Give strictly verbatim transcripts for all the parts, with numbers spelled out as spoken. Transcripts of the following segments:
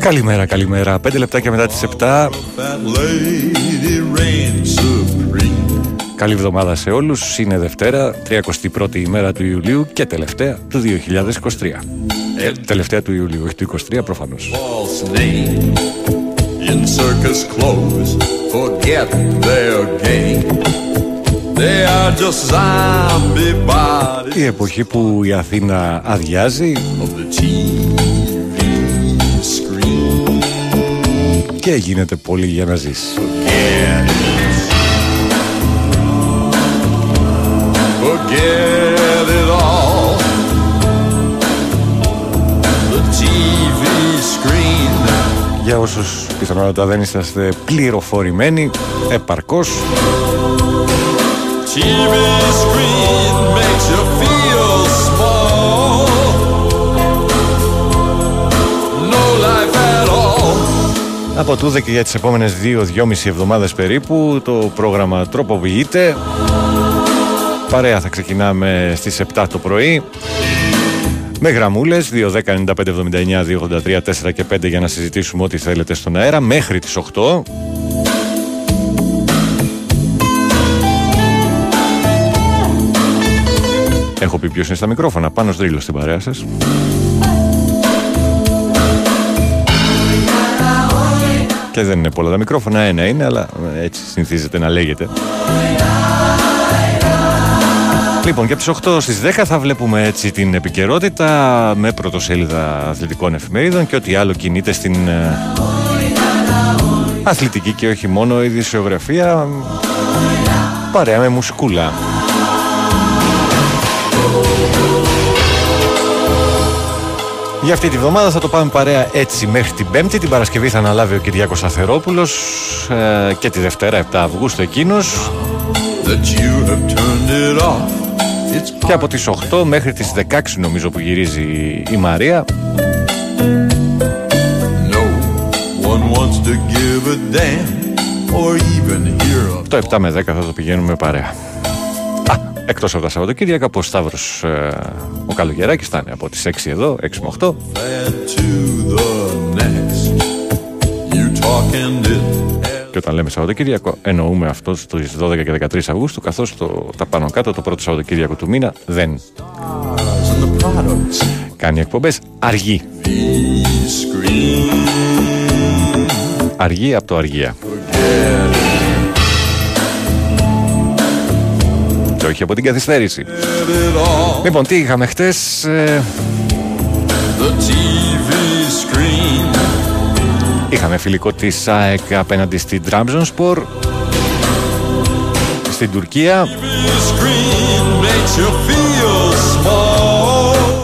Καλημέρα, καλημέρα. Πέντε λεπτάκια μετά τις επτά. Καλή εβδομάδα σε όλους. Είναι Δευτέρα, τριακοστή πρώτη ημέρα του Ιουλίου και τελευταία του δύο χιλιάδες είκοσι τρία. Ε, τελευταία του Ιουλίου, όχι του είκοσι τρία προφανώς. Η εποχή που η Αθήνα αδειάζει και γίνεται πολύ για να ζεις. Για όσους πιθανότατα δεν είσαστε πληροφορημένοι επαρκώς, τι βι screen makes you feel small. No life at all. Από τούδε και για τις επόμενες δύο δυόμισι εβδομάδες περίπου το πρόγραμμα τροποποιείται. Παρέα θα ξεκινάμε στις επτά το πρωί με γραμμούλες δύο, δέκα, ενενήντα πέντε, εβδομήντα εννιά, δύο, ογδόντα τρία, τέσσερα και πέντε για να συζητήσουμε ό,τι θέλετε στον αέρα μέχρι τις οκτώ. Έχω πει ποιος είναι στα μικρόφωνα, Πάνος Δρίλος στην παρέα σας. Και δεν είναι πολλά τα μικρόφωνα, ένα είναι, αλλά έτσι συνηθίζεται να λέγεται. Λοιπόν, και από τις οκτώ στις δέκα θα βλέπουμε έτσι την επικαιρότητα με πρωτοσέλιδα αθλητικών εφημερίδων και ό,τι άλλο κινείται στην αθλητική και όχι μόνο ειδησιογραφία, παρέα με μουσικούλα. Για αυτή τη βδομάδα θα το πάμε παρέα έτσι μέχρι την Πέμπτη. Την Παρασκευή θα αναλάβει ο Κυριάκος Αφερόπουλος ε, και τη Δευτέρα επτά Αυγούστου εκείνος. Και από τις οκτώ μέχρι τις δεκαέξι νομίζω που γυρίζει η Μαρία. Το επτά με δέκα θα το πηγαίνουμε παρέα. Εκτός από τα Σαββατοκύριακα, πως Σταύρος ε, ο Καλογεράκης θα είναι από τις έξι εδώ, έξι με οκτώ. Και όταν λέμε Σαββατοκύριακο εννοούμε αυτό στις δώδεκα και δεκατρείς Αυγούστου, καθώς το, τα πάνω κάτω το πρώτο Σαββατοκύριακο του μήνα δεν κάνει εκπομπές, αργεί. Αργεί από το αργία. Και όχι από την καθυστέρηση. Λοιπόν, τι είχαμε χτες. Ε... Είχαμε φιλικό της ΑΕΚ απέναντι στην Τραμπζονσπορ στην Τουρκία.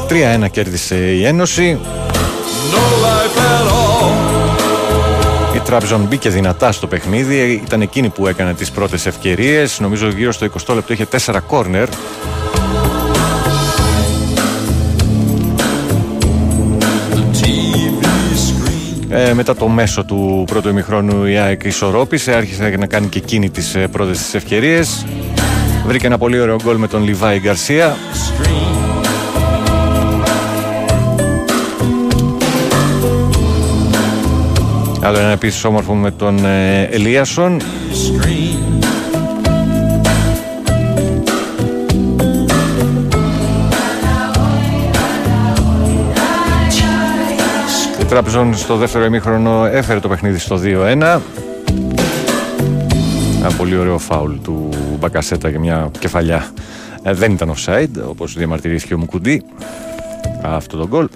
τρία ένα κέρδισε η Ένωση. Η Τραμπζον μπήκε δυνατά στο παιχνίδι, ήταν εκείνη που έκανε τις πρώτες ευκαιρίες. Νομίζω γύρω στο εικοστό λεπτό είχε τέσσερα κόρνερ. Ε, μετά το μέσο του πρώτου ημιχρόνου η ΑΕΚ ισορρόπησε, άρχισε να κάνει και εκείνη τις πρώτες τις ευκαιρίες. Βρήκε ένα πολύ ωραίο γκολ με τον Λέβι Γκαρσία. Άλλο ένα επίσης όμορφο με τον ε, Ελίασον. Η Τραμπζόν στο δεύτερο ημίχρονο έφερε το παιχνίδι στο δύο ένα. Ένα πολύ ωραίο φάουλ του Μπακασέτα και μια κεφαλιά. Ε, δεν ήταν offside, όπως διαμαρτυρήθηκε ο Μουκουντή. Αυτό το γκολ.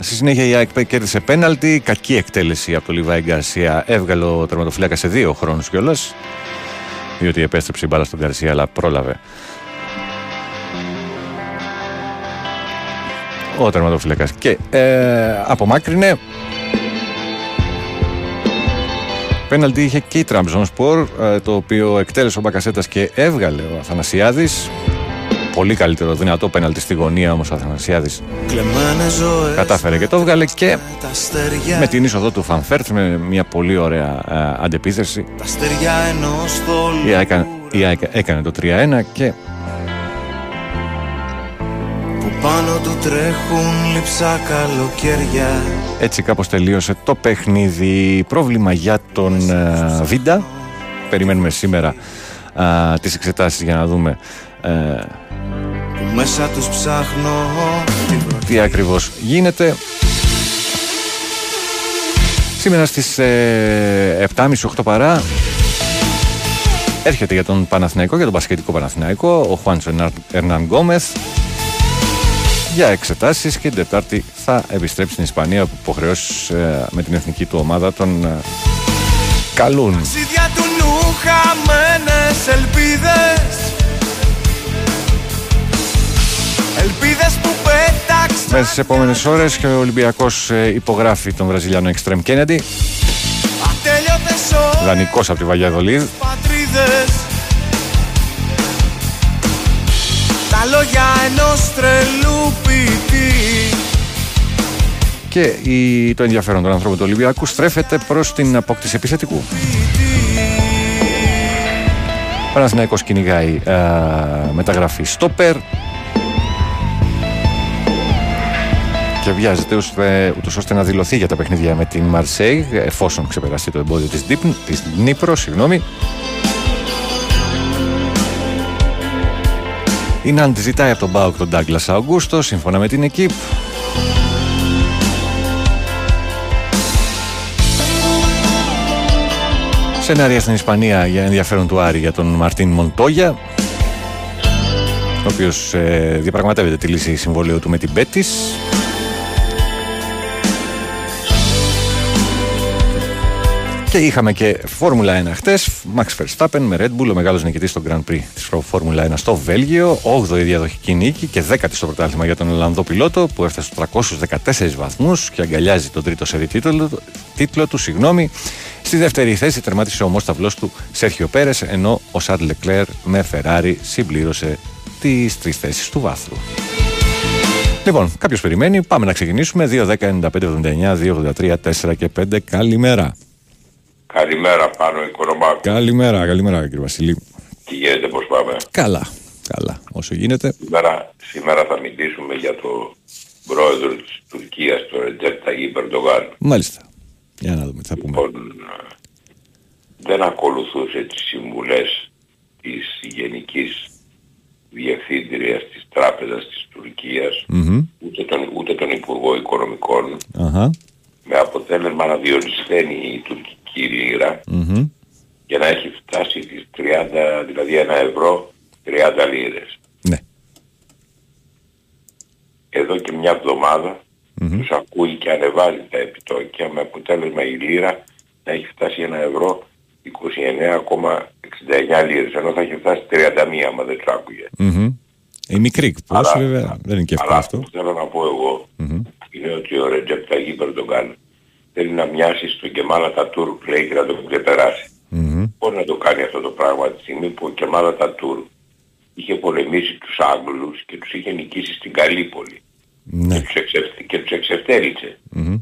Στη συνέχεια η ΑΕΚ κέρδισε πέναλτι, κακή εκτέλεση από τον Λέβι Γκαρσία, έβγαλε ο τερματοφυλάκας σε δύο χρόνους κιόλας, διότι επέστρεψε η μπάλα στον Γκαρσία αλλά πρόλαβε ο τερματοφυλάκας και ε, απομάκρυνε. Πέναλτι είχε και η Τραμπζονσπορ, το οποίο εκτέλεσε ο Μπακασέτας και έβγαλε ο Αθανασιάδης. Πολύ καλύτερο δυνατό πέναλτι στη γωνία όμως ο Αθανασιάδης κατάφερε και το βγάλε και με την είσοδο του Φανφέρτ με μια πολύ ωραία α, αντεπίθεση η ΑΕΚ έκανε, έκανε το τρία ένα και που Πάνω του τρέχουν λειψά καλοκαίρια. Έτσι κάπως τελείωσε το παιχνίδι. Πρόβλημα για τον Βίντα. Περιμένουμε σήμερα α, τις εξετάσεις για να δούμε ε, μέσα τους ψάχνω, τι ακριβώς γίνεται. Σήμερα στις ε, επτά και μισή με οκτώ παρά έρχεται για τον Παναθηναϊκό, για τον μπασκετικό Παναθηναϊκό, ο Χουάντσο Ερνάν Γκόμεθ για εξετάσεις, και την Τετάρτη θα επιστρέψει στην Ισπανία από υποχρεώσεις ε, με την εθνική του ομάδα τον ε, καλούν. Αξίδια του νου, χαμένες ελπίδες, ελπίδες που πέταξαν. Μέσα στις επόμενες ώρες και ο Ολυμπιακός υπογράφει τον Βραζιλιάνο Extreme Kennedy, δανεικός από τη Βαγιαδολίδ. Τα λόγια ενός τρελού ποιητή. Και το ενδιαφέρον των ανθρώπων του Ολυμπιακού στρέφεται προς την απόκτηση επιθετικού. Ο Παναθηναϊκός κυνηγάει α, μεταγραφή στόπερ και βιάζεται ούτως ώστε να δηλωθεί για τα παιχνίδια με την Μαρσέιγ, εφόσον ξεπεραστεί το εμπόδιο της, Ντύπν, της Νύπρο, συγγνώμη. Η Νάντ ζητάει από τον Μπάουκ τον Ντάγκλας Αουγκούστο, σύμφωνα με την ΕΚΙΠ. Σενάρια στην Ισπανία για ενδιαφέρον του Άρη για τον Μαρτίν Μοντόγια, ο οποίος ε, διαπραγματεύεται τη λύση συμβολαίου του με την Μπέτις. Και είχαμε και Φόρμουλα ένα χτες, Max Verstappen με Red Bull, ο μεγάλος νικητής στο Grand Prix της Φόρμουλα ένα στο Βέλγιο, όγδοη διαδοχική νίκη και δέκατη στο πρωτάθλημα για τον Ολλανδό πιλότο, που έφτασε στους τριακόσιους δεκατέσσερις βαθμούς και αγκαλιάζει τον τρίτο σερί τίτλο, τίτλο του, συγγνώμη. Στη δεύτερη θέση τερμάτισε ο ομόσταυλός του Sergio Pérez, ενώ ο Charles Leclerc με Ferrari συμπλήρωσε τις τρεις θέσεις του βάθρου. Λοιπόν, κάποιος περιμένει, πάμε να ξεκινήσουμε. Δύο, δέκα, ενενήντα πέντε, εβδομήντα εννιά, δύο, ογδόντα τρία, τέσσερα και πέντε. Καλημέρα. Καλημέρα, Πάνο Οικονομάκο. Καλημέρα, καλημέρα κύριε Βασίλη. Τι γίνεται, πώς πάμε? Καλά, καλά, όσο γίνεται. Σήμερα, σήμερα θα μιλήσουμε για το πρόεδρο της Τουρκίας, το Ρετζέπ Ταγίπ Ερντογάν. Μάλιστα. Για να δούμε τι θα πούμε. Λοιπόν, δεν ακολουθούσε τις συμβουλές της Γενικής Διευθύντριας της Τράπεζας της Τουρκίας, mm-hmm. ούτε, τον, ούτε τον Υπουργό Οικονομικών, uh-huh. με αποτέλεσμα να διορισθένει η τουρκική λίρα mm-hmm. και να έχει φτάσει τις τριάντα, δηλαδή ένα ευρώ, τριάντα λίρες. Ναι. Εδώ και μια εβδομάδα mm-hmm. τους ακούει και ανεβάζει τα επιτόκια, με αποτέλεσμα η λίρα να έχει φτάσει ένα ευρώ είκοσι εννέα κόμμα εξήντα εννέα λίρες, ενώ θα έχει φτάσει τριάντα μία άμα δεν τους άκουγε. Mm-hmm. Η μικρή κουπός βέβαια, δεν είναι και αυτό. Αλλά αυτό που θέλω να πω εγώ mm-hmm. είναι ότι ο Ρετζέπ Ταγίπ Ερντογάν θέλει να μοιάσει στον Κεμάλ Ατατούρκ, λέει, και να τον ξεπεράσει. Mm-hmm. Μπορεί να το κάνει αυτό το πράγμα τη στιγμή που ο Κεμάλ Ατατούρκ είχε πολεμήσει τους Άγγλους και τους είχε νικήσει στην Καλίπολη. Ναι. Και τους εξευτέλισε. Mm-hmm.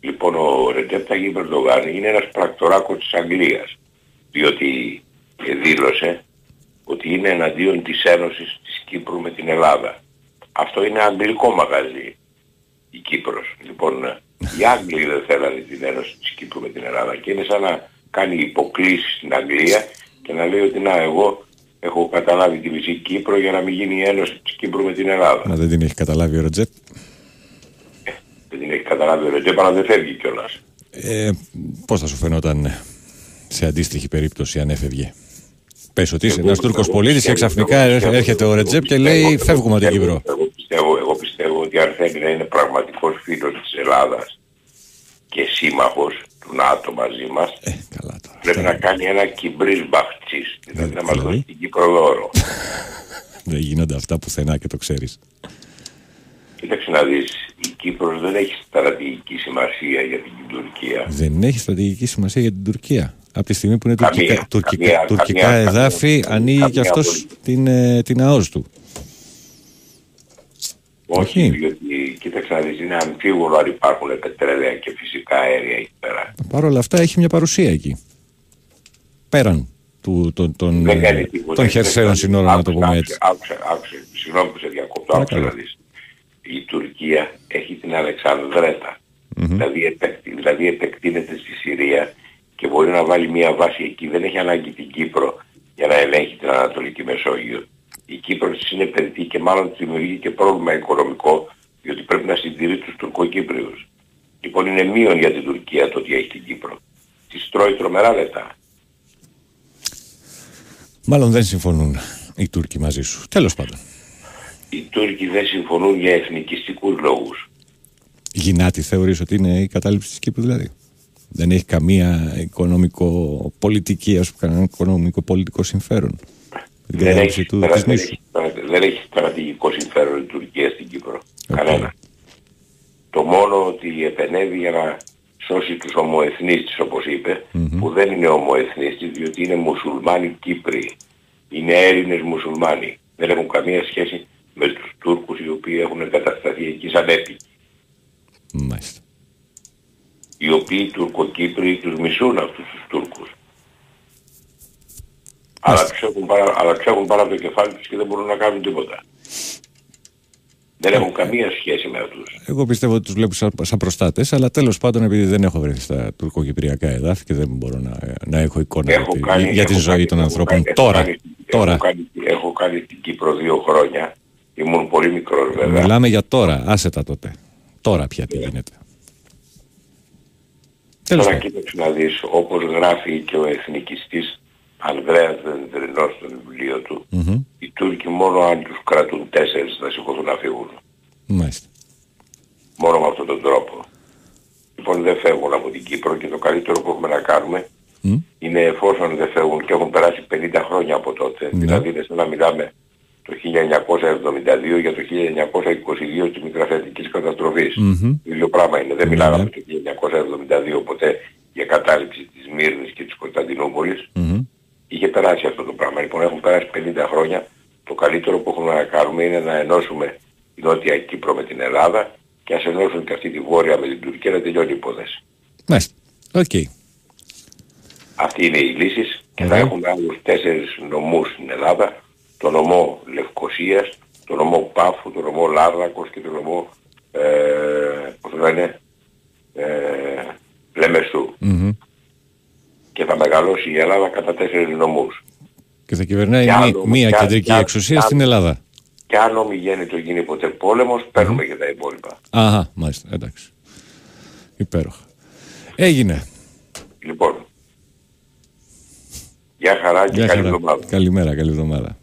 Λοιπόν, ο Ρετζέπ Ταγίπ Ερντογάν είναι ένας πρακτοράκος της Αγγλίας, διότι δήλωσε ότι είναι εναντίον της Ένωσης της Κύπρου με την Ελλάδα. Αυτό είναι αγγλικό μαγαζί, η Κύπρος. Λοιπόν, οι Άγγλοι δεν θέλανε την Ένωση της Κύπρου με την Ελλάδα και είναι σαν να κάνει υποκλήσεις στην Αγγλία και να λέει ότι να, εγώ έχω καταλάβει τη μισή Κύπρο για να μην γίνει η Ένωση της Κύπρου με την Ελλάδα. Να δεν την έχει καταλάβει ο Ρετζέπ. Ε, δεν την έχει καταλάβει ο Ρετζέπ, αλλά δεν φεύγει κιόλας. Ε, πώς θα σου φαινόταν σε αντίστοιχη περίπτωση αν έφευγε? Πες ότι είσαι ένας Τούρκος πολίτης και ξαφνικά έρχεται ο Ρετζέπ και λέει φεύγουμε από την Κύπρο. Εγώ πιστεύω ότι αν θέλει να είναι πραγματικός φίλος της Ελλάδας και σύμμαχος του ΝΑΤΟ μαζί μας, πρέπει να κάνει ένα κυμπρίς μπαχτσής, δηλαδή να μας δώσει την Κύπρο δώρο. Δεν γίνονται αυτά πουθενά και το ξέρεις. Κοίταξε να δεις, η Κύπρος δεν έχει στρατηγική σημασία για την Τουρκία. Δεν έχει στρατηγική σημασία για την Τουρκία. Από τη στιγμή που είναι καμία, τουρκικά, τουρκικά, καμία, τουρκικά καμία, εδάφη, καμία, ανοίγει καμία, και αυτός την, την ΑΟΣ του. Όχι, όχι, διότι κοίταξε να δεις, είναι αμφίβολο αν υπάρχουν πετρέλαια και φυσικά αέρια εκεί πέρα. Παρ' όλα αυτά έχει μια παρουσία εκεί. Πέραν του, των, των, των χερσαίων συνόρων, να το πούμε έτσι. Άκουσε, άκουσε, συγγνώμη που σε διακόπτω, άκουσε να δεις. η Τουρκία έχει την Αλεξανδρέτα. Mm-hmm. Δηλαδή, επεκ, δηλαδή επεκτείνεται στη Συρία και μπορεί να βάλει μια βάση εκεί. Δεν έχει ανάγκη την Κύπρο για να ελέγχει την Ανατολική Μεσόγειο. Η Κύπρος είναι περιττή και μάλλον δημιουργεί και πρόβλημα οικονομικό, διότι πρέπει να συντηρεί τους Τουρκοκύπριους. Λοιπόν, είναι μείον για την Τουρκία το ότι έχει την Κύπρο. Της τρώει τρομερά λεφτά. Μάλλον δεν συμφωνούν οι Τούρκοι μαζί σου. Τέλος πάντων. Οι Τούρκοι δεν συμφωνούν για εθνικιστικούς λόγους. Γινάτη θεωρείς ότι είναι η κατάληψη της Κύπρου δηλαδή? Δεν έχει καμία οικονομικο-πολιτική, ας πούμε, οικονομικο-πολιτικό συμφέρον? Δεν έχει, του, στρα... δεν, έχει, δεν έχει στρατηγικό συμφέρον η Τουρκία στην Κύπρο. Okay. Κανένα. Το μόνο ότι επενέβη για να σώσει τους ομοεθνίστες, όπως είπε, mm-hmm. που δεν είναι ομοεθνίστες, διότι είναι μουσουλμάνοι Κύπροι. Είναι Έλληνες μουσουλμάνοι. Δεν έχουν καμία σχέση με τους Τούρκους οι οποίοι έχουν εγκατασταθεί εκεί σαν έπικοι. Μάλιστα. Οι οποίοι Τουρκοκύπροι τους μισούν αυτούς τους Τούρκους. Αλλά τους, έχουν πάρα, αλλά τους έχουν πάρα από το κεφάλι τους και δεν μπορούν να κάνουν τίποτα. Δεν έχουν καμία σχέση με αυτούς. Εγώ πιστεύω ότι τους βλέπω σαν, σαν προστάτες, αλλά τέλος πάντων, επειδή δεν έχω βρεθεί στα τουρκοκυπριακά εδάφη και δεν μπορώ να, να έχω εικόνα έχω για, κάνει, για τη ζωή κάνει, των ανθρώπων κάνει, τώρα. Έχω, τώρα. Έχω, κάνει, έχω κάνει την Κύπρο δύο χρόνια. Ήμουν πολύ μικρός βέβαια. Μιλάμε για τώρα, άσε τα τότε. Τώρα πια τι γίνεται. Τώρα κοίταξε να δεις, όπως γράφει και ο εθνικιστής Ανδρέας Δεντρινός στο βιβλίο του, mm-hmm. οι Τούρκοι μόνο αν τους κρατούν τέσσερις θα σηκωθούν να φύγουν. Μάλιστα. Μόνο με αυτόν τον τρόπο. Λοιπόν, δεν φεύγουν από την Κύπρο και το καλύτερο που έχουμε να κάνουμε mm. είναι, εφόσον δεν φεύγουν και έχουν περάσει πενήντα χρόνια από τότε, mm. δηλαδή είναι σαν να μιλάμε το χίλια εννιακόσια εβδομήντα δύο για το χίλια εννιακόσια είκοσι δύο της Μικρασιατικής καταστροφής. Mm-hmm. Ίδιο πράγμα είναι. Δεν mm-hmm. μιλάμε από το χίλια εννιακόσια εβδομήντα δύο ποτέ για κατάληψη της Μύρνης και της Κωνσταντινούπολης. Mm-hmm. Είχε περάσει αυτό το πράγμα. Λοιπόν, έχουν περάσει πενήντα χρόνια. Το καλύτερο που έχουμε να κάνουμε είναι να ενώσουμε την Νότια Κύπρο με την Ελλάδα και ας ενώσουν και αυτή τη Βόρεια με την Τουρκία, να τελειώνει η υπόθεση. Μάλιστα. Mm-hmm. Οκ. Okay. Αυτή είναι η λύση και mm-hmm. θα έχουμε άλλους τέσσερις νομούς στην Ελλάδα. Το νομό Λευκοσίας, το νομό Πάφου, το νομό Λάρνακος και το νομό ε, πώς το λένε, ε, Λεμεσού. Mm-hmm. Και θα μεγαλώσει η Ελλάδα κατά τέσσερις νομούς. Και θα κυβερνάει μία κεντρική και εξουσία και στην Ελλάδα. Και αν ομιγέννητο γίνει ποτέ πόλεμος, παίρνουμε mm-hmm. και τα υπόλοιπα. Αχα, μάλιστα, εντάξει. Υπέροχα. Έγινε. Λοιπόν. Γεια χαρά και καλή εβδομάδα. Καλημέρα, καλή εβδομάδα.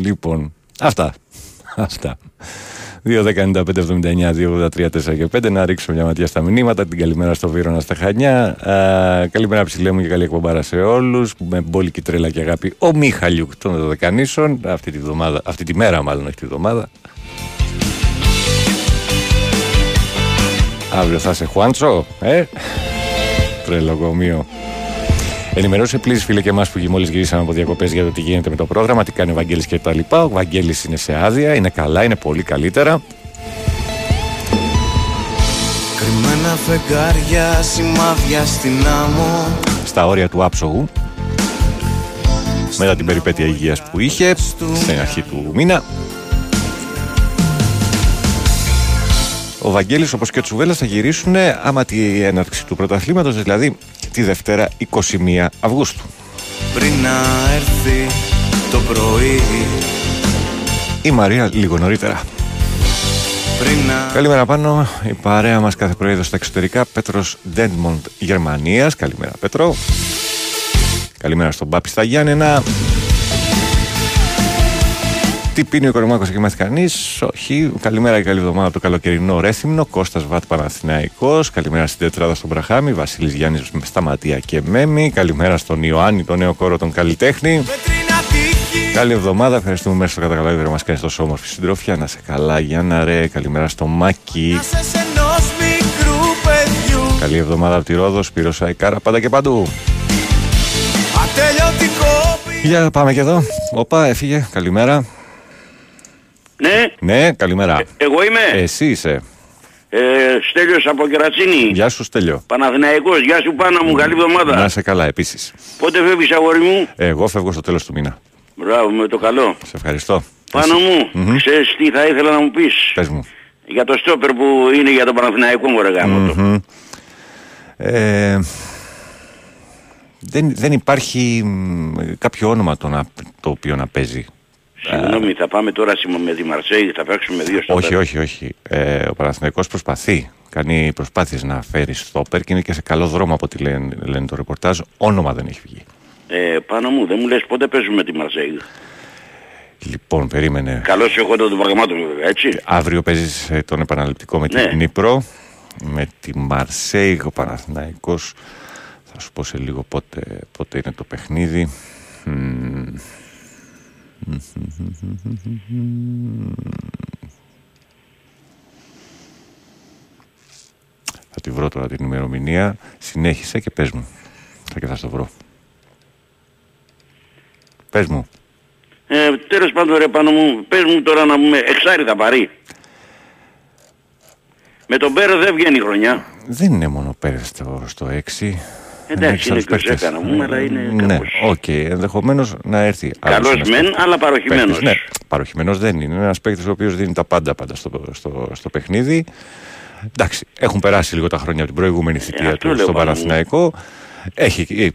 Λοιπόν, αυτά. Αυτά. δύο δέκα ενενήντα πέντε εβδομήντα εννιά δύο ογδόντα τρία τέσσερα και πέντε. Να ρίξουμε μια ματιά στα μηνύματα. Την καλημέρα στο Βύρονα στα Χανιά. Α, καλημέρα ψηλέ μου και καλή εκπομπάρα σε όλους. Με μπόλικη τρέλα και αγάπη ο Μιχαλιούκ των Δωδεκανήσων. Αυτή τη, βδομάδα, αυτή τη μέρα, μάλλον, αυτή τη βδομάδα. Αύριο θα είσαι Χουάντσο, ε. Τρελοκομείο. Ενημερώσου πλήρως, φίλε, και εμάς που μόλις γυρίσαμε από διακοπές για το τι γίνεται με το πρόγραμμα, τι κάνει ο Βαγγέλης και τα λοιπά. Ο Βαγγέλης είναι σε άδεια, είναι καλά, είναι πολύ καλύτερα. Κρυμμένα φεγγάρια, σημάδια στην άμμο. Στα όρια του άψογου. Μετά την περιπέτεια υγείας που είχε στην αρχή του μήνα. Ο Βαγγέλης όπως και ο Τσουβέλλας θα γυρίσουν άμα τη έναρξη του πρωταθλήματος, δηλαδή τη Δευτέρα εικοστή πρώτη Αυγούστου. Πριν να έρθει το πρωί. Η Μαρία λίγο νωρίτερα. Να... Καλημέρα Πάνο, η παρέα μας κάθε πρωί εδώ στα εξωτερικά. Πέτρος Ντέντμοντ Γερμανίας. Καλημέρα Πέτρο. Καλημέρα στον Πάπη στα Γιάννενα. Τι πίνει ο Κορομάκος και μάθει κανείς? Όχι. Καλημέρα και καλή εβδομάδα από το καλοκαιρινό Ρέθυμνο. Κώστας Βατ Παναθηναϊκός. Καλημέρα στην Τετράδα στον Βραχάμι. Βασίλης Γιάννης Σταματία και Μέμη. Καλημέρα στον Ιωάννη, τον νέο κόρο των καλλιτέχνη. Καλή εβδομάδα. Ευχαριστούμε μέσα στο κατακαλάβιδρο μας κάνεις τόσο όμορφη συντροφιά. Να σε καλά Γιάννα ρε. Καλημέρα στο Μάκη. Καλή εβδομάδα από τη Ρόδο, Σπύρο Σαϊκάρα, πάντα και παντού. Για πάμε και εδώ. Οπα, έφυγε. Καλημέρα. Ναι. Ναι, καλημέρα. Ε, εγώ είμαι. Εσύ είσαι. Ε, Στέλιος από Κερατσίνη. Γεια σου Στέλιο. Παναθηναϊκός, γεια σου Πάνα μου, καλή εβδομάδα. Να σε καλά επίσης. Πότε φεύγεις αγόρι μου? Εγώ φεύγω στο τέλος του μήνα. Μπράβο, με το καλό. Σε ευχαριστώ. Πάνω μου, mm-hmm. ξέρεις τι θα ήθελα να μου πεις? Πες μου. για το στόπερ που είναι για τον Παναθηναϊκό μου, ρε γάμο mm-hmm. ε, δεν, δεν υπάρχει κάποιο όνομα το, να, το οποίο να παίζει. Συγγνώμη, θα πάμε τώρα με τη Μαρσέη, θα παίξουμε δύο στόπερ. Όχι, όχι, όχι. Ε, ο Παναθηναϊκός προσπαθεί, κάνει προσπάθειες να φέρει στόπερ και είναι και σε καλό δρόμο από ό,τι λένε, λένε το ρεπορτάζ. Όνομα δεν έχει βγει. Ε, πάνω μου, δεν μου λες πότε παίζουμε τη Μαρσέη. Λοιπόν, περίμενε. Καλώς έχω το προγραμμάτων, έτσι. Αύριο παίζεις τον επαναληπτικό με την Νύπρο, με τη Μαρσέη, ο Παναθηναϊκός. Θα σου πω σε λίγο πότε, πότε είναι το παιχνίδι. Θα τη βρω τώρα την ημερομηνία. Συνέχισε και πες μου. Θα και θα στο βρω. Πες μου. Ε, τέλος πάντων, ρε πάνω μου, πες μου τώρα να πούμε, εξάρι θα πάρει. Με τον Πέρε δεν βγαίνει η χρονιά. Δεν είναι μόνο Πέρε στο, στο έξι. Εντάξει, είναι και ο Ζέκα μου, αλλά είναι ναι, κάπως. Ναι, okay, ενδεχομένως να έρθει. Καλός μεν, αλλά παροχημένος. Ναι, παροχημένος δεν είναι. Είναι ένας παίκτης ο οποίος δίνει τα πάντα πάντα στο, στο, στο παιχνίδι. Εντάξει, έχουν περάσει λίγο τα χρόνια από την προηγούμενη θητεία ε, του στον Παναθηναϊκό.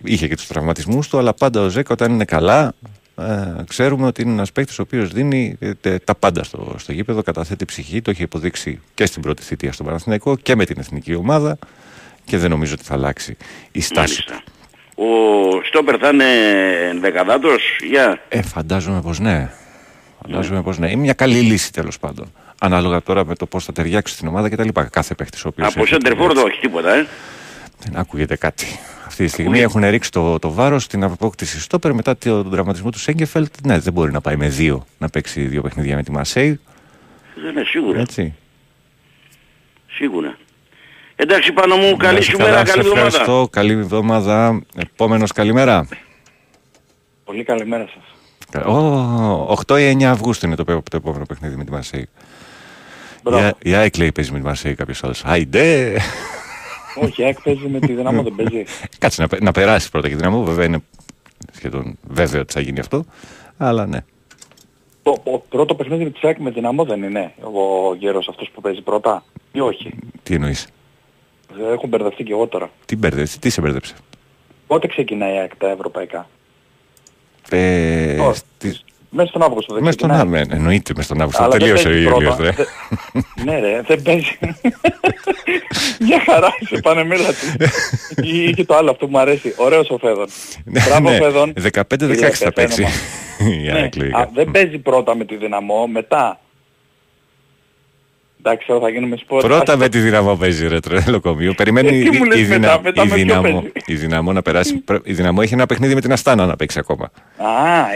Είχε και τους τραυματισμούς του, αλλά πάντα ο Ζέκα όταν είναι καλά... Ε, ξέρουμε ότι είναι ένας παίκτης ο οποίος δίνει τε, τα πάντα στο, στο γήπεδο, καταθέτει ψυχή, το έχει υποδείξει και στην πρώτη θητεία στον Παναθηναϊκό και με την εθνική ομάδα και δεν νομίζω ότι θα αλλάξει η στάση. Μάλιστα. Ο στόπερ θα είναι δεκαδάτος, για... Ε, φαντάζομαι πως ναι. Φαντάζομαι ναι. πως ναι. Είναι μια καλή λύση τέλος πάντων. Ανάλογα τώρα με το πώς θα ταιριάξει στην ομάδα κτλ. Κάθε παίκτης ο οποίος... Από σέντερφορ δεν έχει τίποτα, ε. Δεν ακούγεται κάτι. Αυτή τη στιγμή έχουν ρίξει το, το βάρος στην απόκτηση στόπερ μετά τον τραυματισμό του Σέγκεφελτ. Ναι, δεν μπορεί να πάει με δύο, να παίξει δύο παιχνίδια με τη Μαρσέη. Δεν είναι σίγουρα. Έτσι. Σίγουρα. Εντάξει πάνω μου, καλή σου μέρα, καλή εβδομάδα. Ευχαριστώ, καλή εβδομάδα. Επόμενος, καλημέρα. Πολύ καλημέρα σας. Ω, οκτώ ή εννιά Αυγούστου είναι το, το επόμενο παιχνίδι με τη Μαρσέη. Η ΑΕΚ λέει παίζει με τη Μαρσέη κάποιος άλλος. Άιντε! Όχι, ΑΕΚ παίζει με τη Δυναμό, δεν παίζει. Κάτσε να, να περάσει πρώτα και η Δυναμό, βέβαια είναι σχεδόν βέβαιο ότι θα γίνει αυτό, αλλά ναι. Το, το πρώτο παιχνίδι της ΑΕΚ με τη Δυναμό δεν είναι ο γέρος αυτός που παίζει πρώτα ή όχι. Τι εννοείς? Έχουν μπερδευτεί και εγώ τώρα. Τι μπερδεύσει, τι σε μπερδεύσε? Πότε ξεκινάει η ΑΕΚ τα ευρωπαϊκά? Ε, oh. στις... Μέσα στον Αύγουστο δεν ξεκινάει. Στον... Ναι, εννοείται μέσα στον Αύγουστο. Τελείωσε ο Ιούλιος. Δε... ναι ρε, δεν παίζει. Για χαρά σε πάνε μίλα του. Ή και το άλλο αυτό που μου αρέσει. Ωραίος ο Φέδων. Μπράβο Φέδων. δεκαπέντε δεκαέξι θα παίξει. Ναι. Α, δεν παίζει πρώτα με τη Δυναμό, μετά. Εντάξει, θα γίνουμε σπορ. Πρώτα με τη Δυναμό παίζει ρε τρελοκομείο. Περιμένει η Δυναμό να περάσει. Η Δυναμό έχει ένα παιχνίδι με την Αστάνα να παίξει ακόμα.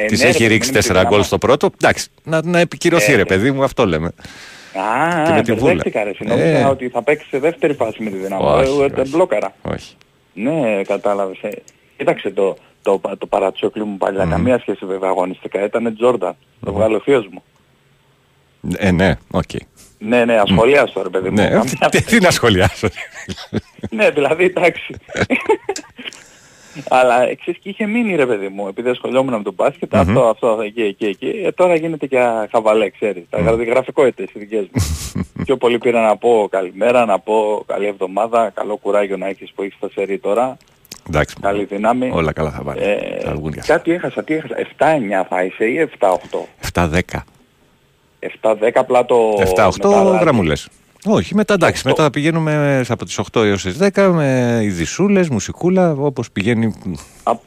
Της έχει ρίξει τέσσερα γκολ στο πρώτο. Εντάξει, να επικυρωθεί ρε παιδί μου, αυτό λέμε. Α, μπερδεύτηκα ρε, συνόμιζα ότι θα παίξει σε δεύτερη φάση με τη Δυναμό. Μπλόκαρα. Όχι. Ναι, κατάλαβες. Κοίταξε το παρατσόκλι μου παλιά, καμία σχέση βέβαια αγωνιστικά. Ήτανε Τζόρνταν, το βγάλε ο θείος μου. Ε, ναι, οκ. Ναι, ναι, ασχολιάσω ρε παιδί μου. Τι να ασχολιάσω? Ναι, δηλαδή εντάξει. Αλλά εξής και είχε μείνει ρε παιδί μου, επειδή ασχολιόμουν με τον μπάσκετ, αυτό, αυτό, εκεί, εκεί, εκεί. Τώρα γίνεται και χαβαλέ, ξέρεις. Τα γραφικό είτε οι δικές μου. Πιο πολύ πήρα να πω καλημέρα, να πω καλή εβδομάδα, καλό κουράγιο να έχεις που έχεις στα σερί τώρα. Εντάξει, καλή δύναμη. Όλα καλά θα βάλει. Κάτι έχασα, τι έχασα. επτά εννιά θα είσαι ή επτά οκτώ? επτά δέκα. επτά δέκα απλά το... επτά οκτώ γραμμούλες. Όχι, μετά εντάξει, μετά πηγαίνουμε από τις οκτώ έως τις δέκα με ειδισούλες, μουσικούλα, όπως πηγαίνει Α, τυπικά.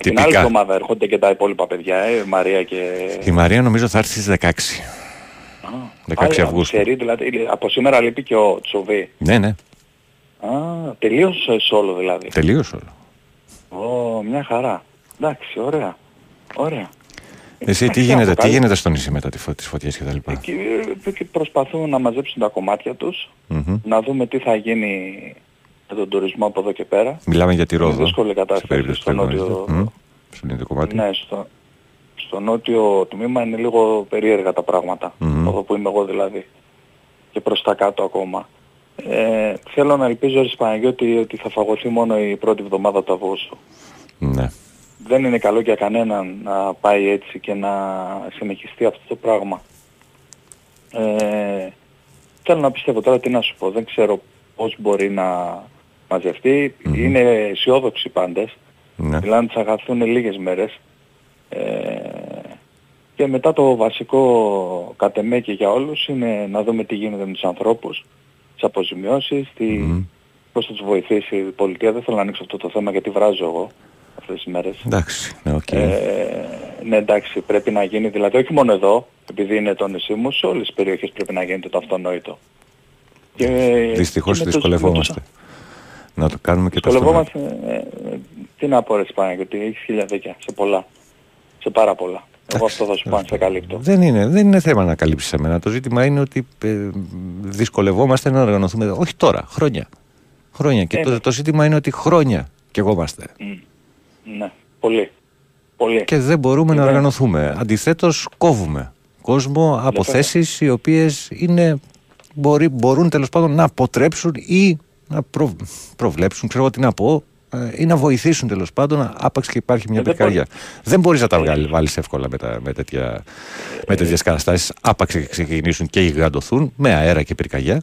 Την άλλη εβδομάδα έρχονται και τα υπόλοιπα παιδιά, ε, Μαρία και... Η Μαρία νομίζω θα έρθει στις δεκαέξι. Α, δεκαέξι Αυγούστου. Σερί, δηλαδή, από σήμερα λείπει και ο Τσοβί. Ναι, ναι. Α, τελείως όλο δηλαδή. Τελείως όλο. Ω, μια χαρά. Εντάξει, ωραία. Ωραία. Εσύ τι γίνεται, τι γίνεται στο νησί μετά τις φωτιές και τα λοιπά? Εκεί προσπαθούν να μαζέψουν τα κομμάτια τους, mm-hmm. να δούμε τι θα γίνει με τον τουρισμό από εδώ και πέρα. Μιλάμε για τη Ρόδο. Είναι δύσκολη κατάσταση στο νότιο... Mm. Στο ναι, στο... στο νότιο τμήμα είναι λίγο περίεργα τα πράγματα, mm-hmm. εδώ που είμαι εγώ δηλαδή, και προς τα κάτω ακόμα. Ε, θέλω να ελπίζω, Ρης Παναγιώτη, ότι θα φαγωθεί μόνο η πρώτη εβδομάδα του Αυγούστου. Ναι. Δεν είναι καλό για κανέναν να πάει έτσι και να συνεχιστεί αυτό το πράγμα. Ε, Κι άλλο να πιστεύω τώρα, τι να σου πω, δεν ξέρω πώς μπορεί να μαζευτεί. Mm-hmm. Είναι αισιόδοξοι πάντες. Ναι. Μιλάνε ότι θα χαθούν λίγες μέρες. Ε, και μετά το βασικό κατ' εμέ και για όλους είναι να δούμε τι γίνεται με τους ανθρώπους, τις αποζημιώσεις, τι, mm-hmm. πώς θα τους βοηθήσει η πολιτεία. Δεν θέλω να ανοίξω αυτό το θέμα γιατί βράζω εγώ αυτές τις μέρες. Εντάξει, ναι, okay. ε, ναι, εντάξει, πρέπει να γίνει, δηλαδή όχι μόνο εδώ, επειδή είναι το νησί μου, σε όλες τις περιοχές πρέπει να γίνεται το αυτονόητο. Και, δυστυχώς και δυσκολευόμαστε. Να το κάνουμε και το αυτονόητο. Τι να πω, ρε Σπάνια, γιατί έχεις χίλια δίκια σε πολλά, σε πάρα πολλά. Εγώ αυτό θα σου πω αν σε καλύπτω. Δεν είναι, δεν είναι θέμα να καλύψεις εμένα. Το ζήτημα είναι ότι ε, δυσκολευόμαστε να οργανωθούμε. Όχι τώρα, χρόνια. Χρόνια. Και ε, το, το ζήτημα είναι ότι χρόνια κι εγώ είμαστε. Ναι, πολύ. πολύ. Και δεν μπορούμε είναι... να οργανωθούμε. Αντιθέτως, κόβουμε κόσμο από θέσεις οι οποίες είναι, μπορεί, μπορούν τέλος πάντων να αποτρέψουν ή να προ, προβλέψουν, ξέρω τι να πω, ή να βοηθήσουν τέλος πάντων, άπαξ και υπάρχει μια πυρκαγιά. Δεν μπορείς να τα βάλεις εύκολα με, τα, με, τέτοια, με τέτοιες καταστάσεις. Άπαξ και ξεκινήσουν και γιγαντωθούν με αέρα και πυρκαγιά.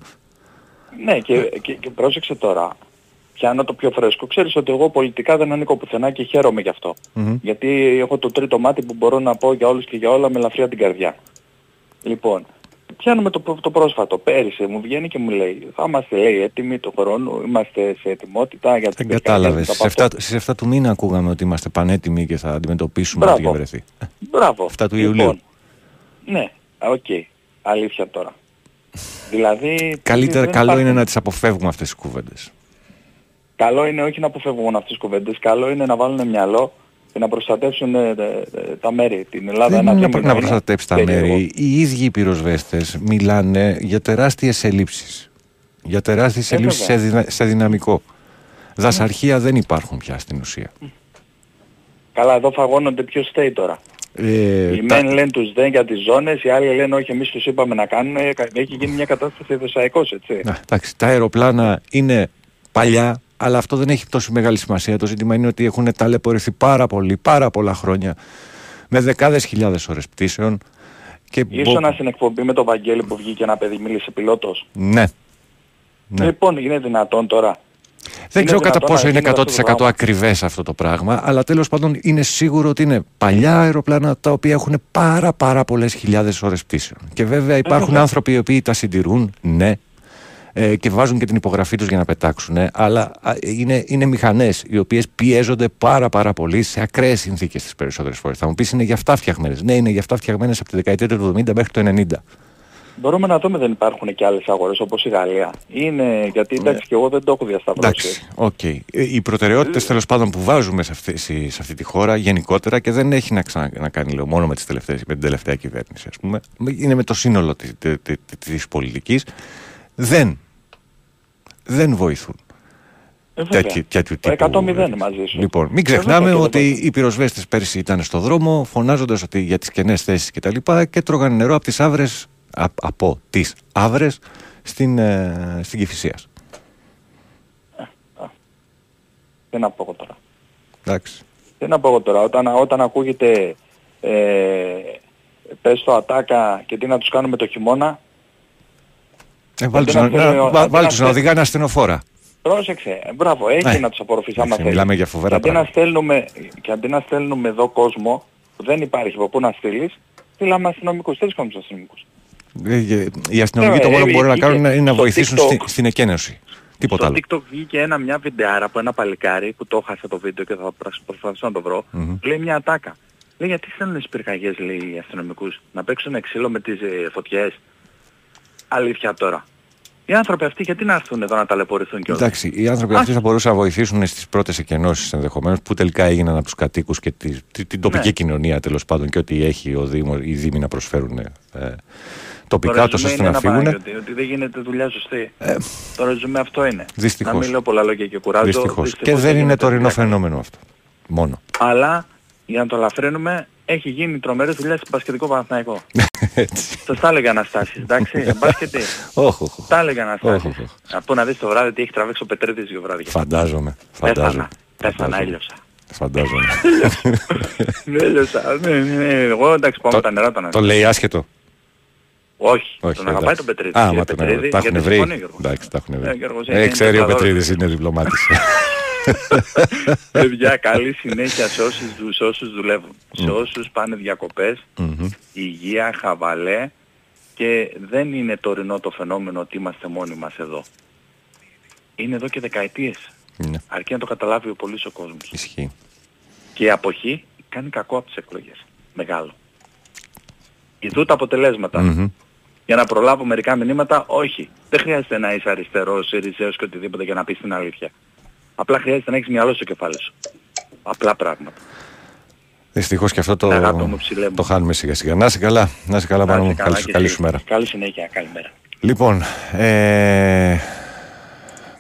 Ναι, και, και, και πρόσεξε τώρα. Πιάνω το πιο φρέσκο. Ξέρεις ότι εγώ πολιτικά δεν ανήκω πουθενά και χαίρομαι γι' αυτό. Mm-hmm. Γιατί έχω το τρίτο μάτι που μπορώ να πω για όλους και για όλα με ελαφριά την καρδιά. Λοιπόν, πιάνουμε το, το πρόσφατο. Πέρυσι μου βγαίνει και μου λέει, θα είμαστε λέει, έτοιμοι του χρόνου, είμαστε σε ετοιμότητα για την κατάλαβε. Στις εφτά του μήνα ακούγαμε ότι είμαστε πανέτοιμοι και θα αντιμετωπίσουμε ό,τι βρεθεί. Μπράβο. εφτά του Ιουλίου. Λοιπόν, ναι, οκ. Okay. Αλήθεια τώρα. δηλαδή... Καλύτερα, καλό υπάρχει... είναι να τις αποφεύγουμε αυτές τις κουβέντες. Καλό είναι όχι να αποφεύγουν αυτές τις κουβέντες, καλό είναι να βάλουν μυαλό και να προστατεύσουν ε, ε, τα μέρη, την Ελλάδα. Δεν είναι να προστατεύσει τα μέρη. Οι ίδιοι οι πυροσβέστες μιλάνε για τεράστιες ελλείψεις. Για τεράστιες ελλείψεις σε, δυνα, σε δυναμικό. Δασαρχεία δεν υπάρχουν πια στην ουσία. Καλά, εδώ φαγώνονται ποιος στέει τώρα. Ε, οι τα... μεν λένε τους δεν για τις ζώνες, οι άλλοι λένε όχι εμείς τους είπαμε να κάνουν. Έχει γίνει μια κατάσταση δοσαϊκός, έτσι. Να, τάξη, τα αεροπλάνα είναι... παλιά, αλλά αυτό δεν έχει τόσο μεγάλη σημασία. Το ζήτημα είναι ότι έχουν ταλαιπωρηθεί πάρα πολύ, πάρα πολλά χρόνια με δεκάδες χιλιάδες ώρες πτήσεων. Και... Ήσουνα στην εκπομπή με τον Βαγγέλη που βγήκε ένα παιδί, μίλησε πιλότος. Ναι. ναι. Λοιπόν, είναι δυνατόν τώρα. Δεν είναι ξέρω κατά πόσο είναι εκατό τοις εκατό ακριβές αυτό το πράγμα, αλλά τέλος πάντων είναι σίγουρο ότι είναι παλιά αεροπλάνα τα οποία έχουν πάρα πάρα πολλές χιλιάδες ώρες πτήσεων. Και βέβαια υπάρχουν Έχω. άνθρωποι οι οποίοι τα συντηρούν, ναι. και βάζουν και την υπογραφή τους για να πετάξουν, αλλά είναι, είναι μηχανές οι οποίες πιέζονται πάρα πάρα πολύ σε ακραίες συνθήκες τις περισσότερες φορές. Θα μου πεις είναι για αυτά φτιαγμένες. Ναι, είναι για αυτά φτιαγμένες από τη δεκαετία του εβδομήντα μέχρι το ενενήντα. Μπορούμε να δούμε, δεν υπάρχουν και άλλες αγορές όπως η Γαλλία. Είναι, γιατί εντάξει ναι. και εγώ δεν το έχω διασταυρώσει. Εντάξει, okay. Οι προτεραιότητες τέλος πάντων που βάζουμε σε αυτή, σε αυτή τη χώρα γενικότερα και δεν έχει να, ξανα, να κάνει λέω, μόνο με, τις τελευταίες, με την τελευταία κυβέρνηση, ας πούμε. Είναι με το σύνολο της, της πολιτικής. Δεν Δεν βοηθούν τέτοιου τύπου. εκατό μηδέν μαζί σου. Λοιπόν, μην ξεχνάμε ότι οι πυροσβέστες πέρσι ήταν στο δρόμο, φωνάζοντας ότι για τις κενές θέσεις και τα λοιπά, και τρώγανε νερό από τις άβρες, από τις άβρες στην, ε, στην Κηφισία. Τι να πω εγώ τώρα. Εντάξει. Τι να πω εγώ τώρα. Όταν, όταν ακούγεται ε, πες το ατάκα και τι να τους κάνουμε το χειμώνα, Ε, βάλει τους να, να, να, να, να, να οδηγάει ένα ασθενοφόρα. Πρόσεξε, μπράβο, έχει να τους απορροφήσει άμα θέλει. Μιλάμε για φοβερά πράγματα. Και αντί να στέλνουμε εδώ κόσμο που δεν υπάρχει από πού να στείλεις, στείλαμε αστυνομικούς, τρεις κόσμους αστυνομικούς. Οι αστυνομικοί το μόνο που μπορούν να κάνουν είναι να βοηθήσουν στην εκένωση. Τίποτα άλλο. Στο TikTok βγήκε ένα μια βιντεάρα από ένα παλικάρι που το έχασα το βίντεο και θα προσπαθήσω να το βρω. Λέει μια ατάκα. Λέει γιατί στέλνουν τις πυρκαγιές, λέει οι αστυνομικούς, να παίξουν ξύλο με τις φωτιές. Αλήθεια τώρα. Οι άνθρωποι αυτοί γιατί να έρθουν εδώ να ταλαιπωρηθούν κιόλας. Εντάξει, οι άνθρωποι αυτοί θα μπορούσαν να βοηθήσουν στις πρώτες εκενώσεις ενδεχομένως που τελικά έγιναν από τους κατοίκους και τη, τη, την τοπική ναι. κοινωνία τέλος πάντων και ό,τι έχει ο Δήμος, οι Δήμοι να προσφέρουν ε, τοπικά τόσο ώστε να φύγουν. Ότι, ότι δεν γίνεται δουλειά σωστή. Ε, το ρεζουμέ αυτό είναι. Δυστυχώς. Να μην λέω πολλά λόγια και κουράζω. Δυστυχώς. Δυστυχώς. Και δεν, δεν είναι τωρινό φαινόμενο αυτό. Μόνο. Αλλά για να το ελαφρύνουμε. Έχει γίνει τρομερή δουλειά στο μπασκετικό Παναθηναϊκό. Το τα έλεγα Αναστάσεις, εντάξει, μπάσκετ. Όχι, τα έλεγα Αναστάσεις. Από να δεις το βράδυ τι έχει τραβήξει ο Πετρίδης δύο βράδια. Φαντάζομαι. Φαντάζομαι. Πέθανα, έλειωσα. Φαντάζομαι. Έλειωσα. Εγώ εντάξει πάω με τα νερά. Το λέει άσχετο. Όχι, όχι, τον αγαπάει τον Πετρίδη. Α, μα τον αγαπάει. Τα έχουν βρει. Εντάξει, τα έχουν βρει. Ξέρει ο Πετρίδης είναι διπλωμάτης. Παιδιά, καλή συνέχεια σε όσους, σε όσους δουλεύουν. Mm. Σε όσους πάνε διακοπές, mm-hmm. υγεία, χαβαλέ, και δεν είναι τωρινό το φαινόμενο ότι είμαστε μόνοι μας εδώ. Είναι εδώ και δεκαετίες. Mm. Αρκεί να το καταλάβει ο πολύς ο κόσμος. Ισχύει. Και η αποχή κάνει κακό από τις εκλογές. Μεγάλο. Ιδού τα αποτελέσματα. Mm-hmm. Για να προλάβω μερικά μηνύματα, όχι. Δεν χρειάζεται να είσαι αριστερός, ριζέος και οτιδήποτε για να πεις την αλήθεια. Απλά χρειάζεται να έχεις μυαλό στο κεφάλι σου. Απλά πράγματα. Δυστυχώς και αυτό το, μου, το χάνουμε σιγά σιγά. Να είσαι καλά, να είσαι καλά, πάνω μου. Καλά, καλή, καλή σου μέρα. Καλή συνέχεια, καλημέρα. Λοιπόν, ε,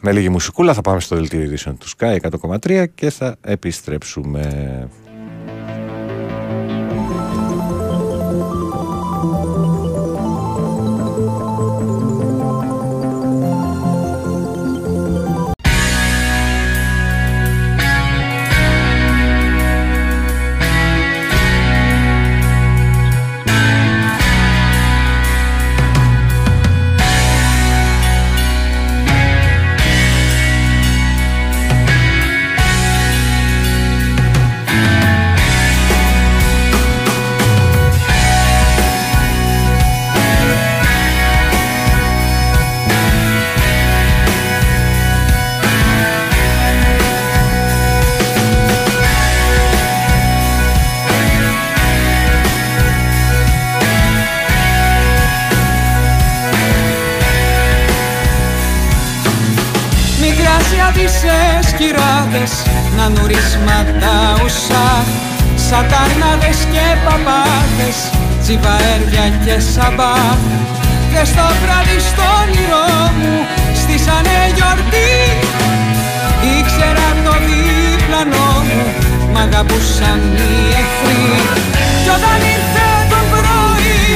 με λίγη μουσικούλα θα πάμε στο δελτίο ειδήσεων του Sky εκατό κόμμα τρία και θα επιστρέψουμε. Να νουρίσματα ουσά, σατανάδες και παπάδες, τσιβαέρια και σαμπά. Και στο βράδυ στο όνειρό μου στήσανε γιορτή. Ήξερα το διπλανό μου, μ' αγαπούσαν οι εχθροί. Κι όταν ήρθε το πρωί,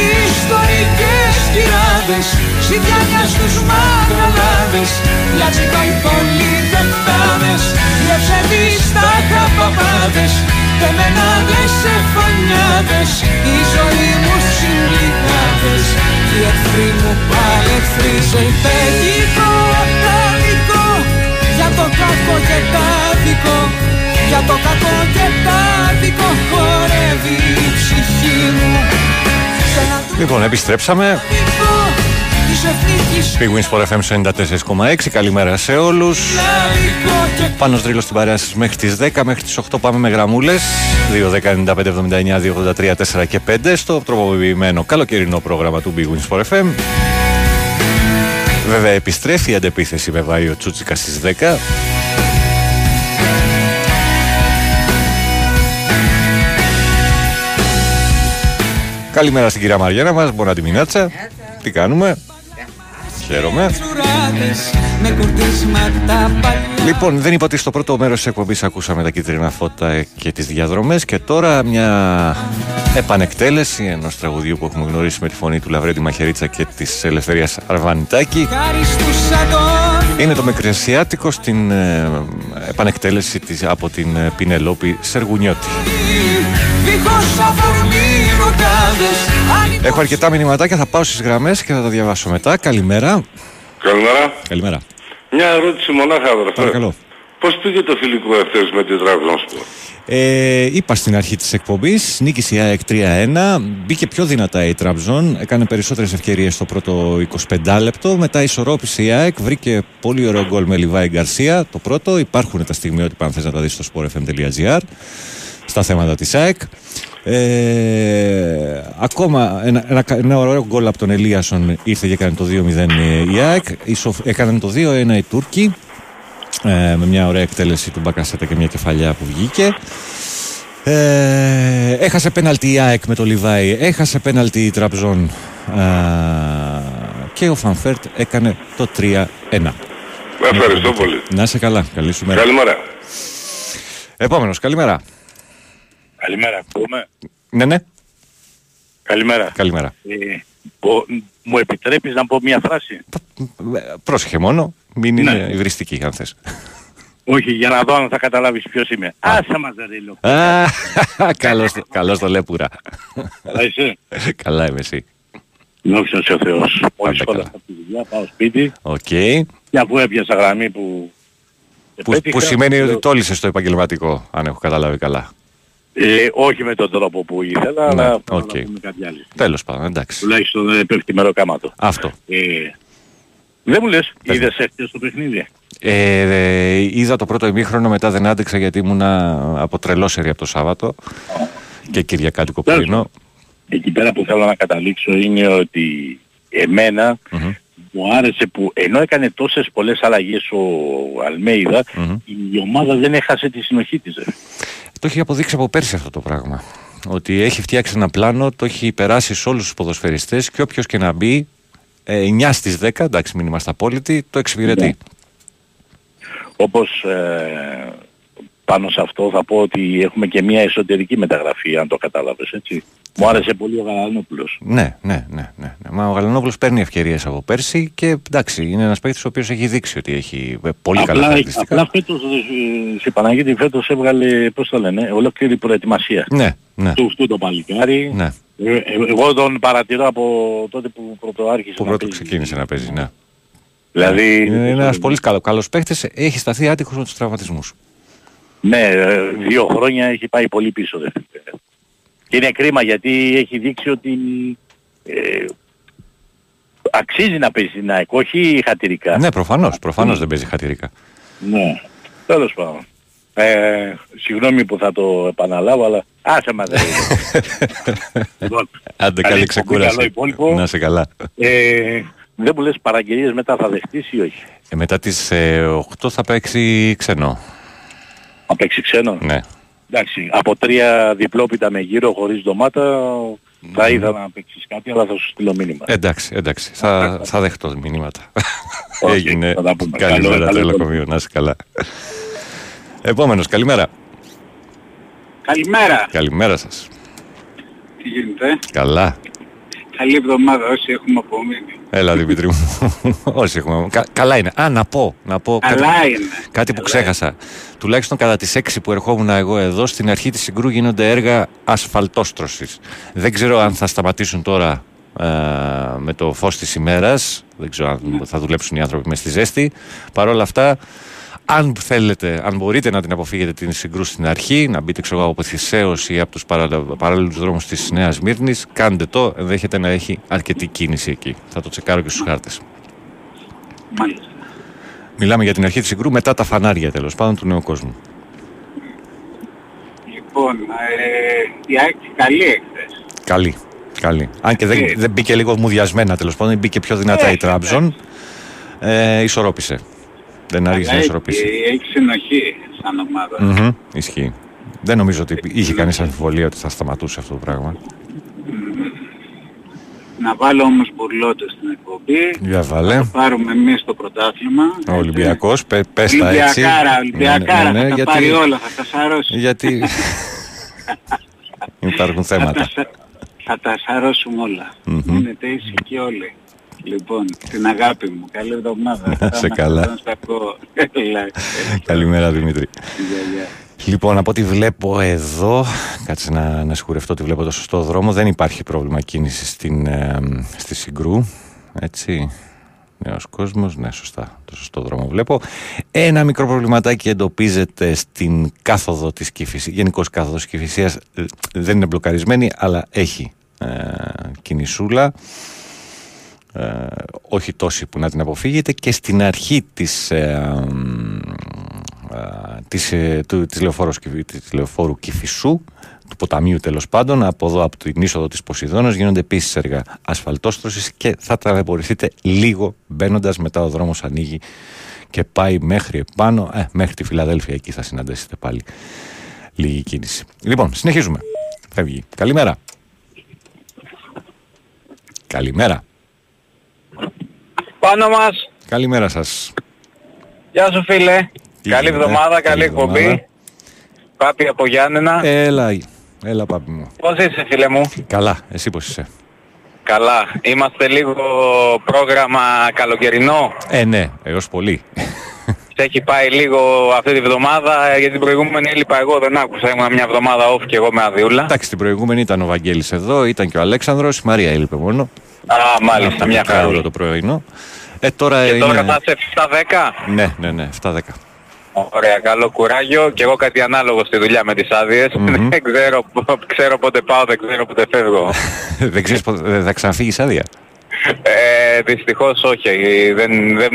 οι ιστορικές κυράδες, σιδιάνια στους μαγκαλάδες, λατσικό οι πολυτεκτάδες, γευσεβείς τα καπαπάδες, τεμενάδες εφωνιάδες, η ζωή μου συμπληκάδες, η εχθρή μου πάλι εχθρή. Σε παιδικό ατάδικο, για το κακό και τάδικο, για το κακό και τάδικο χορεύει η ψυχή μου. Λοιπόν, επιστρέψαμε. Big Wins for εφ εμ ενενήντα τέσσερα κόμμα έξι. Καλημέρα σε όλους. Πάνος Δρίλος στην παρέα σας μέχρι τις δέκα. Μέχρι τις οκτώ πάμε με γραμμούλες δύο, δέκα, ενενήντα πέντε, εβδομήντα εννιά, δύο, ογδόντα τρία, τέσσερα και πέντε στο τροποποιημένο καλοκαιρινό πρόγραμμα του Big Wins for εφ εμ. Βέβαια επιστρέφει η αντεπίθεση με Βάιο Τσούτσικα στις δέκα. Καλημέρα στην κυρία Μαριάννα μας, μπορεί να τη μηνάτσα. Τι κάνουμε, χαίρομαι. Λοιπόν, δεν είπα ότι στο πρώτο μέρος της εκπομπής ακούσαμε τα κίτρινα φώτα και τις διαδρομές. Και τώρα μια επανεκτέλεση ενός τραγουδιού που έχουμε γνωρίσει με τη φωνή του Λαβρέντη Μαχαιρίτσα και της Ελευθερίας Αρβανιτάκη. Είναι το Μικρασιάτικο στην ε, επανεκτέλεση της, από την ε, Πινελόπη Σεργουνιώτη. Έχω αρκετά μηνυματάκια, θα πάω στις γραμμές και θα τα διαβάσω μετά. Καλημέρα. Καλημέρα. Καλημέρα. Μια ερώτηση μονάχα, αδερφέ. Παρακαλώ. Πώς πήγε το φιλικό εχθές με τη Dragonsport? Ε, είπα στην αρχή της εκπομπής, νίκησε η ΑΕΚ τρία ένα, μπήκε πιο δυνατά η Trabzon, έκανε περισσότερες ευκαιρίες στο πρώτο εικοσιπέντε λεπτό, μετά ισορρόπησε η ΑΕΚ, βρήκε πολύ ωραίο γκολ με Λέβι Γκαρσία το πρώτο, υπάρχουν τα στιγμιότυπα αν θες να τα δεις στο sport f m τελεία g r στα θέματα της ΑΕΚ. Ε, ακόμα ένα, ένα, ένα ωραίο γκολ από τον Ελίασον ήρθε και έκανε το δύο μηδέν η ΑΕΚ, έκανε το δύο ένα οι Τούρκοι, Ε, με μια ωραία εκτέλεση του Μπακασέτα και μια κεφαλιά που βγήκε. Ε, έχασε πέναλτι η ΑΕΚ με το Λιβάι, έχασε πέναλτι η Τραπζόν ε, και ο Φανφέρτ έκανε το τρία ένα. Ευχαριστώ πολύ. Να είσαι καλά, καλή σου μέρα. Καλημέρα. Επόμενος, καλημέρα. Καλημέρα, ακούμε. Ναι, ναι. Καλημέρα. Καλημέρα. Ε, ο, μου επιτρέπεις να πω μια φράση? Πρόσεχε μόνο. Μην είναι ναι. Υβριστική αν θες. Όχι, για να δω αν θα καταλάβεις ποιος είμαι. Άσε μας Δρίλο. Καλώς το Λέπουρα. Καλά είσαι. Καλά είμαι εσύ. Νόξινος ο Θεός. Μόλις όλα αυτά τη δουλειά πάω σπίτι. Okay. Και αφού έπιασα γραμμή που... Που, πέτυχα, που σημαίνει και... ότι τόλισες στο επαγγελματικό, αν έχω καταλάβει καλά. Ε, όχι με τον τρόπο που ήθελα, ναι, αλλά okay. να πούμε κάποια άλλη. Τέλος πάντων, εντάξει. Τουλάχιστον επέφτει μεροκάματο. Αυτό. Ε, δεν μου λες, είδες έφτιαξε στο παιχνίδι. Ε, ε, είδα το πρώτο ημίχρονο, μετά δεν άντεξα γιατί ήμουνα από τρελόσερη από το Σάββατο oh. και Κυριακάτικο πρωινό. Εκεί πέρα που θέλω να καταλήξω είναι ότι εμένα mm-hmm. μου άρεσε που ενώ έκανε τόσες πολλές αλλαγές ο Αλμέιδα mm-hmm. η ομάδα δεν έχασε τη συνοχή της. Ε. Το έχει αποδείξει από πέρσι αυτό το πράγμα. Ότι έχει φτιάξει ένα πλάνο, το έχει περάσει σε όλους τους ποδοσφαιριστές και όποιος και να μπει εννιά στις δέκα, εντάξει μην είμαστε απόλυτοι, το εξυπηρετεί. Yeah. Όπως ε, πάνω σε αυτό θα πω ότι έχουμε και μια εσωτερική μεταγραφή, αν το κατάλαβες, έτσι. Μου άρεσε πολύ ο Γαλανόπουλος. Ναι, ναι, ναι, ναι. Μα ο Γαλανόπουλος παίρνει ευκαιρίες από πέρσι και εντάξει, είναι ένας παίκτης ο οποίος έχει δείξει ότι έχει πολύ απλά, καλά χαρακτηριστικά. Απλά φέτος, στην Παναγίδη φέτος έβγαλε, πώς το λένε, ολόκληρη προετοιμασία. Ναι, ναι. Του αυτού το παλικάρι. Ναι. Ε, ε, εγώ τον παρατηρώ από τότε που πρωτοάρχισε που να πρώτο παίζει. Ξεκίνησε να παίζει, ναι. Δηλαδή... Είναι ένας πολύ καλός, καλός παίκτης, έχει σταθεί άτυχος με τους τραυματισμούς. Ναι, δύο χρόνια έχει πάει πολύ πίσω. Δε. Και είναι κρίμα γιατί έχει δείξει ότι ε, αξίζει να παίζει στην ΑΕΚ, όχι χατηρικά. Ναι, προφανώς, προφανώς δεν παίζει χατηρικά. Ναι, τέλος πάντων. Ε, συγγνώμη που θα το επαναλάβω, αλλά άσε μας. Λοιπόν, άντε καλή ξεκούραση. Να είσαι καλά. Ε, δεν μου λες παραγγελίες μετά θα δεχτείς ή όχι. Ε, μετά τις ε, οκτώ θα παίξει ξενό. Θα παίξει ξενό. Ναι. Εντάξει, από τρία διπλόπιτα με γύρο χωρίς ντομάτα θα ήθελα να παίξεις κάτι, αλλά θα σου στείλω μήνυμα. Εντάξει, εντάξει. Θα, θα δεχτώ μηνύματα. Όχι, έγινε. Καλημέρα, τελοκομείο. Να είσαι καλά. Επόμενος, καλημέρα. Καλημέρα. Καλημέρα σας. Τι γίνεται. Καλά. Καλή εβδομάδα όσοι έχουμε απομείνει. Έλα Δημήτρη μου, όσοι έχουμε Κα, καλά είναι. Α, να πω, να πω καλά κάτι, είναι. Κάτι που καλά ξέχασα. Είναι. Τουλάχιστον κατά τις έξι που ερχόμουν εγώ εδώ, στην αρχή της Συγκρού γίνονται έργα ασφαλτόστρωσης. Δεν ξέρω αν θα σταματήσουν τώρα ε, με το φως της ημέρας, δεν ξέρω αν ναι. θα δουλέψουν οι άνθρωποι μες στη ζέστη. Παρ' όλα αυτά, αν θέλετε, αν μπορείτε να την αποφύγετε την Συγκρού στην αρχή, να μπείτε ξέρω από Θησέως ή από τους παράλληλους δρόμους της Νέας Μύρνης, κάντε το, ενδέχεται να έχει αρκετή κίνηση εκεί. Θα το τσεκάρω και στους χάρτες. Μάλιστα. Μιλάμε για την αρχή της Συγκρού μετά τα φανάρια τέλος πάντων του νέου κόσμου. Λοιπόν, ε, η ΑΕΚ καλή εχθές. Καλή, καλή. Αν και δεν, δεν μπήκε λίγο μουδιασμένα τέλος πάντων, μπήκε πιο δυνατά έχει, η Τράμπζον, ε, ισορρόπησε. Δεν άργησε να ισορροπήσει. Έχει συνοχή σαν ομάδα. Mm-hmm. Ισχύει. Δεν νομίζω ότι είχε κανείς αμφιβολία ότι θα σταματούσε αυτό το πράγμα. Mm. Να βάλω όμως μπουρλότο στην εκπομπή. Για βάλε. Θα πάρουμε εμείς το πρωτάθλημα. Ο Ολυμπιακός, πε, πες τα έτσι. Ολυμπιακάρα, Ολυμπιακάρα. Ναι, ναι, ναι, θα γιατί... τα πάρει όλα, θα τα σαρώσει. Γιατί... Υπάρχουν θέματα. Θα τα, θα τα σαρώσουμε όλα. Mm-hmm. Μείνετε ήσυχοι όλοι. Λοιπόν, την αγάπη μου. Καλή εβδομάδα. Να σε καλά. Καλημέρα Δημήτρη. Yeah, yeah. Λοιπόν, από ό,τι βλέπω εδώ, κάτσε να, να σιγουρευτώ ότι βλέπω το σωστό δρόμο, δεν υπάρχει πρόβλημα κίνησης στην, ε, στη Συγκρού. Έτσι, νέος κόσμος, ναι σωστά, το σωστό δρόμο βλέπω. Ένα μικρό προβληματάκι εντοπίζεται στην κάθοδο της Κηφισίας, γενικώς κάθοδο της Κηφισίας, δεν είναι μπλοκαρισμένη, αλλά έχει ε, κινησούλα. Ε, όχι τόση που να την αποφύγετε και στην αρχή της, ε, ε, της, ε, του, της, λεωφόρου, της λεωφόρου Κηφισού του ποταμίου τέλος πάντων από εδώ από την είσοδο της Ποσειδώνας γίνονται επίσης έργα ασφαλτόστρωσης και θα ταλαιπωρηθείτε λίγο μπαίνοντας μετά ο δρόμος ανοίγει και πάει μέχρι επάνω ε, μέχρι τη Φιλαδέλφια εκεί θα συναντήσετε πάλι λίγη κίνηση. Λοιπόν συνεχίζουμε. Φεύγει. Καλημέρα. Καλημέρα. Πάνω μας. Καλημέρα σας. Γεια σου φίλε. Τι καλή εβδομάδα, καλή εκπομπή. Πάπη από Γιάννενα. Έλα, έλα Πάπη μου. Πώς είσαι φίλε μου. Καλά, εσύ πώς είσαι. Καλά, είμαστε λίγο πρόγραμμα καλοκαιρινό. Ε, ναι, έως πολύ. Σε έχει πάει λίγο αυτή τη εβδομάδα, γιατί την προηγούμενη έλειπα εγώ, δεν άκουσα, ήμουν μια εβδομάδα off και εγώ με αδειούλα. Εντάξει, την προηγούμενη ήταν ο Βαγγέλης εδώ, ήταν και ο Αλέξανδρος, η Μαρία έλειπε μόνο. Α, μάλιστα, μια χαρά. Ώρα το πρωινό. Ε, τώρα και τώρα είναι... θα είσαι εφτά δέκα. Ναι, ναι, ναι, εφτά δέκα. Ωραία, καλό κουράγιο. Και εγώ κάτι ανάλογο στη δουλειά με τις άδειες. Mm-hmm. Δεν ξέρω, ξέρω πότε πάω, δεν ξέρω πότε φεύγω. Δεν ξέρεις πότε θα ξαναφύγεις άδεια. Ε, δυστυχώς όχι. Δεν, δεν,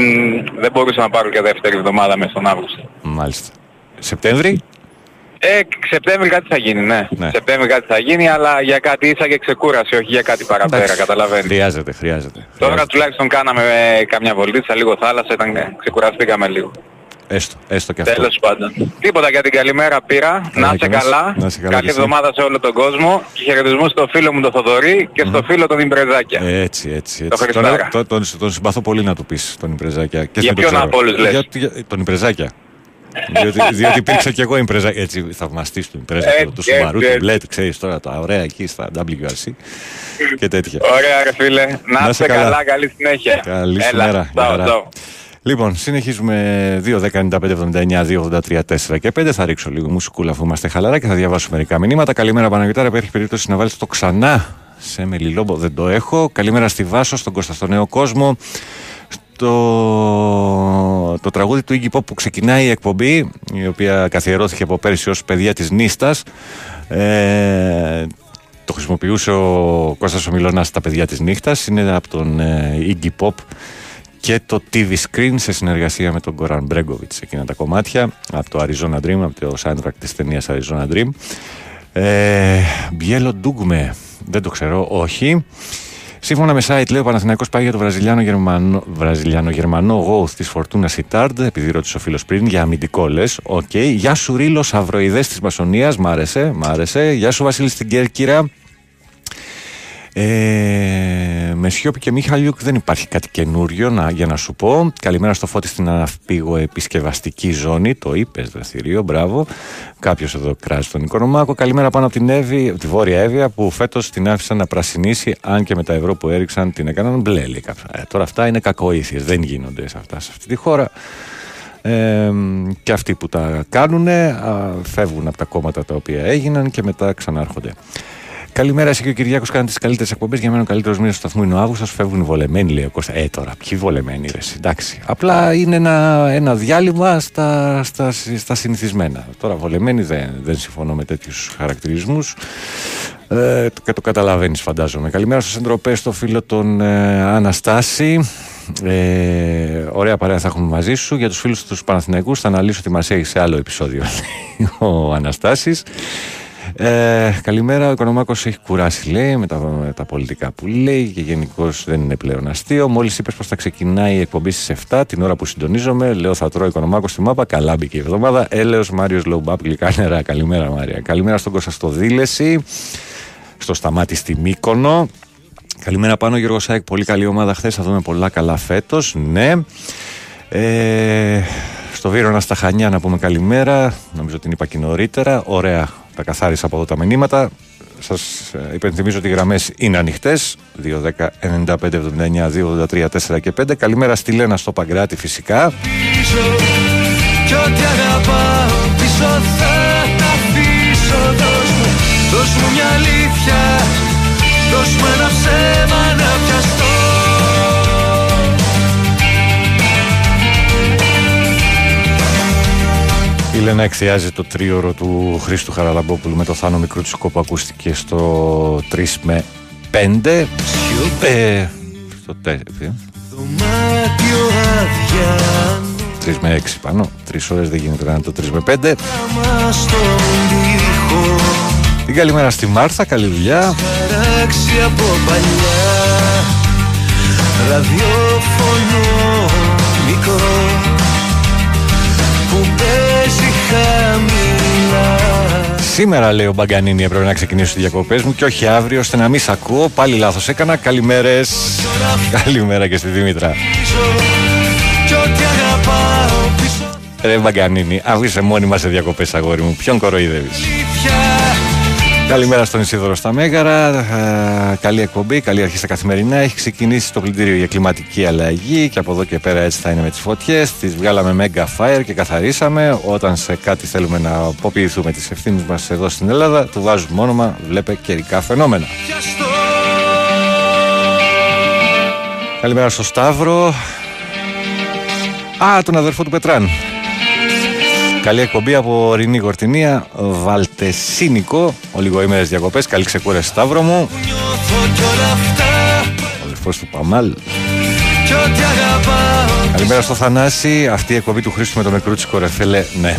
δεν μπορούσα να πάρω και δεύτερη εβδομάδα μέσα στον Αύγουστο. Μάλιστα. Σεπτέμβρη. Ε, Σεπτέμβρη κάτι θα γίνει, ναι. ναι. Σεπτέμβρη κάτι θα γίνει, αλλά για κάτι ίσα και ξεκούραση, όχι για κάτι παραπέρα, εντάξει, καταλαβαίνεις. Χρειάζεται, χρειάζεται. Τώρα χρειάζεται. Τουλάχιστον κάναμε καμιά βολτίτσα, λίγο θάλασσα, ήταν, ναι, ξεκουραστήκαμε λίγο. Έστω, έστω και αυτό. Τέλος πάντων. Τίποτα, για την καλημέρα πήρα, ε, να είσαι καλά, να καλά, καλή εβδομάδα σε όλο τον κόσμο και χαιρετισμού στο φίλο μου τον Θοδωρή και mm-hmm. στο φίλο τον Ιμπρεζάκια. Έτσι, έτσι, έτσι. Το τον, τον, τον, τον συμπαθώ πολύ να του πεις τον Ιμπρεζάκια. Και για ποιον από όλους λες? Τον Ιμπρεζάκια. διότι, διότι υπήρξα και εγώ Ιμπρέζα, έτσι θαυμαστής του Ιμπρέζα, ε, του Σουμαρού, του Μπλέτ, ξέρεις τώρα τα ωραία εκεί στα ντάμπλιου αρ σι και τέτοια. Ωραία ρε φίλε, να είστε καλά. καλά, καλή συνέχεια. Καλή συνέχεια. Λοιπόν, συνεχίζουμε δύο, δέκα, ενενήντα πέντε, εβδομήντα εννιά, δύο, ογδόντα τρία, τέσσερα και πέντε. Θα ρίξω λίγο μουσικούλα αφού είμαστε χαλαρά και θα διαβάσουμε μερικά μηνύματα. Καλημέρα Παναγιώτα, ρε, έχει περίπτωση να βάλεις το ξανά σε Μελιλόμπο, δεν το έχω. Καλημέρα στη Βάσο, στον Κώστα, στον Νέο Κόσμο. Το... το τραγούδι του Iggy Pop που ξεκινάει η εκπομπή, η οποία καθιερώθηκε από πέρσι ως παιδιά της νύστας, ε... το χρησιμοποιούσε ο Κώστας ο Μιλώνας στα παιδιά της νύχτας, είναι από τον ε, Iggy Pop και το τι βι Screen σε συνεργασία με τον Goran Bregovic, εκείνα τα κομμάτια από το Arizona Dream, από το soundtrack της ταινίας Arizona Dream. ε... Bielo Dugme, δεν το ξέρω, όχι. Σύμφωνα με site, λέει, ο Παναθηναϊκός πάει για το Βραζιλιάνο-Γερμανό, Βραζιλιάνο-Γερμανό γόου της Φορτούνα Σιτάρντ, επειδή ρώτησε ο φίλος πριν, για αμυντικό λες. Οκ. Okay. Γεια σου Ρήλος, Αυροειδές της Μασονίας, μ' άρεσε, μ' άρεσε. Γεια σου Βασίλη στην Κέρκυρα. Ε, με Σιώπη και Μιχαλιούκ δεν υπάρχει κάτι καινούριο να, για να σου πω. Καλημέρα στο Φώτη στην αναυπηγοεπισκευαστική ζώνη. Το είπες δραστηριό, μπράβο. Κάποιος εδώ κράζει τον Οικονομάκο. Καλημέρα πάνω από την, Εύη, από τη Βόρεια Εύβοια που φέτος την άφησαν να πρασινίσει. Αν και με τα ευρώ που έριξαν την έκαναν μπλε, λέει. Ε, τώρα αυτά είναι κακοήθειες. Δεν γίνονται σε, αυτά, σε αυτή τη χώρα. Ε, και αυτοί που τα κάνουν φεύγουν από τα κόμματα τα οποία έγιναν και μετά ξανάρχονται. Καλημέρα, εσύ και ο Κυριάκος κάνετε τις καλύτερες εκπομπές. Για μένα ο καλύτερος μήνας του σταθμού είναι ο Αύγουστος. Φεύγουν οι βολεμένοι, λέει ο Κώστα. Ε, τώρα, ποιοι βολεμένοι, ρε, εντάξει. Απλά είναι ένα, ένα διάλειμμα στα, στα, στα συνηθισμένα. Τώρα, βολεμένοι δεν, δεν συμφωνώ με τέτοιους χαρακτηρισμούς. Ε, το, το καταλαβαίνεις, φαντάζομαι. Καλημέρα στο Σεντροπέ, στο φίλο τον ε, Αναστάση. Ε, ωραία παρέα θα έχουμε μαζί σου. Για τους φίλους τους Παναθηναϊκούς θα αναλύσω τη Μαρσέη σε άλλο επεισόδιο, ο Αναστάσης. Ε, καλημέρα, ο Οικονομάκος έχει κουράσει, λέει, με τα, με τα πολιτικά που λέει και γενικώς δεν είναι πλέον αστείο. Μόλις είπες πως θα ξεκινάει η εκπομπή στις εφτά, την ώρα που συντονίζομαι, λέω θα τρώω Οικονομάκος στη μάπα, καλά μπήκε η εβδομάδα. Έλεος Μάριος Λομπάπ, γλυκά νερά, καλημέρα Μάρια. Καλημέρα στον Κώστα στο Δήλεση, στο Σταμάτη στη Μύκονο. Καλημέρα πάνω Γιώργο Σάικ, πολύ καλή ομάδα χθες, θα δούμε πολλά καλά φέτος, ναι. Ε, στο Βύρονα στα Χανιά να πούμε καλημέρα, νομίζω την είπα και νωρίτερα, ωραία. Τα καθάρισα από εδώ τα μηνύματα. Σας υπενθυμίζω ότι οι γραμμές είναι ανοιχτές. δύο, δέκα, ενενήντα πέντε, εβδομήντα εννιά, δύο, ογδόντα τρία, τέσσερα και πέντε. Καλημέρα στη Λένα στο Παγκράτη φυσικά. Η Λένα εκθιάζει το τρίωρο του Χρήστου Χαραλαμπόπουλου με το Θάνο Μικρού Τσικό που ακούστηκε στο τρία με πέντε. Ε, στο τέσσερα. τρία με έξι πάνω. τρεις ώρες δεν γίνεται να είναι το τρία με πέντε. Την καλημέρα στη Μάρθα, καλή δουλειά. Χαράξει από παλιά, ραδιόφωνο μικρό. Σήμερα λέει ο Μπαγκανίνη έπρεπε να ξεκινήσω τις διακοπές μου και όχι αύριο ώστε να μην σ' ακούω. Πάλι λάθος έκανα. Καλημέρες. Καλημέρα και στη Δήμητρα. Ρε Μπαγκανίνη, αφήσε μόνοι μας σε διακοπές αγόρι μου. Ποιον κοροϊδεύεις? Καλημέρα στον Ισίδωρο στα Μέγαρα. Καλή εκπομπή, καλή αρχή στα καθημερινά. Έχει ξεκινήσει το πλυντήριο για κλιματική αλλαγή και από εδώ και πέρα έτσι θα είναι με τις φωτιές. Τις βγάλαμε mega fire και καθαρίσαμε. Όταν σε κάτι θέλουμε να αποποιηθούμε τις ευθύνες μας εδώ στην Ελλάδα, του βάζουμε όνομα, βλέπε καιρικά φαινόμενα. Καλημέρα στο Σταύρο. Α, τον αδερφό του Πετράν. Καλή εκπομπή από Ρινή Κορτινία, Βαλτεσίνικο. Ο λιγοήμερες διακοπές. Καλή ξεκούραση, Σταύρο μου. Ο αδερφός του Παμάλ. Καλημέρα στο Θανάση. Αυτή η εκπομπή του Χρήστου με τον Μεκρούτσικο, ρε φίλε, ναι.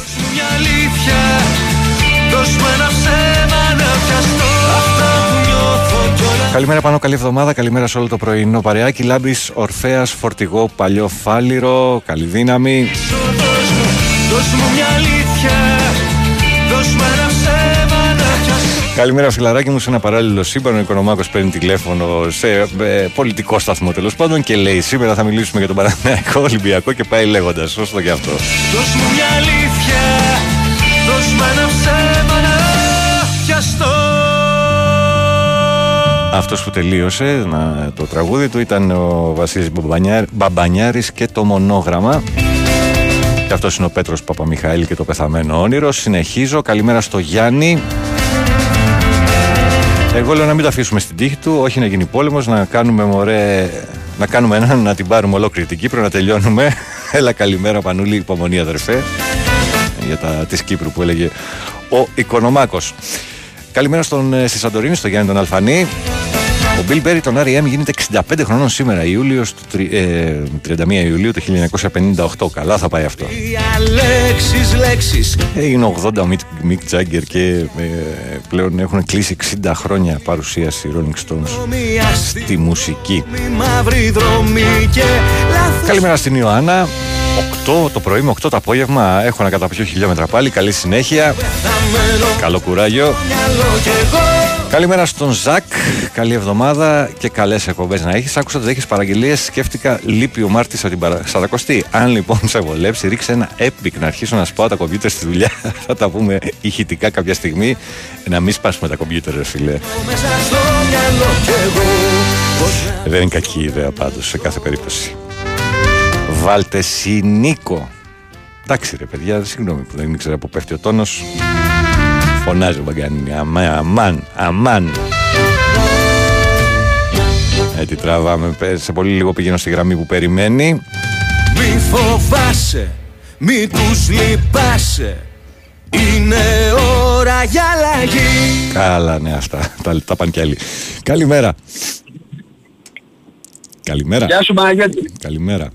Καλημέρα Πανώ, καλή εβδομάδα, καλημέρα σε όλο το πρωινό παρεάκι. Λάμπης, Ορφέας, Φορτηγό, Παλιό Φάλιρο, καλή δύναμη. Καλημέρα φιλαράκι μου, σε ένα παράλληλο σύμπαν ο Οικονομάκος παίρνει τηλέφωνο σε ε, πολιτικό σταθμό τέλος πάντων και λέει σήμερα θα μιλήσουμε για τον Παναθηναϊκό Ολυμπιακό και πάει λέγοντας, σωστό και αυτό. Δώσ' μου μια αλήθεια, δώσ' μου ένα ψέμα να πιαστώ. Αυτός που τελείωσε να, το τραγούδι του ήταν ο Βασίλης Μπαμπανιάρης και το μονόγραμμα. Και αυτός είναι ο Πέτρος Παπαμιχαήλ και το πεθαμένο όνειρο. Συνεχίζω, καλημέρα στο Γιάννη. Εγώ λέω να μην το αφήσουμε στην τύχη του, όχι να γίνει πόλεμος, να κάνουμε μωρέ, να κάνουμε έναν, να την πάρουμε ολόκληρη την Κύπρο, να τελειώνουμε. Έλα καλημέρα Πανούλη, υπομονή αδερφέ, για τα της Κύπρου που έλεγε ο Οικονομάκος. Καλημέρα στον, στη Σαντορίνη, στον Γιάννη τον Αλφανή. Ο Bill Berry τον αρ εμ γίνεται εξήντα πέντε χρονών σήμερα, Ιούλιος, τριάντα μία Ιουλίου του χίλια εννιακόσια πενήντα οκτώ. Καλά θα πάει αυτό. Έγινε ογδόντα ο Μικ Τζάγκερ και πλέον έχουν κλείσει εξήντα χρόνια παρουσίαση Rolling Stones στη μουσική. Καλημέρα στην Ιωάννα. οκτώ το πρωί με οκτώ το απόγευμα. Έχω να καταπιώ χιλιόμετρα πάλι. Καλή συνέχεια. Καλό κουράγιο. Καλημέρα στον Ζακ. Καλή εβδομάδα και καλές εκπομπές να έχεις. Άκουσα ότι έχεις παραγγελίες. Σκέφτηκα, λείπει ο Μάρτης από την παρακοστή. Αν λοιπόν σε βολέψει, ρίξε ένα epic να αρχίσω να σπάω τα κομπιούτερ στη δουλειά. Θα τα πούμε ηχητικά κάποια στιγμή. Να μην σπάσουμε τα κομπιούτερ, φίλε. Δεν είναι κακή ιδέα πάντως σε κάθε περίπτωση. Βαλτεσίνικο. Εντάξει ρε παιδιά, συγγνώμη που δεν ήξερα που πέφτει ο τόνος. Φωνάζει ο Μπαγκάνι, αμά, αμάν, αμάν. Έτσι τραβάμε, σε πολύ λίγο πηγαίνω στη γραμμή που περιμένει. Μη φοβάσαι, μη τους λυπάσαι, είναι ώρα για αλλαγή. Καλά ναι, αυτά, τα, τα πάνε κι άλλοι. Καλημέρα. Καλημέρα. Γεια σου Παναγιώτη. Καλημέρα.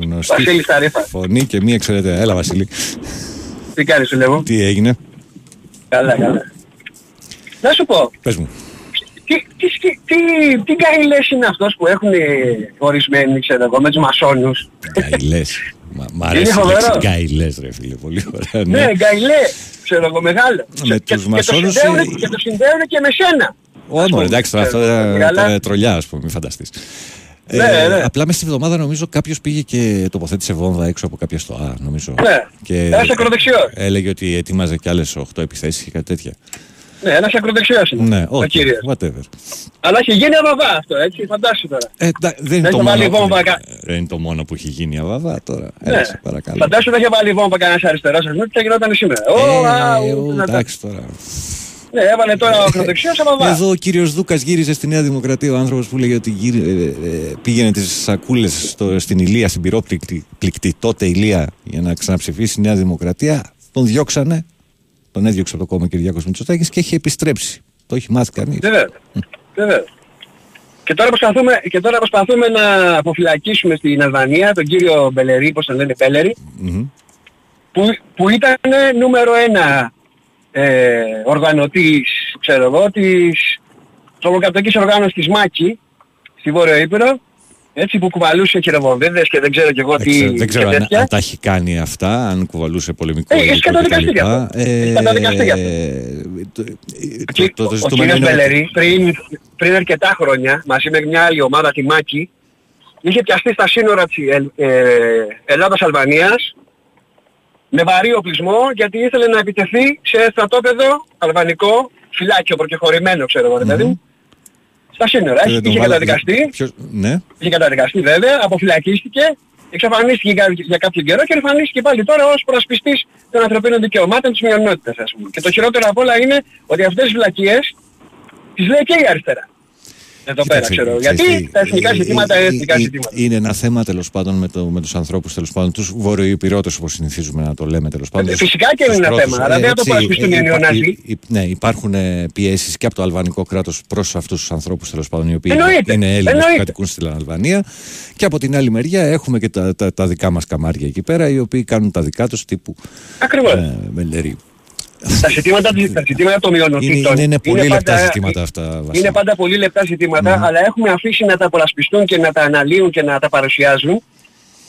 Γνωστή Βασίλης Ταρίφα. Φωνή και μία εξαιρετικά. Έλα Βασίλη. Τι κάνεις σου λέγω. Τι έγινε. Καλά καλά. Να σου πω. Πες μου. Τι, τι, τι, τι, τι καηλές είναι αυτός που έχουν ορισμένοι ξέρω εγώ με τους μασόνους. Καηλές. Μ' αρέσει η λέξη καηλές ρε φίλε. Πολύ ωραία. Ναι, ναι καηλές. Ξέρω εγώ μεγάλο. Με και, τους μασόνους. Και το συνδέουν και, το συνδέουν και με σένα. Όνο εντάξει αυτό ήταν τρολιά ας πούμε μη φανταστείς. Ε, ναι, ναι. Απλά μέσα στη βδομάδα νομίζω κάποιος πήγε και τοποθέτησε βόμβα έξω από κάποια στοά νομίζω. Ναι, και ένας ακροδεξιός. Έλεγε ότι ετοίμαζε κι άλλες οκτώ επιθέσεις και κάτι τέτοια. Ναι, ένας ακροδεξιός είναι. Ναι, όχι, okay, whatever. Αλλά έχει γίνει αβαβά αυτό, έτσι, φαντάσου τώρα. Ε, τα, δεν, είναι το μόνο, βόμβα, κα... δεν είναι το μόνο που έχει γίνει αβαβά τώρα. Ναι. Έλα, σε παρακαλώ. Φαντάσου δεν είχε βάλει βόμβα κανένας αριστερός, ας πούμε, τι γινόταν σήμερα. Ω, εντάξει τώρα. Ναι, έβαλε τώρα ο ακροδεξιός αβαβά. Εδώ ο κύριος Δούκας γύριζε στη Νέα Δημοκρατία, ο άνθρωπος που λέγε ότι γύρι, ε, πήγαινε τις σακούλες στο, στην Ηλία, στην πυρόπληκτη πληκτη, τότε Ηλία, για να ξαναψηφίσει η Νέα Δημοκρατία. Τον διώξανε, τον έδιωξε από το κόμμα Κυριάκος Μητσοτάκης και έχει επιστρέψει. Το έχει μάθει κανείς. Βέβαια, βέβαια. Και τώρα προσπαθούμε, και τώρα προσπαθούμε να αποφυλακίσουμε στην Αλβανία τον κύριο Μπελερή, πώς τον λένε Μπέλερη, mm-hmm. που, που ήταν νούμερο ένα. Ε, οργανωτής, ξέρω εγώ, της τρομοκρατικής οργάνωσης της Μάκη στη Βόρειο Ήπειρο, έτσι που κουβαλούσε χειροβομβίδες και δεν ξέρω κι εγώ τι... Δεν ξέρω αν, αν τα έχει κάνει αυτά, αν κουβαλούσε πολεμικό υλικό και τα λοιπά. Έχεις καταδικαστεί γι' αυτό. Ο κύριος Μπελερή πριν αρκετά χρόνια, μαζί με μια άλλη ομάδα, τη Μάκη, είχε πιαστεί στα σύνορα της Ελλάδας-Αλβανίας με βαρύ οπλισμό γιατί ήθελε να επιτεθεί σε στρατόπεδο αλβανικό, φυλάκιο προκεχωρημένο ξέρω εγώ δηλαδή, mm-hmm. στα σύνορα. Είχε, είχε καταδικαστεί, ποιος... ναι. είχε καταδικαστεί βέβαια, αποφυλακίστηκε, εξαφανίστηκε για, για κάποιο καιρό και εμφανίστηκε πάλι τώρα ως προασπιστής των ανθρωπίνων δικαιωμάτων της μειονότητας ας πούμε. Και το χειρότερο απ' όλα είναι ότι αυτές τις φυλακίες τις λέει και η αριστερά. Δεν το πέρα, ξέρω. Γιατί τα εθνικά ζητήματα είναι εθνικά ζητήματα. Είναι ένα θέμα τέλος πάντων με, το, με τους ανθρώπους, τέλος πάντων, τους βορειοηπειρώτες όπως συνηθίζουμε να το λέμε τέλος πάντων. Φυσικά και είναι ένα θέμα, αλλά δεν θα το παρασπιστούν οι νεοναζί. Ναι, υπάρχουν πιέσεις και από το αλβανικό κράτος προς αυτούς τους ανθρώπους τέλος πάντων, οι οποίοι είναι Έλληνες που κατοικούν στην Αλβανία. Και από την άλλη μεριά έχουμε και τα δικά μας καμάρια εκεί πέρα, οι οποίοι κάνουν τα δικά τους τύπου Μελτερίου. Τα ζητήματα, τα ζητήματα των μειονοτήτων είναι, είναι πολύ είναι λεπτά πάντα, ζητήματα αυτά. Είναι πάντα πολύ λεπτά ζητήματα, mm. αλλά έχουμε αφήσει να τα απολασπιστούν και να τα αναλύουν και να τα παρουσιάζουν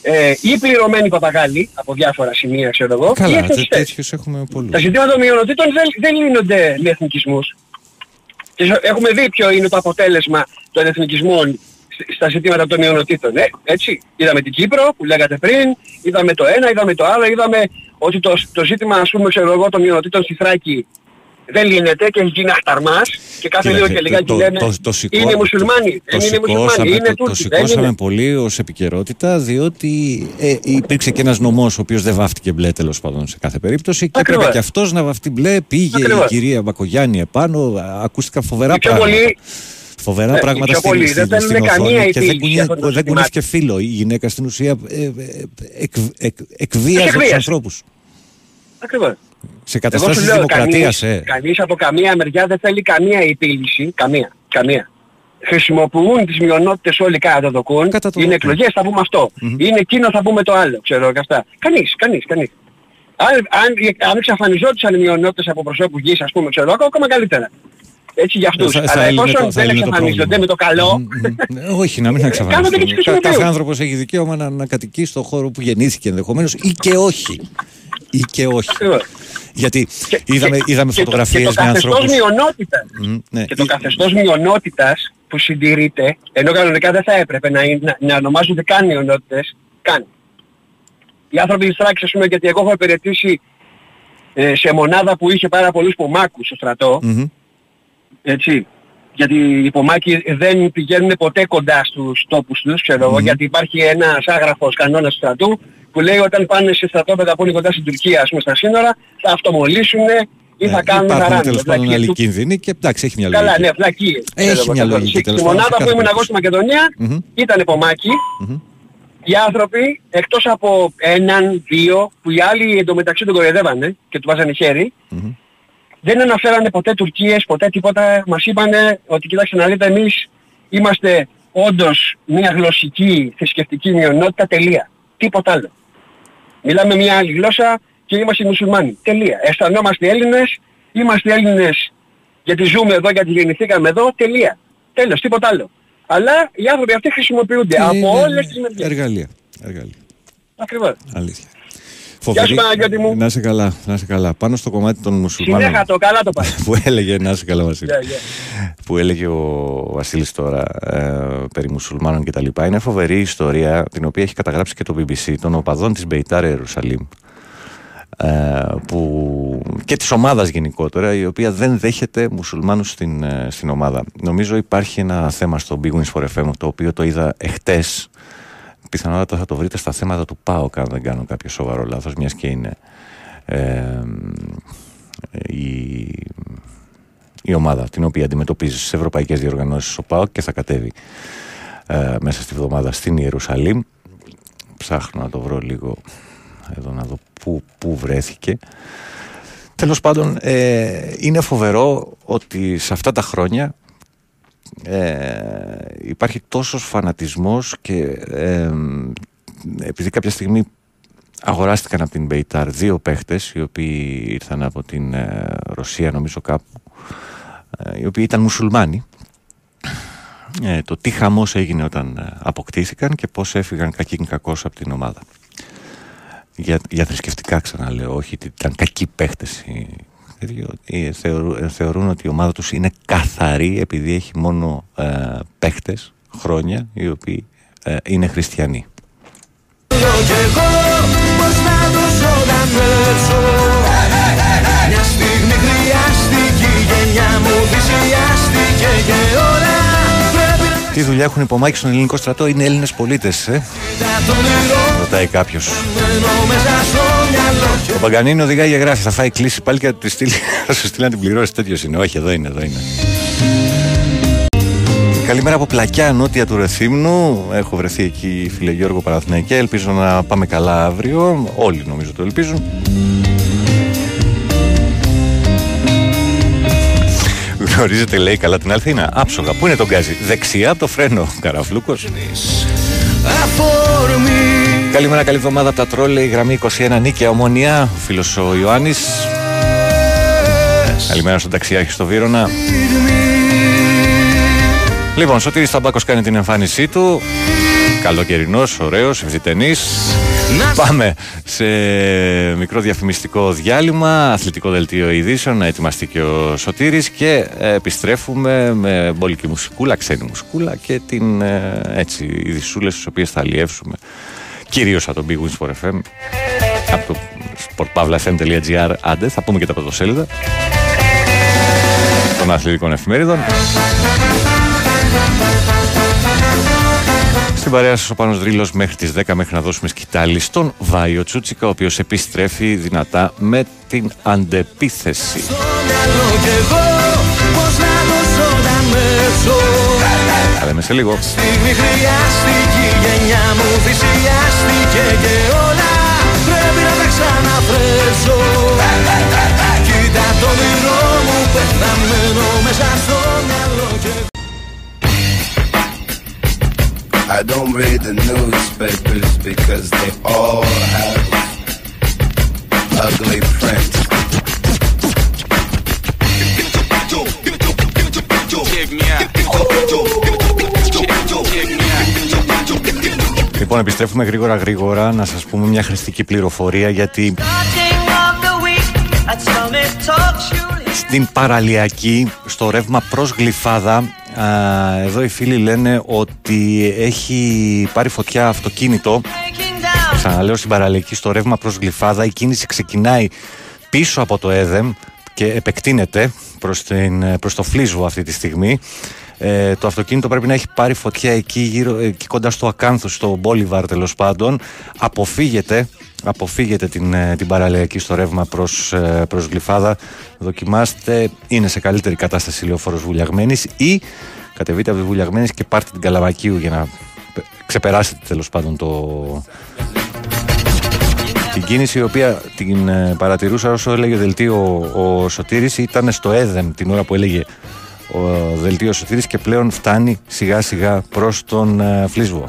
ε, ή πληρωμένοι παπαγάλοι από διάφορα σημεία, ξέρω εγώ. Καλά, τέτοιους έχουμε πολλούς. Τα ζητήματα των μειονοτήτων δεν, δεν λύνονται με εθνικισμούς. Και έχουμε δει ποιο είναι το αποτέλεσμα των εθνικισμών στα ζητήματα των μειονοτήτων. Ε, έτσι. Είδαμε την Κύπρο που λέγατε πριν, είδαμε το ένα, είδαμε το άλλο, είδαμε ότι το, το ζήτημα ας πούμε ξέρω εγώ των μειονοτήτων στη Θράκη δεν λύνεται και γίνει αχταρμάς και κάθε λίγο και λιγάκι λένε είναι μουσουλμάνοι, δεν είναι μουσουλμάνοι, είναι Τούρκοι. Το σηκώσαμε πολύ ως επικαιρότητα διότι ε, υπήρξε και ένας νομός ο οποίος δεν βάφτηκε μπλε τέλος πάντων σε κάθε περίπτωση και έπρεπε και αυτός να βαφτεί μπλε, πήγε η κυρία Μπακογιάννη επάνω, ακούστηκαν φοβερά πράγματα. Φοβερά ναι, πράγματα στην οθόνη και δεν κουνείς και φίλο. Η γυναίκα στην ουσία ε, ε, εκ, εκ, εκβίαζε τους ανθρώπους. Ακριβώς. Σε καταστάσεις της δημοκρατίας. Κανείς, ε. κανείς από καμία μεριά δεν θέλει καμία επίλυση. Καμία. καμία. Χρησιμοποιούν τις μειονότητες όλοι κατά το δοκούν. Είναι εκλογές θα πούμε αυτό. Mm-hmm. Είναι εκείνο θα πούμε το άλλο. Ξέρω και αυτά. Κανείς, κανείς, κανείς. Αν, αν, αν εξαφανιζόντουσαν οι μειονότητες από προσώπου γης ας πούμε ξέρω ακόμα καλύτερα. Έτσι για αυτούς. Θα, θα αλλά εφόσον δεν εξαφανίζονται με το καλό... Όχι, να μην εξαφανίζονται. Κάθε άνθρωπος έχει δικαίωμα να, να κατοικεί στον χώρο που γεννήθηκε ενδεχομένως ή και όχι. Ή και όχι. Γιατί και, είδαμε, και, είδαμε και φωτογραφίες και με ανθρώπους... Mm, ναι. Και το καθεστώς μειονότητας που συντηρείται, ενώ κανονικά δεν θα έπρεπε να, να, να ονομάζονται καν μειονότητες, καν. Οι άνθρωποι της Θράκης, ας πούμε, γιατί εγώ έχω υπηρετήσει ε, σε μονάδα που είχε πάρα πολλούς πομάκους στο στρατό, έτσι, γιατί οι πομάκοι δεν πηγαίνουν ποτέ κοντά στους τόπους τους, ξέρω εγώ, mm. γιατί υπάρχει ένας άγραφος κανόνας του στρατού που λέει όταν πάνε σε στρατόπεδα που είναι κοντά στην Τουρκία, ας πούμε στα σύνορα, θα αυτομολύσουν ή θα yeah, κάνουν θα ράνουν. Υπάρχουν τέλος άλλοι κίνδυνοι και εντάξει, έχει μια λογική. Καλά, ναι, φλακίες. Έχει μια λογική. Η μονάδα που ήμουν εγώ στη Μακεδονία mm-hmm. ήταν πομάκοι. Mm-hmm. Οι άνθρωποι, εκτός από έναν, δύο, που οι άλλοι εντωμεταξύ τον κοροϊδεύανε και του βάζανε χέρι, mm-hmm. δεν αναφέρανε ποτέ Τουρκίες, ποτέ τίποτα. Μας είπανε ότι κοιτάξτε να δείτε εμείς είμαστε όντως μια γλωσσική θρησκευτική μειονότητα, τελεία. Τίποτα άλλο. Μιλάμε μια άλλη γλώσσα και είμαστε μουσουλμάνοι. Τελεία. Αισθανόμαστε Έλληνες, είμαστε Έλληνες γιατί ζούμε εδώ, γιατί γεννηθήκαμε εδώ, τελεία. Τέλος, τίποτα άλλο. Αλλά οι άνθρωποι αυτοί χρησιμοποιούνται είναι από όλες τις μεριές. Εργαλεία. εργαλεία. Ακριβώς. Αλήθεια. Φοβερή. Γεια σου Παναγιώτη μου. Να είσαι καλά, να είσαι καλά. Πάνω στο κομμάτι των μουσουλμάνων. Συνέχα το, καλά το πάει. Που έλεγε, να είσαι καλά Βασίλη. Yeah, yeah. Που έλεγε ο Βασίλης τώρα ε, περί μουσουλμάνων και τα λοιπά. Είναι φοβερή ιστορία την οποία έχει καταγράψει και το μπι μπι σι των οπαδών της Μπεϊτάρ Ιερουσαλήμ. Ε, που... και της ομάδας γενικότερα, η οποία δεν δέχεται μουσουλμάνους στην, στην ομάδα. Νομίζω υπάρχει ένα θέμα στο Big Wings for εφ εμ το οποίο το είδα εχτες. Πιθανότατα θα το βρείτε στα θέματα του ΠΑΟΚ αν δεν κάνω κάποιο σοβαρό λάθος, μιας και είναι ε, η, η ομάδα την οποία αντιμετωπίζει στις ευρωπαϊκές διοργανώσεις ο ΠΑΟΚ και θα κατέβει ε, μέσα στη βδομάδα στην Ιερουσαλήμ. Ψάχνω να το βρω λίγο εδώ να δω πού, πού βρέθηκε. Τέλος πάντων ε, είναι φοβερό ότι σε αυτά τα χρόνια Ε, υπάρχει τόσος φανατισμός και ε, επειδή κάποια στιγμή αγοράστηκαν από την Μπεϊτάρ δύο παίχτες οι οποίοι ήρθαν από την ε, Ρωσία νομίζω κάπου ε, οι οποίοι ήταν μουσουλμάνοι ε, το τι χαμός έγινε όταν αποκτήθηκαν και πώς έφυγαν κακήν κακώς από την ομάδα για, για θρησκευτικά ξαναλέω, όχι ήταν κακοί παίχτες. Θεωρούν, θεωρούν ότι η ομάδα τους είναι καθαρή επειδή έχει μόνο ε, παίχτες χρόνια οι οποίοι ε, είναι χριστιανοί. Μια στιγμή χρειάστηκε η γενιά μου, θυσιάστηκε και όλα. Τι δουλειά έχουν οι πομάκοι στον ελληνικό στρατό, είναι Έλληνες πολίτες, ε? Ρωτάει κάποιος. Ο Παγκανίνο οδηγάει για γράφη, θα φάει κλίση πάλι και θα σου στείλει να την πληρώσει, τέτοιος είναι, όχι εδώ είναι, εδώ είναι. Καλημέρα από Πλακιά, νότια του Ρεθύμνου. Έχω βρεθεί εκεί, φίλε Γιώργο, Παραθυναϊκέ. Ελπίζω να πάμε καλά αύριο. Όλοι νομίζω το ελπίζουν. Γνωρίζετε, λέει, καλά την Αθήνα. Άψογα. Πού είναι το γκάζι? Δεξιά από το φρένο, Καραφλούκος. Καλημέρα, καλή εβδομάδα από τα τρόλε. Η γραμμή είκοσι ένα, Νίκαια, Ομονία. Ο φίλος ο Ιωάννης. Καλημέρα στον ταξιάρχη στο Βύρωνα. Λοιπόν, Σωτήρης Ταμπάκος κάνει την εμφάνισή του. Καλοκαιρινός, ωραίος, ευθυτενής. Πάμε σε μικρό διαφημιστικό διάλειμμα, αθλητικό δελτίο ειδήσεων, να ετοιμαστεί και ο Σωτήρης και επιστρέφουμε με μπόλικη μουσικούλα, ξένη μουσικούλα και την, έτσι, ειδησούλες τις οποίες θα αλλιεύσουμε κυρίως από τον Big Wins for εφ εμ, από το sportpavlafm.gr. Άντε, θα πούμε και τα πρωτοσέλιδα των αθλητικών εφημερίδων. Στην παρέα σας ο Πάνος Δρίλος μέχρι τις δέκα, μέχρι να δώσουμε σκητάλη στον Βάιο Τσούτσικα, ο οποίος επιστρέφει δυνατά με την αντεπίθεση. Θα λέμε σε λίγο. Στιγμή χρειάστηκε η γενιά μου, θυσιάστηκε και όλα πρέπει να τα ξαναφρέσω. Κοίτα το μυρό μου πεθαμένο μέσα στο μυαλό και... I don't read the newspapers because they all have ugly print. Λοιπόν, επιστρέφουμε γρήγορα γρήγορα να σας πούμε μια χρηστική πληροφορία, γιατί στην παραλιακή, στο ρεύμα προς Γλυφάδα, εδώ οι φίλοι λένε ότι έχει πάρει φωτιά αυτοκίνητο. Ξαναλέω, στην παραλιακή, στο ρεύμα προς Γλυφάδα, η κίνηση ξεκινάει πίσω από το ΕΔΕΜ και επεκτείνεται προς, την, προς το Φλίσβο αυτή τη στιγμή. Ε, το αυτοκίνητο πρέπει να έχει πάρει φωτιά εκεί, γύρω, εκεί κοντά στο Ακάνθο, στο Μπόλιβαρ, τέλος πάντων. Αποφύγεται, αποφύγεται την, την παραλιακή στο ρεύμα προς, προς Γλυφάδα. Δοκιμάστε, είναι σε καλύτερη κατάσταση λεωφόρος Βουλιαγμένης, ή κατεβείτε από τη Βουλιαγμένης και πάρτε την Καλαμακίου για να ξεπεράσετε τέλος πάντων το... Την κίνηση, η οποία την παρατηρούσα όσο έλεγε δελτίο ο, ο Σωτήρης, ήταν στο ΕΔΕΜ την ώρα που έλεγε ο δελτίο Σωτήρης και πλέον φτάνει σιγά σιγά προς τον ε, Φλίσβο.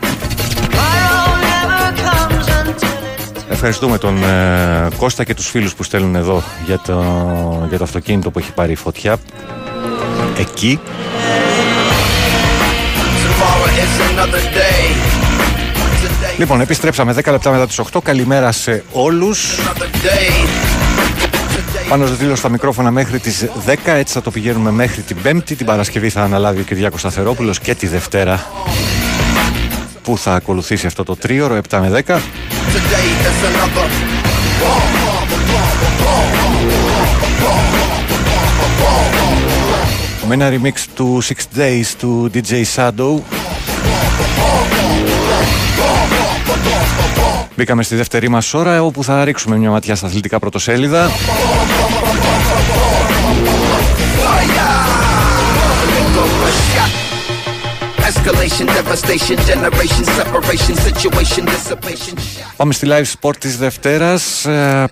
Ευχαριστούμε τον ε, Κώστα και τους φίλους που στέλνουν εδώ για το, για το αυτοκίνητο που έχει πάρει φωτιά εκεί. Λοιπόν, επιστρέψαμε δέκα λεπτά μετά τις οκτώ. Καλημέρα σε όλους. Πάνος Δρίλος στα μικρόφωνα μέχρι τις δέκα, έτσι θα το πηγαίνουμε μέχρι την Πέμπτη. Την Παρασκευή θα αναλάβει ο Κυριάκος Αφερόπουλος και τη Δευτέρα που θα ακολουθήσει αυτό το τρίωρο, επτά με δέκα. Με ένα remix του Six Days του ντι τζέι Shadow. Μπήκαμε στη δεύτερη μας ώρα, όπου θα ρίξουμε μια ματιά στα αθλητικά πρωτοσέλιδα. Πάμε στη live sport της Δευτέρας.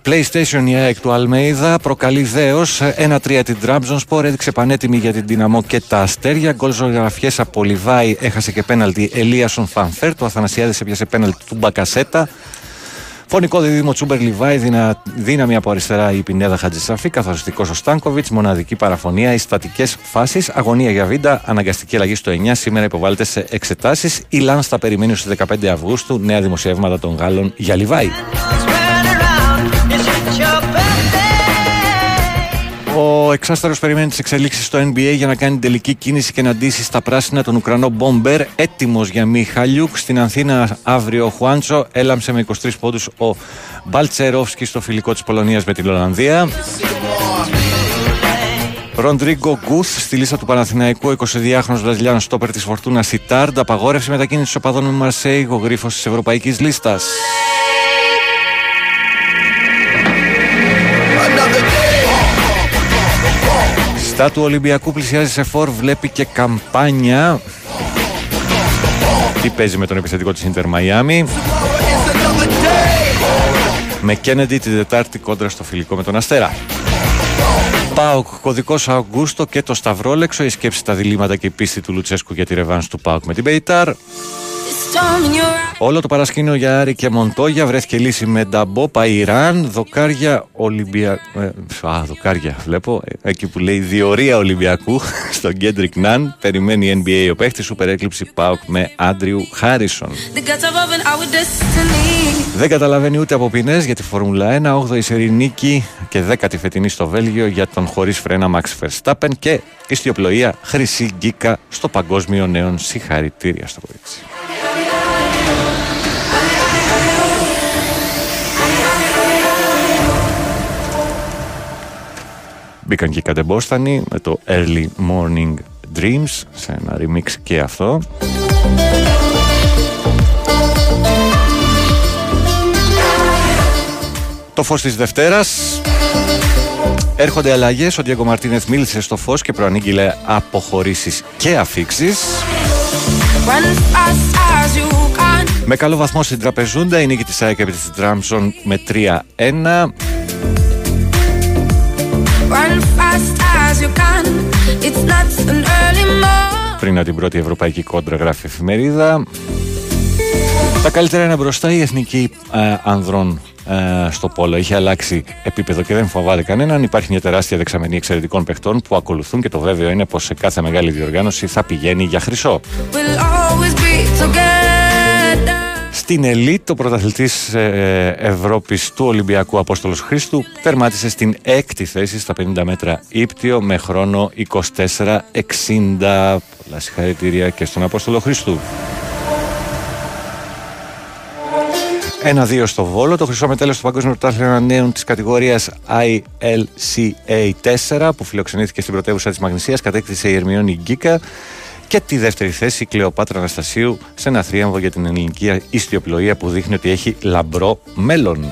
PlayStation η ΑΕΚ του Αλμέιδα προκαλεί δέος ένα τρία την Τραμπζονσπορ, έδειξε πανέτοιμη για την Δυναμό και τα Αστέρια. Γκολ ζωγραφιές από Λιβάη, έχασε και πέναλτι Ελίασον Φανφέρτ. Ο Αθανασιάδης έπιασε πέναλτι του Μπακασέτα. Φωνικό δίδυμο Τσούμπερ Λιβάη, δυνα... δύναμη από αριστερά η Πινέδα Χατζησαφή, καθοριστικός ο Στάνκοβιτς, μοναδική παραφωνία, οι στατικές φάσεις, αγωνία για Βίντα, αναγκαστική αλλαγή στο εννιά, σήμερα υποβάλλεται σε εξετάσεις. Η Λάνς θα περιμένει στις δεκαπέντε Αυγούστου, νέα δημοσιεύματα των Γάλλων για Λιβάη. Ο εξάστερος περιμένει τις εξελίξεις στο εν μπι έι για να κάνει τελική κίνηση και να ντύσει στα πράσινα τον Ουκρανό Μπομπέρ, έτοιμος για Μιχαλιούκ. Στην Αθήνα αύριο ο Χουάντσο έλαμψε με είκοσι τρεις πόντους ο Μπαλτσερόφσκι στο φιλικό της Πολωνίας με την Ολλανδία. Ροντρίγκο Γκουθ στη λίστα του Παναθηναϊκού, εικοσιδυόχρονος Βραζιλιάνος στόπερ της Φορτούνας Σιτάρντ, απαγόρευσε μετακίνηση οπαδών με Μαρσέη, ο γρίφος της ευρωπαϊκής λίστας. Στα του Ολυμπιακού πλησιάζει σε φορ, βλέπει και καμπάνια. τι παίζει με τον επιθετικό της Ιντερ Μαϊάμι. Με Κέννεντι την Τετάρτη κόντρα στο φιλικό με τον Αστέρα. ΠΑΟΚ κωδικός Αυγούστο και το Σταυρόλεξο. Η σκέψη, τα διλήμματα και η πίστη του Λουτσέσκου για τη ρεβάνς του ΠΑΟΚ με την Μπεϊτάρ. Όλο το παρασκήνιο για Άρη και Μοντόγια. Βρέθηκε λύση με Νταμπό, Παϊράν, Δοκάρια Ολυμπιακού. Ε, α, δοκάρια βλέπω. Εκεί που λέει διορία Ολυμπιακού στον Κέντρικ Ναν. Περιμένει εν μπι έι ο παίχτης. Σούπερ έκλειψη ΠΑΟΚ με Άντριου Χάρισον. Δεν καταλαβαίνει ούτε από ποινές για τη Φόρμουλα ένα. όγδοη σερή νίκη και δέκατη φετινή στο Βέλγιο για τον χωρίς φρένα Max Verstappen. Και ιστιοπλοεία Χρυσή Γκίκα στο Παγκόσμιο Νέων. Συγχαρητήρια στο κορίτσι. Μπήκαν και οι κατεμπόστανοι με το Early Morning Dreams, σε ένα remix και αυτό. Το φως της Δευτέρας. Έρχονται αλλαγές. Ο Ντιέγκο Μαρτίνεθ μίλησε στο φως και προανήγγειλε αποχωρήσεις και αφήξεις. Με καλό βαθμό στην Τραπεζούντα, η νίκη της ΑΕΚ επί της Τράμψον με τρία ένα. Πριν από την πρώτη ευρωπαϊκή κόντρα, γράφει η εφημερίδα. Τα καλύτερα είναι μπροστά. Η εθνική ε, ανδρών ε, στο πόλο έχει αλλάξει επίπεδο και δεν φοβάται κανέναν. Υπάρχει μια τεράστια δεξαμενή εξαιρετικών παιχτών που ακολουθούν και το βέβαιο είναι πως σε κάθε μεγάλη διοργάνωση θα πηγαίνει για χρυσό. Στην Ελίτ, ο πρωταθλητής ε, Ευρώπης του Ολυμπιακού Απόστολος Χρήστου τερμάτισε στην έκτη θέση στα πενήντα μέτρα ύπτιο με χρόνο είκοσι τέσσερα εξήντα. Πολλά συγχαρητήρια και στον Απόστολο Χρήστου. ένα δύο στο Βόλο, το χρυσό μετάλλιο στο Παγκόσμιο Πρωτάθλημα Νέων της κατηγορίας άι ελ σι έι τέσσερα που φιλοξενήθηκε στην πρωτεύουσα της Μαγνησίας, κατέκτησε η Ερμιώνη Γκίκα. Και τη δεύτερη θέση η Κλεοπάτρα Αναστασίου σε ένα θρίαμβο για την ελληνική ιστιοπλοεία που δείχνει ότι έχει λαμπρό μέλλον.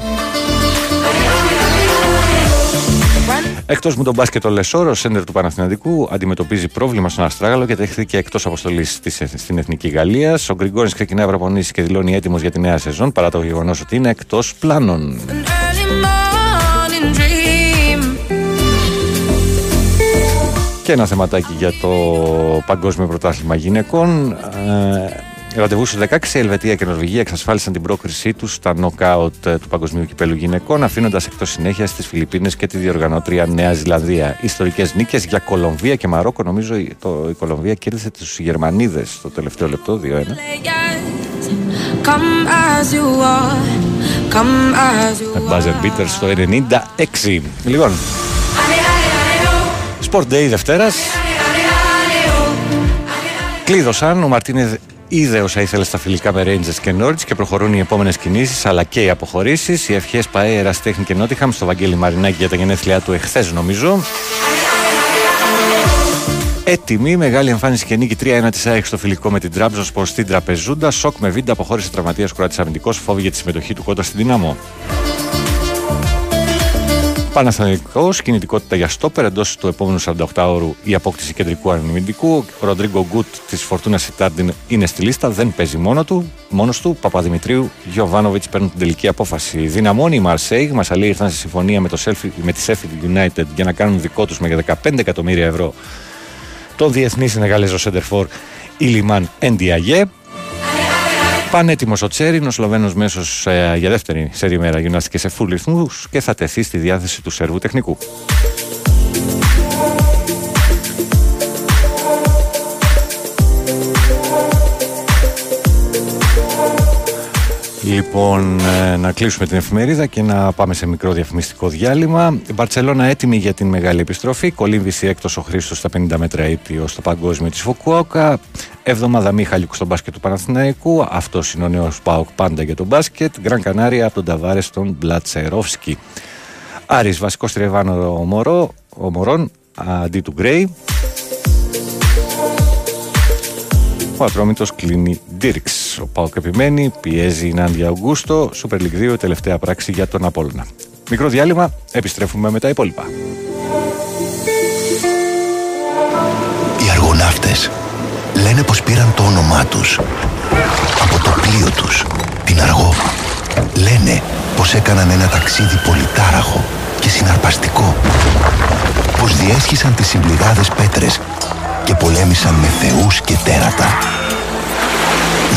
Εκτός με τον μπάσκετ ο Λεσόρο, ο σέντερ του Παναθηναϊκού αντιμετωπίζει πρόβλημα στον Αστράγαλο και τέχθηκε εκτός αποστολής στην Εθνική Γαλλία. Ο Γκριγκόνης ξεκινάει βραπονήσεις και δηλώνει έτοιμος για τη νέα σεζόν παρά το γεγονός ότι είναι εκτός πλάνων. Και ένα θεματάκι για το Παγκόσμιο Πρωτάθλημα Γυναικών. Ε, ραντεβού στους δεκαέξι, η Ελβετία και η Νορβηγία εξασφάλισαν την πρόκρισή τους στα νοκάουτ του Παγκοσμίου Κυπέλου Γυναικών, αφήνοντας εκτός συνέχεια στις Φιλιππίνες και τη διοργανώτρια Νέα Ζηλανδία. Ιστορικές νίκες για Κολομβία και Μαρόκο. Νομίζω το, η Κολομβία κέρδισε τους Γερμανίδες στο τελευταίο λεπτό, δύο ένα. Buzzer beater στο ενενήντα έξι. Λοιπόν. Sport Day Δευτέρας. Κλείδωσαν. Ο Μαρτίνε είδε όσα ήθελε στα φιλικά με Rangers και Norwich και προχωρούν οι επόμενες κινήσεις αλλά και οι αποχωρήσεις. Οι ευχές ΠΑΕ, Εραστέχνη και Νότιχαμ στο Βαγγέλη Μαρινάκη για τα γενέθλιά του εχθές νομίζω. Έτοιμη, μεγάλη εμφάνιση και νίκη τρία ένα της ΑΕΚ στο φιλικό με την Trabzonspor στην Τραπεζούντα. Σοκ με Βίντα, αποχώρησε τραυματίας Κροάτης αμυντικός, φόβηγε τη συμμετοχή του κόντρα στην Δυναμό. Παναθηναϊκός, κινητικότητα για στόπερ εντός του επόμενου σαράντα οκτώ ώρου η απόκτηση κεντρικού αμυντικού. Ο Ροντρίγκο Γκουθ της Φορτούνα Σιτάρντιν είναι στη λίστα, δεν παίζει μόνο του. Μόνος του, Παπαδημητρίου, Γιωβάνοβιτς παίρνουν την τελική απόφαση. Δυναμώνει η Μαρσέιγ, Μασαλή ήρθαν σε συμφωνία με, το Selfie, με τη Sheffield United για να κάνουν δικό τους με δεκαπέντε εκατομμύρια ευρώ τον διεθνή Σενεγαλέζο Σεντερφόρ Ηλιμάν Εντιαγέ. Πανέτοιμος ο Τσέριν, ο Σλοβαίνος μέσος ε, για δεύτερη σερή μέρα γυμνάστηκε σε φουλ ρυθμούς και θα τεθεί στη διάθεση του Σέρβου τεχνικού. Λοιπόν, ε, να κλείσουμε την εφημερίδα και να πάμε σε μικρό διαφημιστικό διάλειμμα. Η Μπαρτσελώνα έτοιμη για την μεγάλη επιστροφή. Κολύμβηση έκτος ο Χρήστος στα πενήντα μέτρα ύπτιο στο Παγκόσμιο της Φουκουόκα. Εβδομάδα Μίχαλιουκ στον μπάσκετ του Παναθηναϊκού. Αυτός είναι ο νέος ΠΑΟΚ πάντα για τον μπάσκετ. Γκραν Κανάρια από τον Ταβάρες στον Μπλατσερόφσκι. Άρης βασικός τριεβάνο ο, Μωρό, ο Μωρών αντί του Γκρέι. Ο Ατρόμητος κλείνει Ντίρξ. Ο ΠΑΟΚ επιμένει, πιέζει η Νάντια Αυγούστο. Super League δύο, τελευταία πράξη για τον Απόλλωνα. Μικρό διάλειμμα, επιστρέφουμε με τα υπόλοιπα. Οι αργοναύτες λένε πως πήραν το όνομά τους από το πλοίο τους, την Αργό. Λένε πως έκαναν ένα ταξίδι πολυτάραχο και συναρπαστικό, πως διέσχισαν τις συμπληγάδες πέτρες και πολέμησαν με θεούς και τέρατα.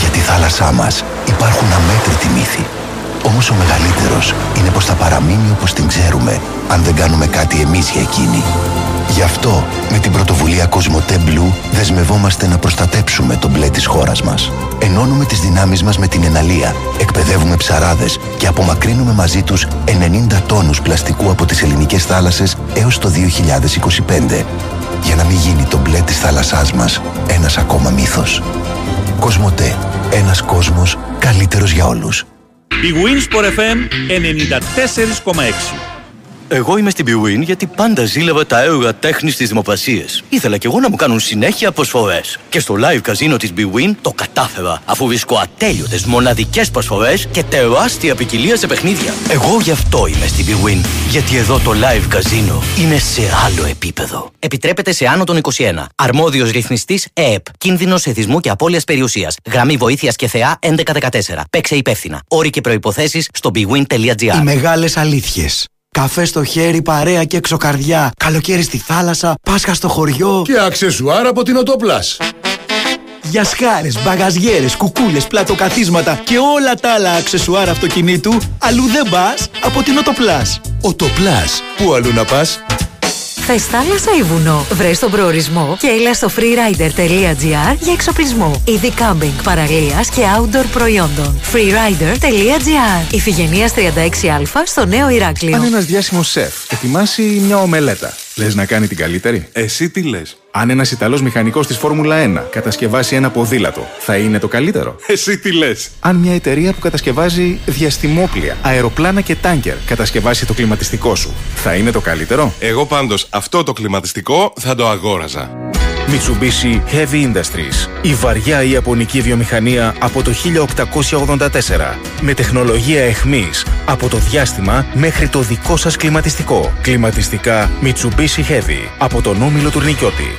Για τη θάλασσά μας υπάρχουν αμέτρητοι μύθοι. Όμως ο μεγαλύτερος είναι πως θα παραμείνει όπως την ξέρουμε, αν δεν κάνουμε κάτι εμείς για εκείνη. Γι' αυτό, με την πρωτοβουλία Κοσμοτέ Blue, δεσμευόμαστε να προστατέψουμε τον μπλε της χώρας μας. Ενώνουμε τις δυνάμεις μας με την εναλία, εκπαιδεύουμε ψαράδες και απομακρύνουμε μαζί τους ενενήντα τόνους πλαστικού από τις ελληνικές θάλασσες έως το δύο χιλιάδες είκοσι πέντε, για να μην γίνει το μπλε της θάλασσάς μας ένας ακόμα μύθος. Κοσμοτέ. Ένας κόσμος καλύτερος για όλους. Η Winsport εφ εμ ενενήντα τέσσερα κόμμα έξι. Εγώ είμαι στην BWin γιατί πάντα ζήλευα τα έργα τέχνης στις δημοπρασίες. Ήθελα κι εγώ να μου κάνουν συνέχεια προσφορές. Και στο live καζίνο της BWin το κατάφερα, αφού βρίσκω ατέλειωτες μοναδικές προσφορές και τεράστια ποικιλία σε παιχνίδια. Εγώ γι' αυτό είμαι στην BWin. Γιατί εδώ το live καζίνο είναι σε άλλο επίπεδο. Επιτρέπεται σε άνω των είκοσι ένα. Αρμόδιος ρυθμιστής ΕΕΠ. Κίνδυνος εθισμού και απώλειας περιουσίας. Γραμμή βοήθειας και θεά έντεκα δεκατέσσερα. Παίξε υπεύθυνα. Όροι και προϋποθέσεις στο bwin.gr. Οι μεγάλες αλήθειες. Καφέ στο χέρι, παρέα και εξοκαρδιά. Καλοκαίρι στη θάλασσα, Πάσχα στο χωριό. Και αξεσουάρ από την Οτοπλάς. Γιασχάρες, μπαγαζιέρες, κουκούλες, πλατοκαθίσματα και όλα τα άλλα αξεσουάρ αυτοκινήτου. Αλλού δεν πας από την Οτοπλάς. Οτοπλάς. Πού αλλού να πας? Θες θάλασσα ή βουνό? Βρες τον προορισμό και έλα στο freerider.gr για εξοπλισμό. Είδη κάμπινγκ, παραλίας και outdoor προϊόντων. freerider.gr. Ιφηγενείας τριάντα έξι α στο Νέο Ηράκλειο. Αν ένας διάσημος σεφ ετοιμάσει μια ομελέτα, λες να κάνει την καλύτερη? Εσύ τι λες? Αν ένας Ιταλός μηχανικός της Φόρμουλα ένα κατασκευάσει ένα ποδήλατο, θα είναι το καλύτερο? Εσύ τι λες? Αν μια εταιρεία που κατασκευάζει διαστημόπλια, αεροπλάνα και τάνκερ κατασκευάσει το κλιματιστικό σου, θα είναι το καλύτερο? Εγώ πάντως αυτό το κλιματιστικό θα το αγόραζα. Mitsubishi Heavy Industries. Η βαριά ιαπωνική βιομηχανία από το χίλια οκτακόσια ογδόντα τέσσερα. Με τεχνολογία εχμής από το διάστημα μέχρι το δικό σας κλιματιστικό. Κλιματιστικά Mitsubishi Heavy από τον όμιλο Τουρνικιώτη.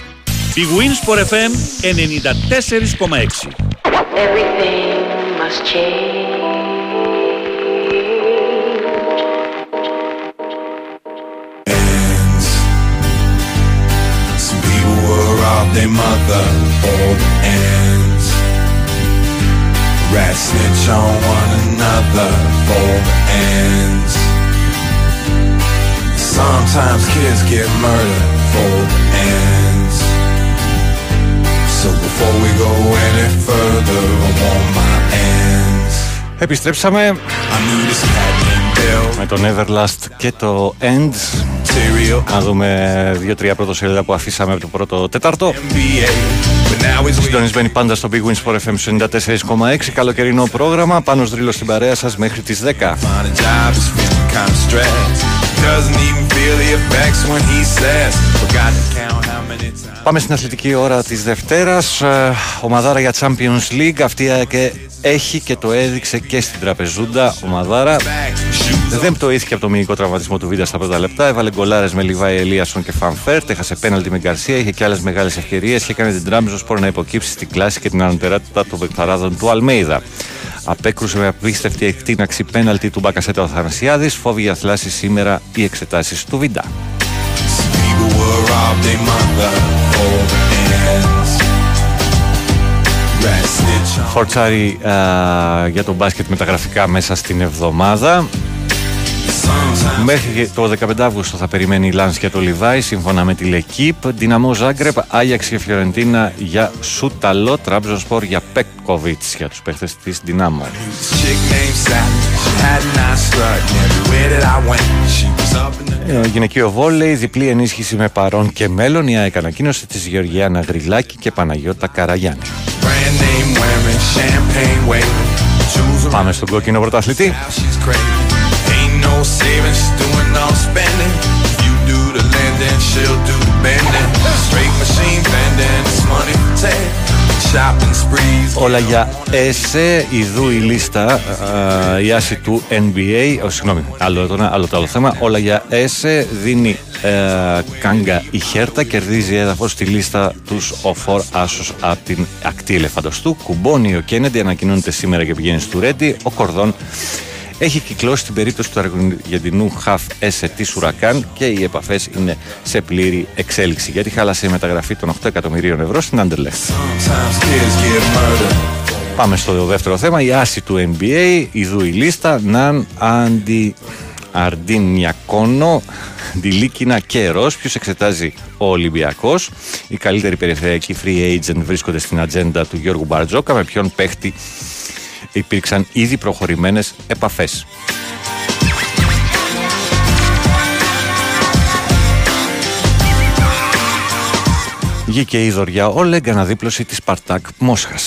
Η Winsport εφ εμ ενενήντα τέσσερα κόμμα έξι. Everything must change. Robbed their mother, old ends. Rats snitch on one another, old ends. Sometimes kids get murdered, old ends. So before we go any further, I want my ends. Επιστρέψαμε με τον Everlast και το Ends. Να δούμε δύο-τρία πρωτοσέλιδα που αφήσαμε από το πρώτο τέταρτο. Συντονισμένοι πάντα στο Big Wins Sport εφ εμ ενενήντα τέσσερα κόμμα έξι. Καλοκαιρινό πρόγραμμα. Πάνος Δρίλος στην παρέα σας μέχρι τις δέκα. Πάμε στην αθλητική ώρα της Δευτέρας. Ομαδάρα για Champions League. Αυτή και έχει και το έδειξε και στην τραπεζούντα. Ομαδάρα δεν πτωήθηκε από το μυϊκό τραυματισμό του Βίντα στα πρώτα λεπτά. Έβαλε γκολάρες με Λιβάη, Ελίασον και Φανφέρτ. Έχασε πέναλτι με Γκαρσία. Είχε και άλλες μεγάλες ευκαιρίες και έκανε την Τράπεζα Σπορ να υποκύψει στην κλάση και την ανωτερότητα των παικταράδων του Αλμέιδα. Απέκρουσε με απίστευτη εκτείναξη πέναλτι του Μπακασέτα ο Αθανασιάδης. Φόβη για θλάση σήμερα οι εξετάσεις του Βίντα. Φορτσάρι uh, για τον μπάσκετ με τα γραφικά μέσα στην εβδομάδα. Μέχρι το δεκαπέντε Αυγούστου θα περιμένει η Λάνς για το Λιβάι, σύμφωνα με τη Λεκύπ. Δυναμό Ζάγκρεπ, Άγιαξ και Φιωρεντίνα για Σούταλο, Τραμπζονσπορ για Πέκκοβιτς για τους παίχτες της Δυνάμω. Γυναικείο βόλεϊ, διπλή ενίσχυση με παρόν και μέλλον. Η ΑΕΚ ανακοίνωσε της Γεωργιάνα Γρυλάκη και Παναγιώτα Καραγιάννη. Πάμε στον κόκκινο πρωταθλητή. Όλα για εσέ, ειδού η λίστα, α, η άση του N B A, oh, συγγνώμη, άλλο, άλλο, άλλο το άλλο θέμα. Όλα για εσέ, δίνει ε, κάγκα η Χέρτα, κερδίζει έδαφος στη λίστα τους ο Φορ Άσος από την ακτή Ελεφαντοστού. Κουμπώνει ο Κέννεντι, ανακοινώνεται σήμερα και πηγαίνει στο Ρέντι. Ο Κορδόν έχει κυκλώσει την περίπτωση του αργεντινού Χαφ Έσε τη Ουρακάν και οι επαφές είναι σε πλήρη εξέλιξη. Γιατί χάλασε η μεταγραφή των οκτώ εκατομμυρίων ευρώ στην Άντερλεχτ. Πάμε στο δεύτερο θέμα. Η άση του N B A, ειδού η λίστα, Ναν, Αντι, Αρντινιακόνο, Ντιλίκινα και Ρος. Ποιος εξετάζει ο Ολυμπιακός? Οι καλύτεροι περιφερειακοί free agent βρίσκονται στην ατζέντα του Γιώργου Μπαρτζόκα. Με ποιον παίχτη υπήρξαν ήδη προχωρημένες επαφές? Βγήκε η δωρειά Όλεγκ, αναδίπλωση της Σπαρτάκ Μόσχας.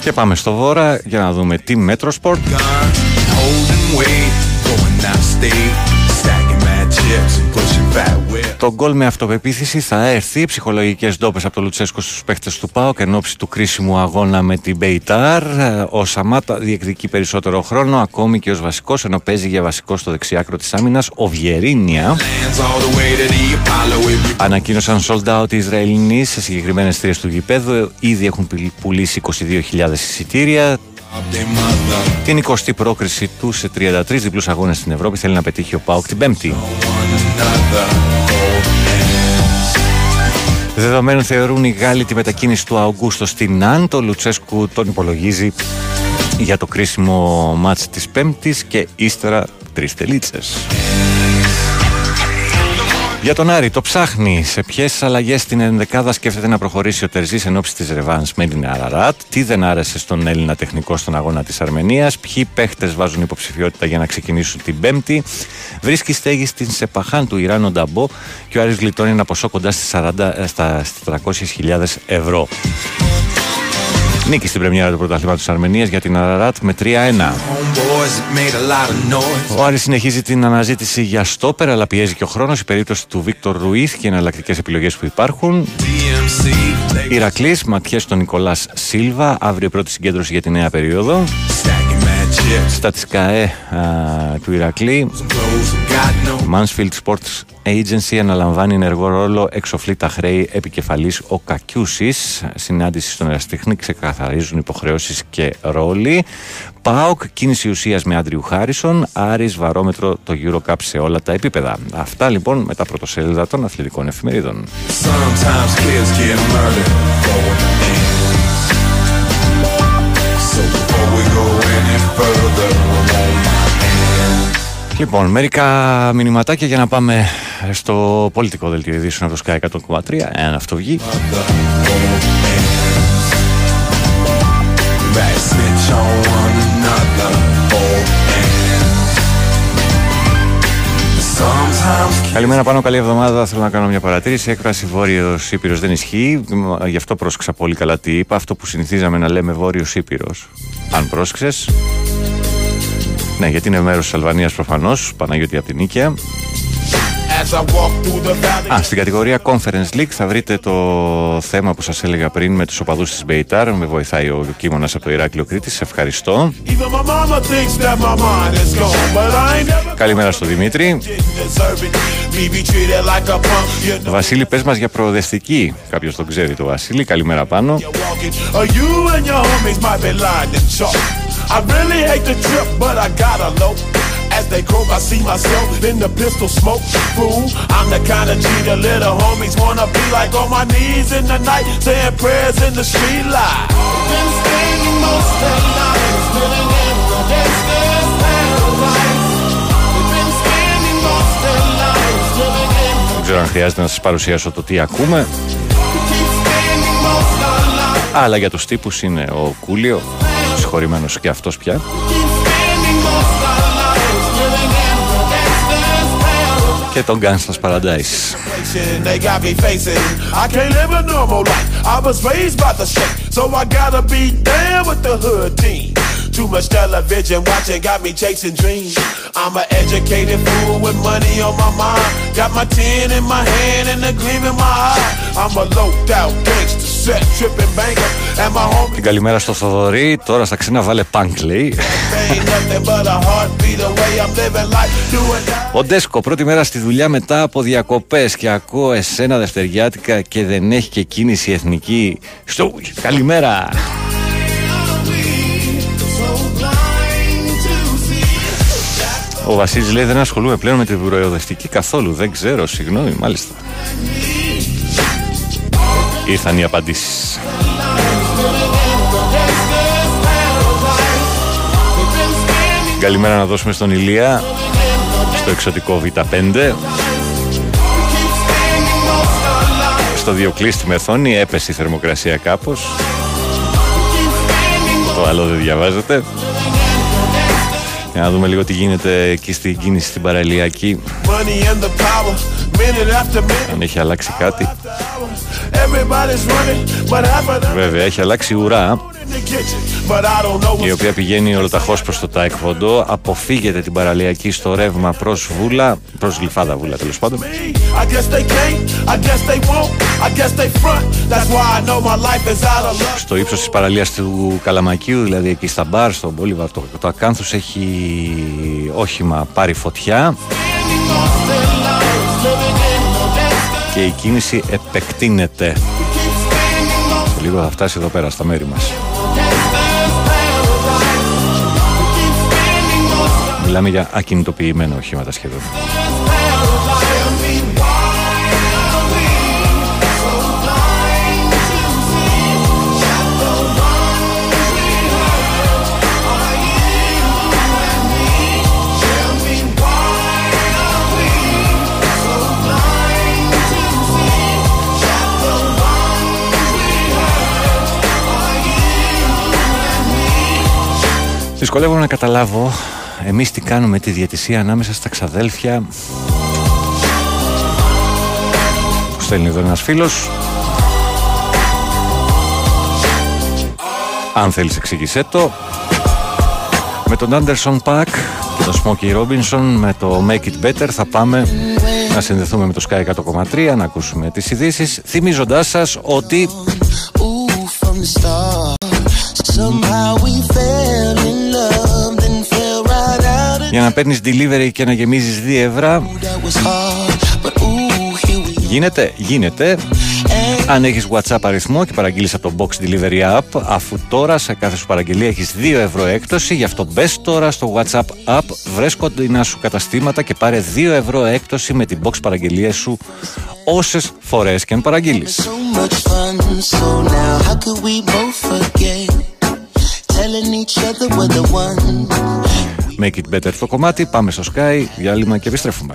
Και πάμε στο βόρα για να δούμε τι Μέτρο Σπορτ. Το γκολ με αυτοπεποίθηση θα έρθει. Ψυχολογικές ντόπες από το Λουτσέσκο στους παίχτες του ΠΑΟΚ εν ώψη του κρίσιμου αγώνα με την Μπεϊτάρ. Ο Σαμάτα διεκδικεί περισσότερο χρόνο, ακόμη και ως βασικός, ενώ παίζει για βασικό στο δεξιάκρο της άμυνας. Ο Βιερίνια. Ανακοίνωσαν sold out οι Ισραηλινοί σε συγκεκριμένες θύρες του γηπέδου. Ήδη έχουν πουλήσει είκοσι δύο χιλιάδες εισιτήρια. Την εικοστή πρόκριση του σε τριάντα τρεις διπλούς αγώνες στην Ευρώπη θέλει να πετύχει ο ΠΑΟΚ την Πέμπτη. Δεδομένου θεωρούν οι Γάλλοι τη μετακίνηση του Αουγκούστο στην Ναν, το Λουτσέσκου τον υπολογίζει για το κρίσιμο μάτς της Πέμπτης και ύστερα τρεις τελίτσες. Για τον Άρη, το ψάχνει. Σε ποιες αλλαγές στην ενδεκάδα σκέφτεται να προχωρήσει ο Τερζής εν ώψη της ρεβάνς με την Αραράτ? Τι δεν άρεσε στον Έλληνα τεχνικό στον αγώνα της Αρμενίας? Ποιοι παίχτες βάζουν υποψηφιότητα για να ξεκινήσουν την Πέμπτη? Βρίσκει στέγη στην Σεπαχάν του Ιράν ο Νταμπό και ο Άρης γλιτώνει ένα ποσό κοντά στις τετρακόσιες χιλιάδες ευρώ. Νίκη στην πρεμιέρα του πρωταθλήματος της Αρμενίας για την Αραράτ με τρία ένα. Ο Άρης συνεχίζει την αναζήτηση για στόπερ, αλλά πιέζει και ο χρόνος, η περίπτωση του Βίκτορ Ρουίθ και εναλλακτικές επιλογές που υπάρχουν. Ηρακλής, ματιές στον Νικολάς Σίλβα, αύριο πρώτη συγκέντρωση για τη νέα περίοδο. Στα της ΚΑΕ του Ηρακλή, Mansfield Sports Agency αναλαμβάνει ενεργό ρόλο, εξοφλεί τα χρέη, επικεφαλής ο Κακιούσης. Συνάντηση στον Εραστέχνη, ξεκαθαρίζουν υποχρεώσεις και ρόλοι. ΠΑΟΚ, κίνηση ουσίας με Άντριου Χάρισον. Άρης, βαρόμετρο το EuroCup σε όλα τα επίπεδα. Αυτά λοιπόν με τα πρωτοσέλιδα των αθλητικών εφημερίδων. Λοιπόν, μερικά μηνυματάκια για να πάμε στο πολιτικό δελτίο ειδήσεων από το Sky εκατό κόμμα τρία, εάν αυτό βγει. Καλημέρα Πάνο, καλή εβδομάδα. Θέλω να κάνω μια παρατήρηση. Έκφραση Βόρειος Ήπειρος δεν ισχύει. Γι' αυτό πρόσεξα πολύ καλά τι είπα. Αυτό που συνηθίζαμε να λέμε Βόρειος Ήπειρος. Αν πρόσεξες. Ναι, γιατί είναι μέρος της Αλβανίας προφανώς, Παναγιώτη από την Νίκαια. Α, στην κατηγορία Conference League θα βρείτε το θέμα που σας έλεγα πριν με τους οπαδούς της Μπεϊτάρ. Με βοηθάει ο Κίμωνας από το Ηράκλειο Κρήτης. Ευχαριστώ. Gone, καλημέρα στον Δημήτρη. Βασίλη, πες μας για προοδευτική. Κάποιος τον ξέρει το Βασίλη. Καλημέρα Πάνω. I really hate the trip, but I gotta low. As they croak, I see myself in the pistol smoke. Fool, I'm the kind of G the little homies wanna be like on my knees in the night, saying prayers in the street light. Been staying most of the night, spilling in the gangster's paradise. Been staying most of the night, spilling in the. Δεν ξέρω αν χρειάζεται να σας παρουσιάσω το τι ακούμε. Αλλά για τους τύπους είναι ο Κούλιο. Συγχωρημένος και αυτός πια. Και τον Guns Paradise. Too much television watching got me chasing dreams. I'm an educated fool with money on my mind. Got my tin in my hand and a gleam in my eye. I'm a loped out gangster set tripping banker. And my homie. Την καλημέρα στο Θοδωρή. Τώρα στα ξένα βάλε punk, λέει. Ο Ντέσκο, πρώτη μέρα στη δουλειά μετά από διακοπές και ακούω εσένα δευτεριάτικα και δεν έχει και κίνηση εθνική. Στο... Καλημέρα. Ο Βασίλης λέει δεν ασχολούμαι πλέον με την προοδευτική καθόλου. Δεν ξέρω, συγγνώμη, μάλιστα. Ήρθαν οι απαντήσεις. Καλημέρα να δώσουμε στον Ηλία, στο εξωτικό Β πέντε. Στο διοκλείστη μεθόνη έπεσε η θερμοκρασία κάπως. Το άλλο δεν διαβάζεται. Για να δούμε λίγο τι γίνεται εκεί στην κίνηση στην παραλιακή. Αν έχει αλλάξει κάτι. Βέβαια έχει αλλάξει ουρά, η οποία πηγαίνει ολοταχώς προς το Τάεκβοντό. Αποφύγεται την παραλιακή στο ρεύμα προς Βούλα, προς Γλυφάδα Βούλα τέλος πάντων. Στο ύψος της παραλίας του Καλαμακίου, δηλαδή εκεί στα μπαρ, στον Μπόλιβαρ, το, το Ακάνθους έχει όχημα πάρει φωτιά και η κίνηση επεκτείνεται. Λίγο θα φτάσει εδώ πέρα στα μέρη μας. Μιλάμε για ακινητοποιημένα οχήματα σχεδόν. Δυσκολεύομαι να καταλάβω εμείς τι κάνουμε τη διαιτησία ανάμεσα στα ξαδέλφια. Που στέλνει εδώ ένας φίλος. Αν θέλεις εξήγησέ το. Με τον Anderson Paak και τον Smokey Robinson με το Make It Better θα πάμε να συνδεθούμε με το Sky εκατό κόμμα τρία, να ακούσουμε τις ειδήσεις, θυμίζοντάς σας ότι για να παίρνεις delivery και να γεμίζεις δύο ευρώ γίνεται, γίνεται αν έχεις WhatsApp αριθμό και παραγγείλεις από το Box Delivery App, αφού τώρα σε κάθε σου παραγγελία έχεις δύο ευρώ έκπτωση. Γι' αυτό μπες τώρα στο WhatsApp App, βρες κοντινά σου καταστήματα και πάρε δύο ευρώ έκπτωση με την Box παραγγελία σου όσες φορές και αν παραγγείλεις. Make it better το κομμάτι, πάμε στο Sky, διάλειμμα και επιστρέφουμε.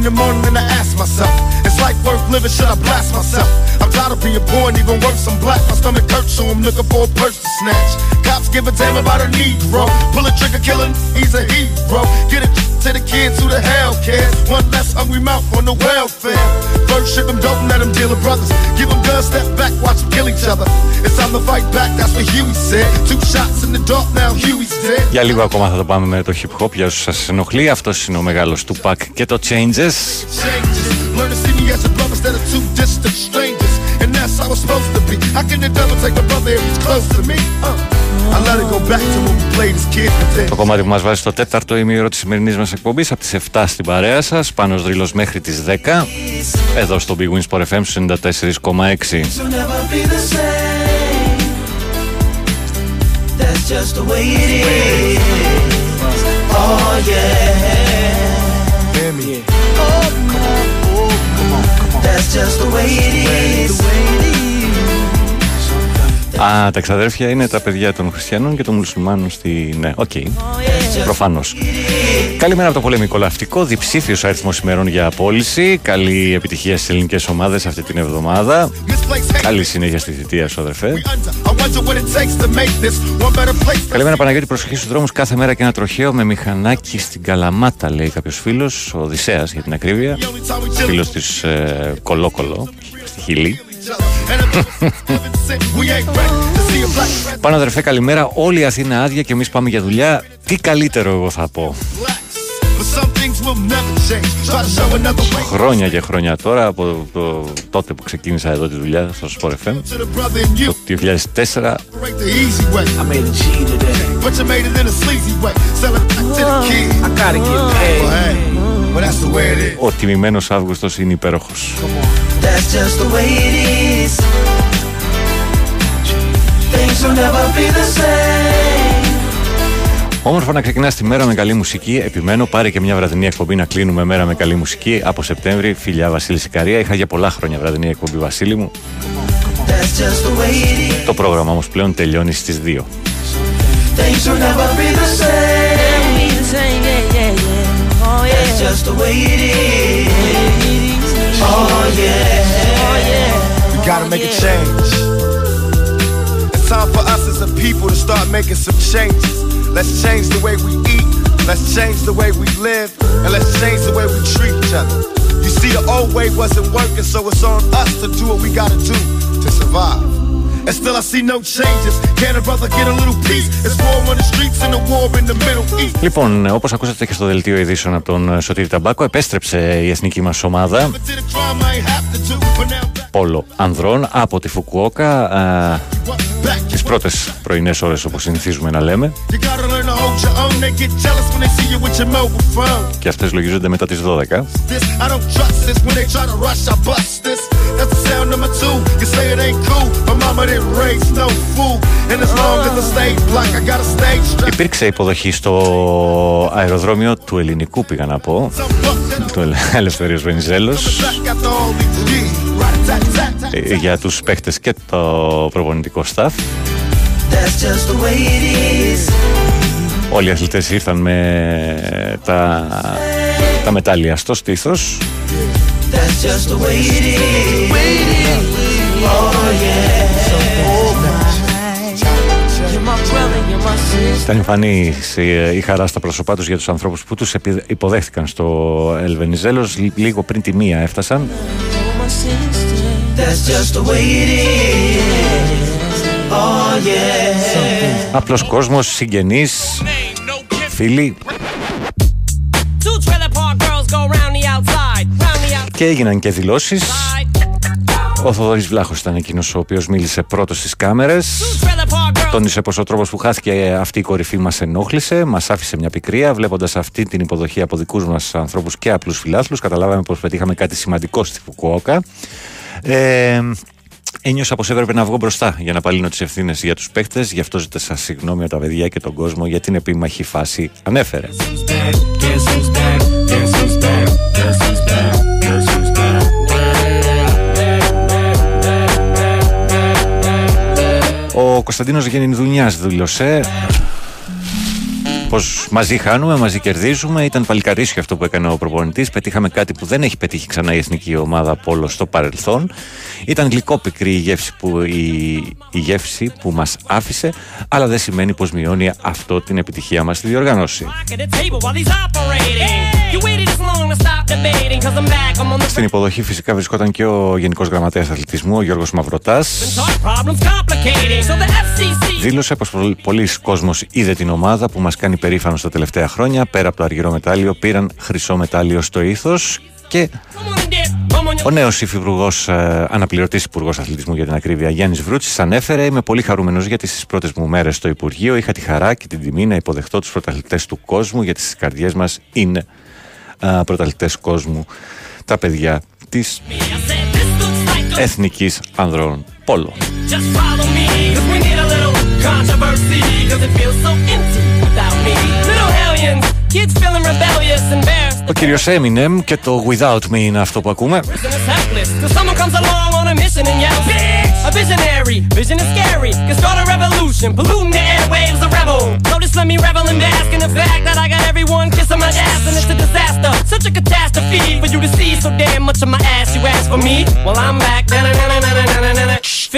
In the morning and I ask myself, it's life worth living, should I blast myself? I'm tired of being poor and even worse, I'm black. My stomach hurts, so I'm looking for a purse to snatch. Cops give a damn about a Negro. Pull a trigger, kill him, he's a hero. Get it to the kids who the hell cares. One less hungry mouth on the welfare. First ship them, don't let them deal with brothers. Give them guns, step back, watch them kill each other. It's time to fight back, that's what Huey said. Two shots in the dark, now Huey's dead. Για λίγο ακόμα θα το πάμε με το hip hop, για όσους σας ενοχλεί. Αυτός είναι ο μεγάλος του Pac και το Changes. Το κομμάτι που μας βάζει στο τέταρτο ημίωρο της σημερινής μας εκπομπής, από τις εφτά στην παρέα σας, Πάνος Δρίλος μέχρι τις δέκα, εδώ στο Big Wins Sport εφ εμ ενενήντα τέσσερα κόμμα έξι. Α, τα ξαδέρφια είναι τα παιδιά των χριστιανών και των μουσουλμάνων στη... Ναι, οκ, okay. Προφανώς. Καλημέρα από το πολεμικό λαυτικό, διψήφιος αριθμός ημερών για απόλυση. Καλή επιτυχία στις ελληνικές ομάδες αυτή την εβδομάδα. Καλή συνέχεια στη θητεία σου, αδερφέ. Καλημέρα Παναγιώτη, προσοχή στους δρόμους. Κάθε μέρα και ένα τροχαίο με μηχανάκι στην Καλαμάτα, λέει κάποιος φίλος, ο Οδυσσέας για την ακρίβεια, φίλος της ε, Κολόκολο, στη Χιλή. Πάνω αδερφέ, καλημέρα. Όλη η Αθήνα άδεια και εμείς πάμε για δουλειά. Τι καλύτερο, εγώ θα πω. Χρόνια και χρόνια τώρα, από το τότε που ξεκίνησα εδώ τη δουλειά στο Sport εφ εμ, το δύο χιλιάδες τέσσερα. Ο τιμημένος Αύγουστος είναι υπέροχος. Όμορφα να ξεκινάς τη μέρα με καλή μουσική. Επιμένω, πάρε και μια βραδινή εκπομπή να κλείνουμε μέρα με καλή μουσική. Από Σεπτέμβρη, φιλιά Βασίλη Σικαρία. Είχα για πολλά χρόνια βραδινή εκπομπή, Βασίλη μου. Το πρόγραμμα όμως πλέον τελειώνει στις δύο. Time for us as a people to start making some changes. Let's change the way we eat, let's change the way we live, and let's change the way we treat each other. You see, the old way wasn't working, so it's on us to do what we gotta do to survive. And still I see no changes. Can a brother get a little peace? It's war on the streets and a war in the Middle East. Λοιπόν, όπως ακούσατε και στο δελτίο ειδήσεων από τον Σωτήρη Ταμπάκο, επέστρεψε η εθνική μας ομάδα πόλο ανδρών από τη Φουκουόκα α, τις πρώτες πρωινές ώρες, όπως συνηθίζουμε να λέμε, και αυτές λογίζονται μετά τις δώδεκα. Υπήρξε υποδοχή στο αεροδρόμιο του ελληνικού, πήγα να πω, του Ελευθερίου Βενιζέλος, για τους παίχτες και το προπονητικό staff. Όλοι οι αθλητές ήρθαν με τα, τα μετάλλια στο στήθος. Ήταν εμφανή η χαρά στα πρόσωπά τους για τους ανθρώπους που τους υποδέχτηκαν στο Ελβενιζέλος. Λίγο πριν τη μία έφτασαν. Απλός κόσμος, συγγενείς, φίλοι. Και έγιναν και δηλώσεις. Ο Θοδωρής Βλάχος ήταν εκείνος ο οποίος μίλησε πρώτος στις κάμερες. Τόνισε πως ο τρόπος που χάθηκε αυτή η κορυφή μας ενόχλησε, μας άφησε μια πικρία. Βλέποντας αυτή την υποδοχή από δικούς μας ανθρώπους και απλούς φιλάθλους, καταλάβαμε πως πετύχαμε κάτι σημαντικό στη Φουκουόκα. Ε, ένιωσα πως έπρεπε να βγω μπροστά για να απαλύνω τις ευθύνες για τους παίκτες. Γι' αυτό ζήτησα συγγνώμη από τα παιδιά και τον κόσμο για την επίμαχη φάση, ανέφερε. Ο Κωνσταντίνος Γεννηδουνιάς δήλωσε πως μαζί χάνουμε, μαζί κερδίζουμε. Ήταν παλικαρίσιο αυτό που έκανε ο προπονητής. Πετύχαμε κάτι που δεν έχει πετύχει ξανά η εθνική ομάδα πόλο στο παρελθόν. Ήταν γλυκό πικρή η γεύση που, η, η γεύση που μας άφησε, αλλά δεν σημαίνει πως μειώνει αυτό την επιτυχία μας στη διοργάνωση. Στην υποδοχή φυσικά βρισκόταν και ο Γενικός Γραμματέας Αθλητισμού, ο Γιώργος Μαυρωτάς. Δήλωσε πως πολλοί κόσμος είδε την ομάδα που μας κάνει περήφανος τα τελευταία χρόνια. Πέρα από το αργυρό μετάλλιο πήραν χρυσό μετάλλιο στο ήθος. Και ο νέος υφυπουργός, αναπληρωτής υπουργός αθλητισμού για την ακρίβεια, Γιάννης Βρούτσης, ανέφερε: Είμαι πολύ χαρούμενος γιατί στις πρώτες μου μέρες στο Υπουργείο είχα τη χαρά και την τιμή να υποδεχτώ τους πρωταθλητές του κόσμου, γιατί στις καρδιές μας είναι α, πρωταθλητές κόσμου τα παιδιά της Εθνικής Ανδρών Πόλο. Ο κύριος Eminem και το Without Me είναι αυτό που ακούμε.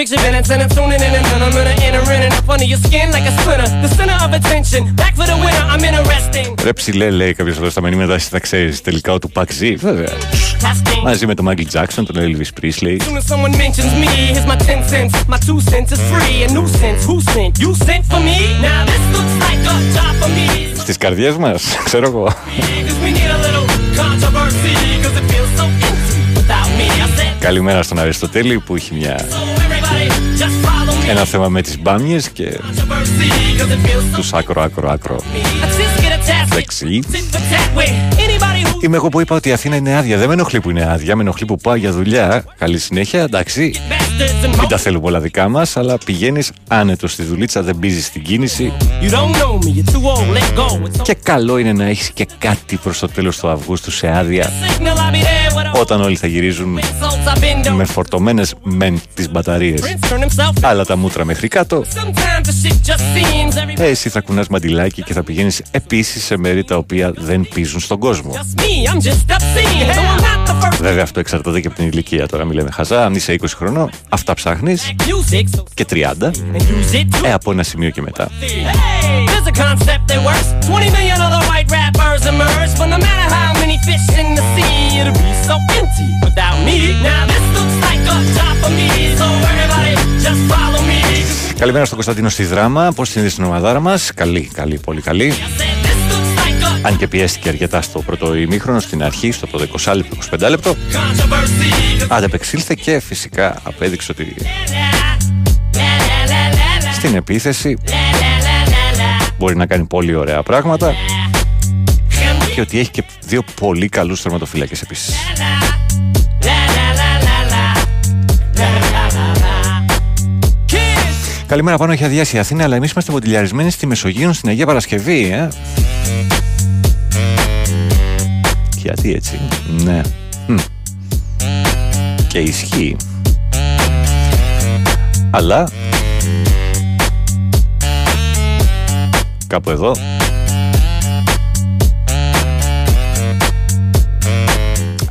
Fiction minutes and I'm tuning in and then I'm gonna enter in and up under your skin like a splinter. The center of attention, back for the winner, I'm interesting. Ρε ψηλέ, λέει κάποιος εδώ στα μηνύματα, θα ξέρεις τελικά ο Τουπάκ ζει, βέβαια. Μαζί με τον Μάικλ Τζάκσον, τον Elvis Presley. Στις καρδιές μας, ξέρω εγώ. Καλημέρα στον Αριστοτέλη που έχει μια... ένα θέμα με τις μπάμιες και τους άκρο άκρο άκρο δεξί. Είμαι εγώ που είπα ότι η Αθήνα είναι άδεια. Δεν με ενοχλεί που είναι άδεια, με ενοχλεί που πάω για δουλειά. Καλή συνέχεια, εντάξει. Μην τα θέλουμε όλα δικά μας, αλλά πηγαίνεις άνετος στη δουλίτσα, δεν μπίζεις στην κίνηση. Και καλό είναι να έχεις και κάτι προς το τέλος του Αυγούστου σε άδεια, όταν όλοι θα γυρίζουν με φορτωμένες μεν τις μπαταρίες, άλλα τα μούτρα μέχρι κάτω. Εσύ θα κουνάς μαντιλάκι και θα πηγαίνεις επίσης σε μέρη τα οποία δεν πίζουν στον κόσμο. Βέβαια αυτό εξαρτάται και από την ηλικία, τώρα μιλάμε χαζά, αν είσαι είκοσι χρονών αυτά ψάχνεις και τριάντα, ε, από ένα σημείο και μετά. Καλημέρα στον Κωνσταντίνο στη Δράμα, πώς είναι στην ομαδάρα μας, καλή, καλή, πολύ καλή. Αν και πιέστηκε αρκετά στο πρώτο ημίχρονο, στην αρχή, στο πρώτο είκοσι λεπτό, είκοσι πέντε λεπτό, αντεπεξήλθε και φυσικά απέδειξε ότι στην επίθεση μπορεί να κάνει πολύ ωραία πράγματα και ότι έχει και δύο πολύ καλούς τερματοφύλακες επίσης. Καλημέρα, πάνω έχει αδειάσει η Αθήνα, αλλά εμείς είμαστε ποτηλιαρισμένοι στη Μεσογείο, στην Αγία Παρασκευή, ε? Γιατί έτσι, ναι. Μ. Και ισχύει. Αλλά κάπου εδώ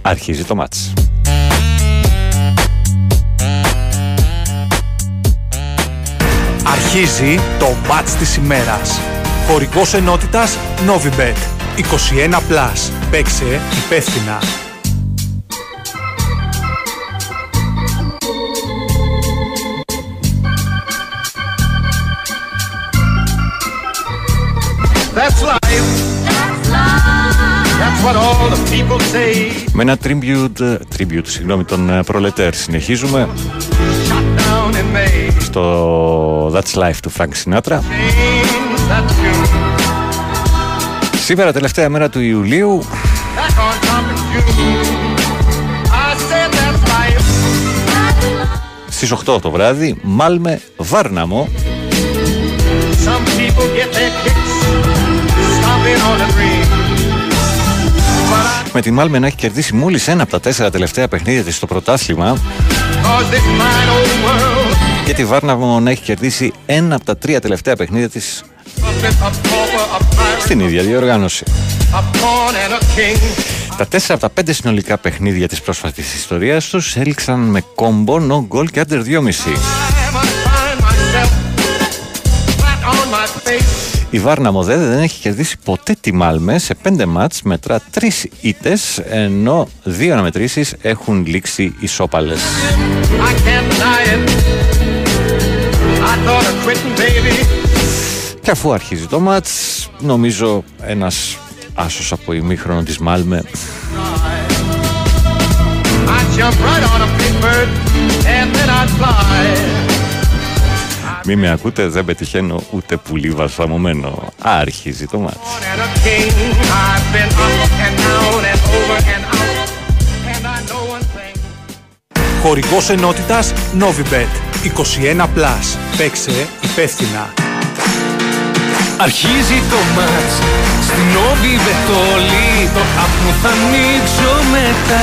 αρχίζει το μάτς. Αρχίζει το μάτς της ημέρας. Χορηγός ενότητας Novibet. είκοσι ένα συν. Παίξε υπεύθυνα. Με ένα tribute, tribute συγγνώμη, των Προλετέρ συνεχίζουμε στο That's Life του Frank Sinatra. Σήμερα, τελευταία μέρα του Ιουλίου, στις οκτώ το βράδυ, Μάλμε Βάρναμο. Με τη Μάλμε να έχει κερδίσει μόλις ένα από τα τέσσερα τελευταία παιχνίδια της στο πρωτάθλημα και τη Βάρναμο να έχει κερδίσει ένα από τα τρία τελευταία παιχνίδια της στην ίδια διοργάνωση. Τα τέσσερα από τα πέντε συνολικά παιχνίδια της πρόσφατης ιστορίας τους έληξαν με κόμπο, no goal και under δύο κόμμα πέντε. Η Βάρναμο δε δεν έχει κερδίσει ποτέ τη Μάλμε σε πέντε μάτς, μετρά τρεις ήττες, ενώ δύο αναμετρήσεις έχουν λήξει ισόπαλες. Και αφού αρχίζει το μάτς, νομίζω ένας άσος από ημίχρονο της Μάλμε right. Μη με ακούτε, δεν πετυχαίνω ούτε πουλί βασαμωμένο. Αρχίζει το μάτς. Χορηγός ενότητας Novibet είκοσι ένα συν. Παίξε υπεύθυνα. Αρχίζει το μάτς, στην Novibet όλοι, το app μου θα ανοίξω μετά.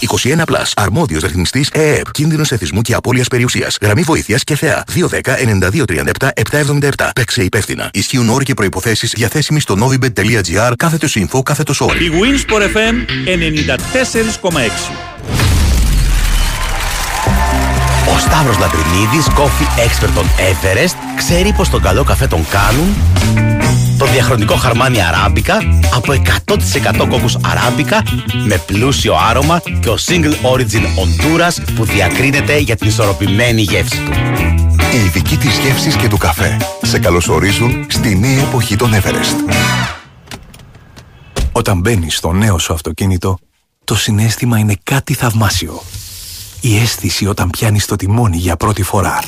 είκοσι ένα συν. Αρμόδιος ρυθμιστής ΕΕΠ. Κίνδυνος εθισμού και απώλειας περιουσίας. Γραμμή βοήθειας και ΘΕΑ δύο ένα μηδέν εννιά δύο τρία επτά επτά εβδομήντα επτά. Παίξε υπεύθυνα. Ισχύουν όροι και προϋποθέσεις. Διαθέσιμοι στο novibet.gr κάθετος info κάθετος όροι. Η Winsport εφ εμ ενενήντα τέσσερα κόμμα έξι. Ο Σταύρος Λατρινίδης, coffee expert των Everest, ξέρει πως τον καλό καφέ τον κάνουν το διαχρονικό χαρμάνι αράμπικα από εκατό τοις εκατό κόκκους αράμπικα με πλούσιο άρωμα και ο single origin Honduras που διακρίνεται για την ισορροπημένη γεύση του. Η ειδική της γεύσης και του καφέ σε καλωσορίζουν στη νέα εποχή των Everest. Όταν μπαίνεις στο νέο σου αυτοκίνητο, το συναίσθημα είναι κάτι θαυμάσιο. Η αίσθηση όταν πιάνεις το τιμόνι για πρώτη φορά.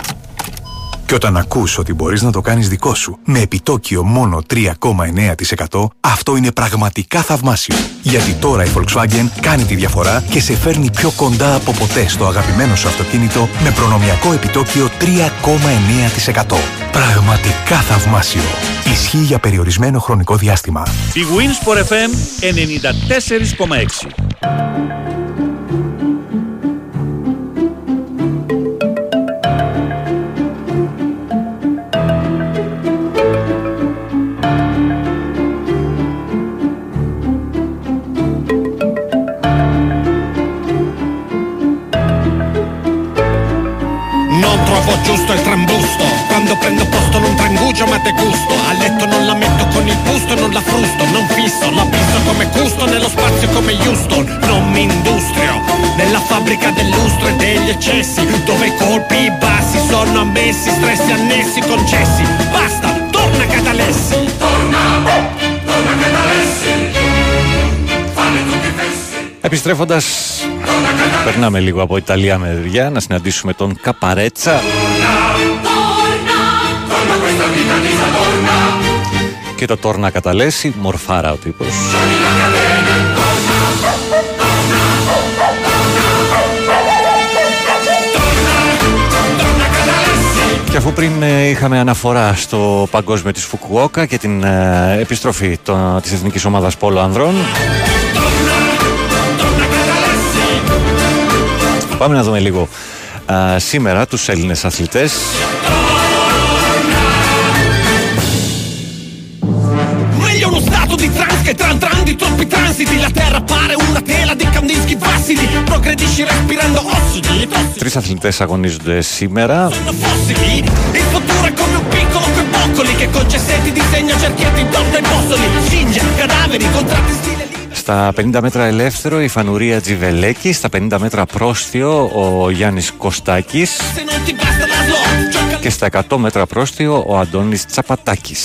Και όταν ακούς ότι μπορείς να το κάνεις δικό σου με επιτόκιο μόνο τρία κόμμα εννιά τοις εκατό, αυτό είναι πραγματικά θαυμάσιο. Γιατί τώρα η Volkswagen κάνει τη διαφορά και σε φέρνει πιο κοντά από ποτέ στο αγαπημένο σου αυτοκίνητο με προνομιακό επιτόκιο τρία κόμμα εννιά τοις εκατό. Πραγματικά θαυμάσιο. Ισχύει για περιορισμένο χρονικό διάστημα. Η Winsport εφ εμ ενενήντα τέσσερα κόμμα έξι. Trovo giusto il trambusto, quando prendo posto non trangugio ma degusto, a letto non la metto con il busto, non la frusto, non fisso, la pisso come gusto, nello spazio come Houston, non mi industrio, nella fabbrica del lustro e degli eccessi, dove i colpi bassi sono ammessi, stressi annessi, concessi, basta, torna Catalessi, torna, torna Catalessi, fare tutti fessi. Επιστρέφοντας, περνάμε λίγο από Ιταλία μεριά να συναντήσουμε τον Καπαρέτσα και το Τόρνα Καταλέσει, μορφάρα ο τύπος. Και αφού πριν είχαμε αναφορά στο παγκόσμιο της Φουκουόκα και την επιστροφή της Εθνικής Ομάδας Πόλο Ανδρών, πάμε να δούμε λίγο α, σήμερα τους Έλληνες αθλητές. Τρεις αθλητές αγωνίζονται σήμερα. Στα πενήντα μέτρα ελεύθερο η Φανουρία Τζιβελέκη, στα πενήντα μέτρα πρόστιο ο Γιάννης Κωστάκης και στα εκατό μέτρα πρόστιο ο Αντώνης Τσαπατάκης.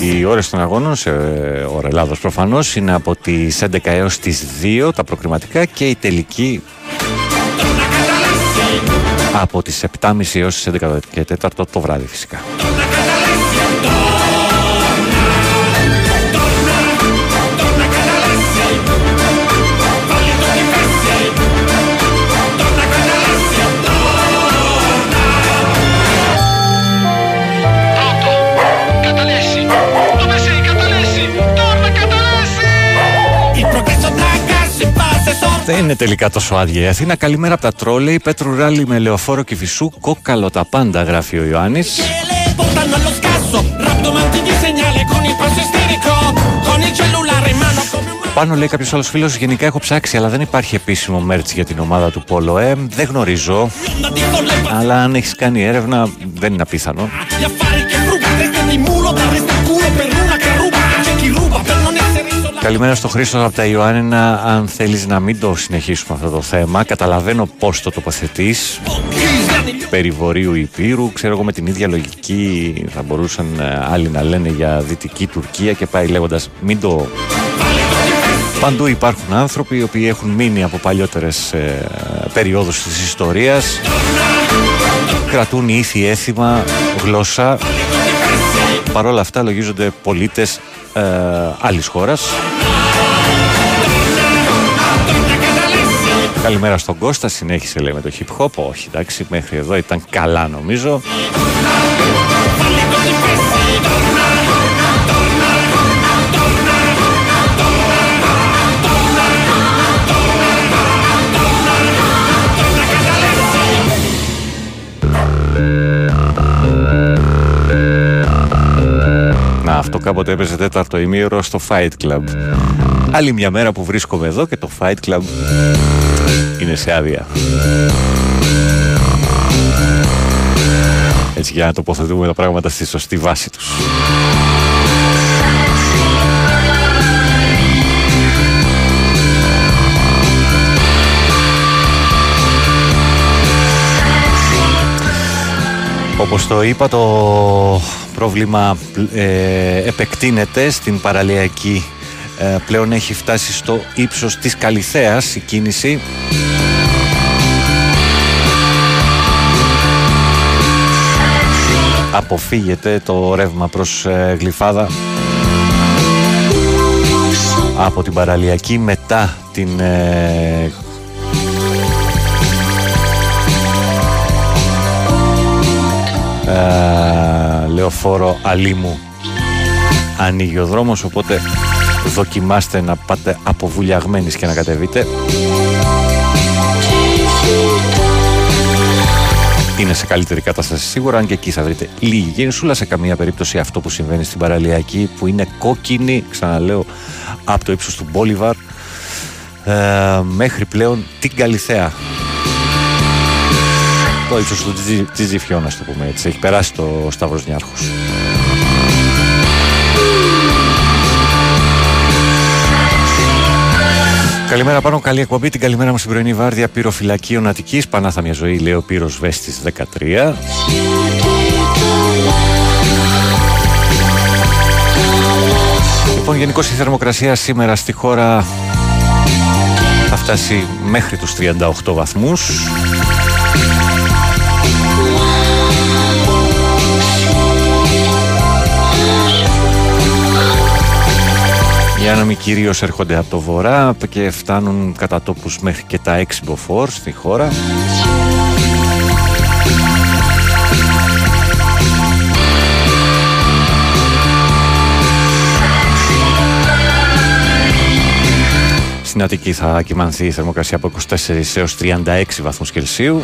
Οι ώρες των αγώνων, σε ώρα Ελλάδος προφανώς, είναι από τις έντεκα έως τις δύο τα προκριματικά και η τελική από τις επτά και μισή έως τις έντεκα και τέσσερα το βράδυ φυσικά. Δεν είναι τελικά τόσο άδεια η Αθήνα. Καλημέρα από τα τρόλεϊ, Πέτρου Ράλι με λεωφόρο Κηφισού, κόκαλο τα πάντα, γράφει ο Ιωάννης. Πάνω, λέει κάποιος άλλος φίλος, γενικά έχω ψάξει, αλλά δεν υπάρχει επίσημο merch για την ομάδα του Πόλο. Ε, δεν γνωρίζω, αλλά αν έχεις κάνει έρευνα δεν είναι απίθανο. Καλημέρα στο Χρήστο από τα Ιωάννινα. Αν θέλεις να μην το συνεχίσουμε αυτό το θέμα, καταλαβαίνω πώς το τοποθετείς. Περί Βορείου Υπήρου, ξέρω εγώ, με την ίδια λογική θα μπορούσαν άλλοι να λένε για Δυτική Τουρκία και πάει λέγοντας, μην το... Παντού υπάρχουν άνθρωποι οι οποίοι έχουν μείνει από παλιότερες ε, περιόδους της ιστορίας, κρατούν ήθη, έθιμα, γλώσσα. Παρ' όλα αυτά λογίζονται πολίτες ε, άλλης χώρας. Καλημέρα στον Κώστα, συνέχισε λέει με το hip hop. Όχι, εντάξει, μέχρι εδώ ήταν καλά νομίζω. αυτό κάποτε έπαιζε τέταρτο ημίωρο στο Fight Club. Άλλη μια μέρα που βρίσκομαι εδώ και το Fight Club είναι σε άδεια. Έτσι, για να τοποθετούμε τα πράγματα στη σωστή βάση τους. Όπως το είπα, το πρόβλημα ε, επεκτείνεται στην παραλιακή. Ε, πλέον έχει φτάσει στο ύψος της Καλιθέας η κίνηση. Αποφύγεται το ρεύμα προς ε, Γλυφάδα από την παραλιακή μετά την ε, Uh, λεωφόρο Αλίμου. Ανοίγει ο δρόμος, οπότε δοκιμάστε να πάτε από Βουλιαγμένης και να κατεβείτε. Είναι σε καλύτερη κατάσταση σίγουρα, αν και εκεί θα βρείτε λίγη γενισούλα. Σε καμία περίπτωση αυτό που συμβαίνει στην παραλιακή, που είναι κόκκινη, ξαναλέω, από το ύψος του Μπόλιβαρ uh, μέχρι πλέον την Καλιθέα. Το ύψος του Τζιζιφιώνα, το πούμε έτσι. Έχει περάσει το Σταύρος Νιάρχος. Καλημέρα πάνω, καλή εκπομπή. Την καλημέρα μου στην πρωινή βάρδια πυροφυλακίων Αττικής. Πανάθα μια ζωή, λέει ο Πύρος Βέστης δεκατρία. Λοιπόν, γενικώς η θερμοκρασία σήμερα στη χώρα θα φτάσει μέχρι τους τριάντα οκτώ βαθμούς. Οι άνεμοι κυρίως έρχονται από το βορρά και φτάνουν κατά τόπους μέχρι και τα έξι μποφόρ στη χώρα. Στην Αττική θα κυμανθεί η θερμοκρασία από είκοσι τέσσερα έως τριάντα έξι βαθμούς Κελσίου.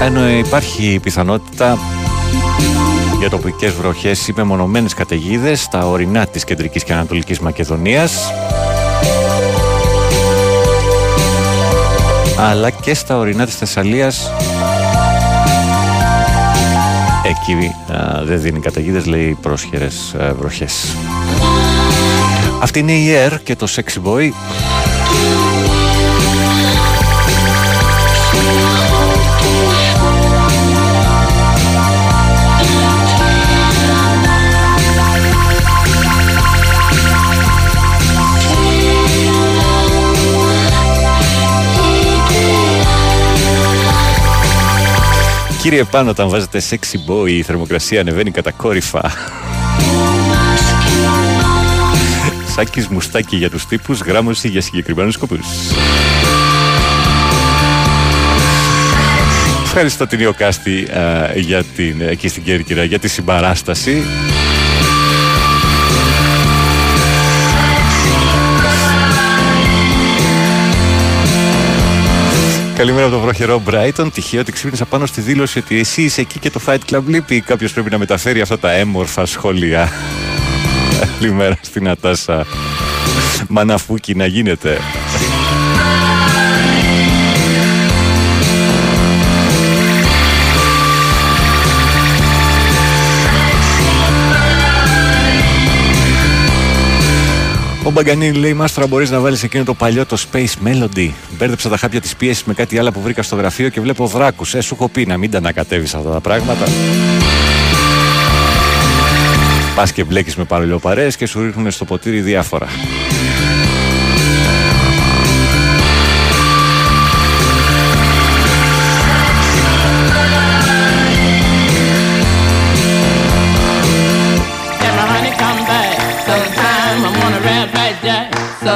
Ενώ υπάρχει πιθανότητα για τοπικές βροχές ή μεμονωμένες καταιγίδες στα ορεινά της Κεντρικής και Ανατολικής Μακεδονίας, αλλά και στα ορεινά της Θεσσαλίας. Εκεί α, δεν δίνει καταιγίδες, λέει πρόσχερες α, βροχές. Αυτή είναι η Air και το Sexy Boy. Κύριε Πάνο, όταν βάζετε sexy boy η θερμοκρασία ανεβαίνει κατακόρυφα. Σάκης μουστάκι για τους τύπους, γράμμωση για συγκεκριμένους σκοπούς. Ευχαριστώ την Ιωκάστη α, για την, εκεί στην Κέρκυρα για τη συμπαράσταση. Καλημέρα από το βροχερό Brighton. Τυχαίο ότι ξύπνησα πάνω στη δήλωση ότι εσύ είσαι εκεί και το Fight Club λείπει. Κάποιος πρέπει να μεταφέρει αυτά τα έμορφα σχόλια. Καλημέρα στην Ατάσα. Μαναφούκι να γίνεται. Ο Μπαγκανίν λέει, μάστρα, μπορείς να βάλεις εκείνο το παλιό το Space Melody. Μπέρδεψα τα χάπια της πίεσης με κάτι άλλο που βρήκα στο γραφείο και βλέπω δράκους. Ε, σου έχω πει να μην τα ανακατεύεις αυτά τα πράγματα. Πας και μπλέκεις με παρελαιοπαρέες και σου ρίχνουν στο ποτήρι διάφορα.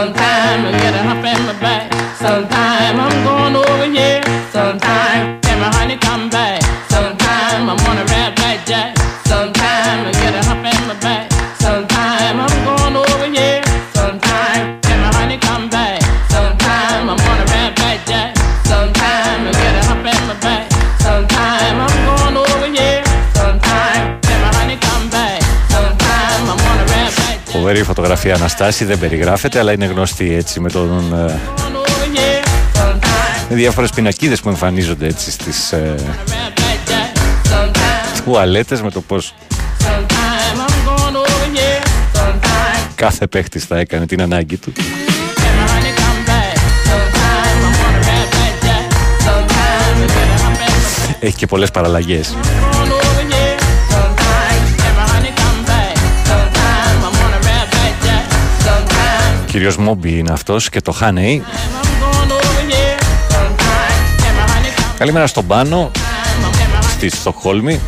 Sometimes I get a hump in my back. Sometimes I'm going over here. Sometimes can my honey come back. Sometimes I wanna ride right jack. Sometime I get a hop in my back. Sometime I'm going over here. Sometime can my honey come back. Sometime I'm gonna rap back jack. Sometime I get a hop in my back. Sometime I'm going over here. Sometime can my honey come back. Sometime I'm gonna rap back jack. Φοβερή φωτογραφία Αναστάση, δεν περιγράφεται, αλλά είναι γνωστή έτσι με τον... με διάφορες πινακίδες που εμφανίζονται έτσι στις ε, τουαλέτες, με το πως κάθε παίχτης θα έκανε την ανάγκη του. Έχει και πολλές παραλλαγές. Ο κύριος Μόμπι είναι αυτός και το Χάνεϊ. Καλημέρα στον Πάνο, στη Στοκχόλμη.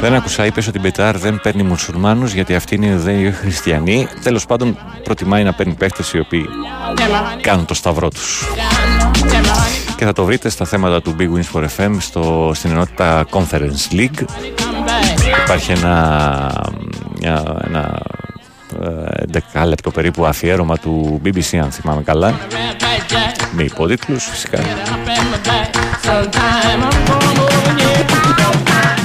Δεν άκουσα, είπες ότι η Μπετάρ δεν παίρνει μουσουλμάνους γιατί αυτοί είναι οι χριστιανοί. Τέλος πάντων, προτιμάει να παίρνει παίχτες οι οποίοι κάνουν το σταυρό τους. Και θα το βρείτε στα θέματα του Big Wins for εφ εμ στο, στην ενότητα Conference League. Υπάρχει ένα... Μια, ένα έντεκα λεπτό περίπου αφιέρωμα του μπι μπι σι, αν θυμάμαι καλά, με υπότιτλους φυσικά,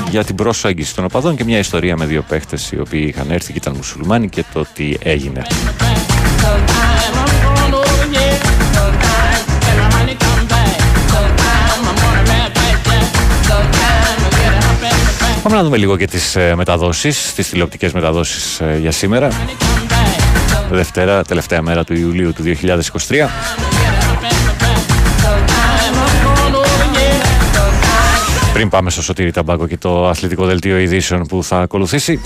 για την προσέγγιση των οπαδών και μια ιστορία με δύο παίχτες οι οποίοι είχαν έρθει και ήταν μουσουλμάνοι και το τι έγινε. Πάμε να δούμε λίγο και τις ε, μεταδόσεις, τις τηλεοπτικές μεταδόσεις ε, για σήμερα. Δευτέρα, τελευταία μέρα του Ιουλίου του δύο χιλιάδες είκοσι τρία. Πριν πάμε στο Σωτήρη Ταμπάκο και το αθλητικό δελτίο ειδήσεων που θα ακολουθήσει.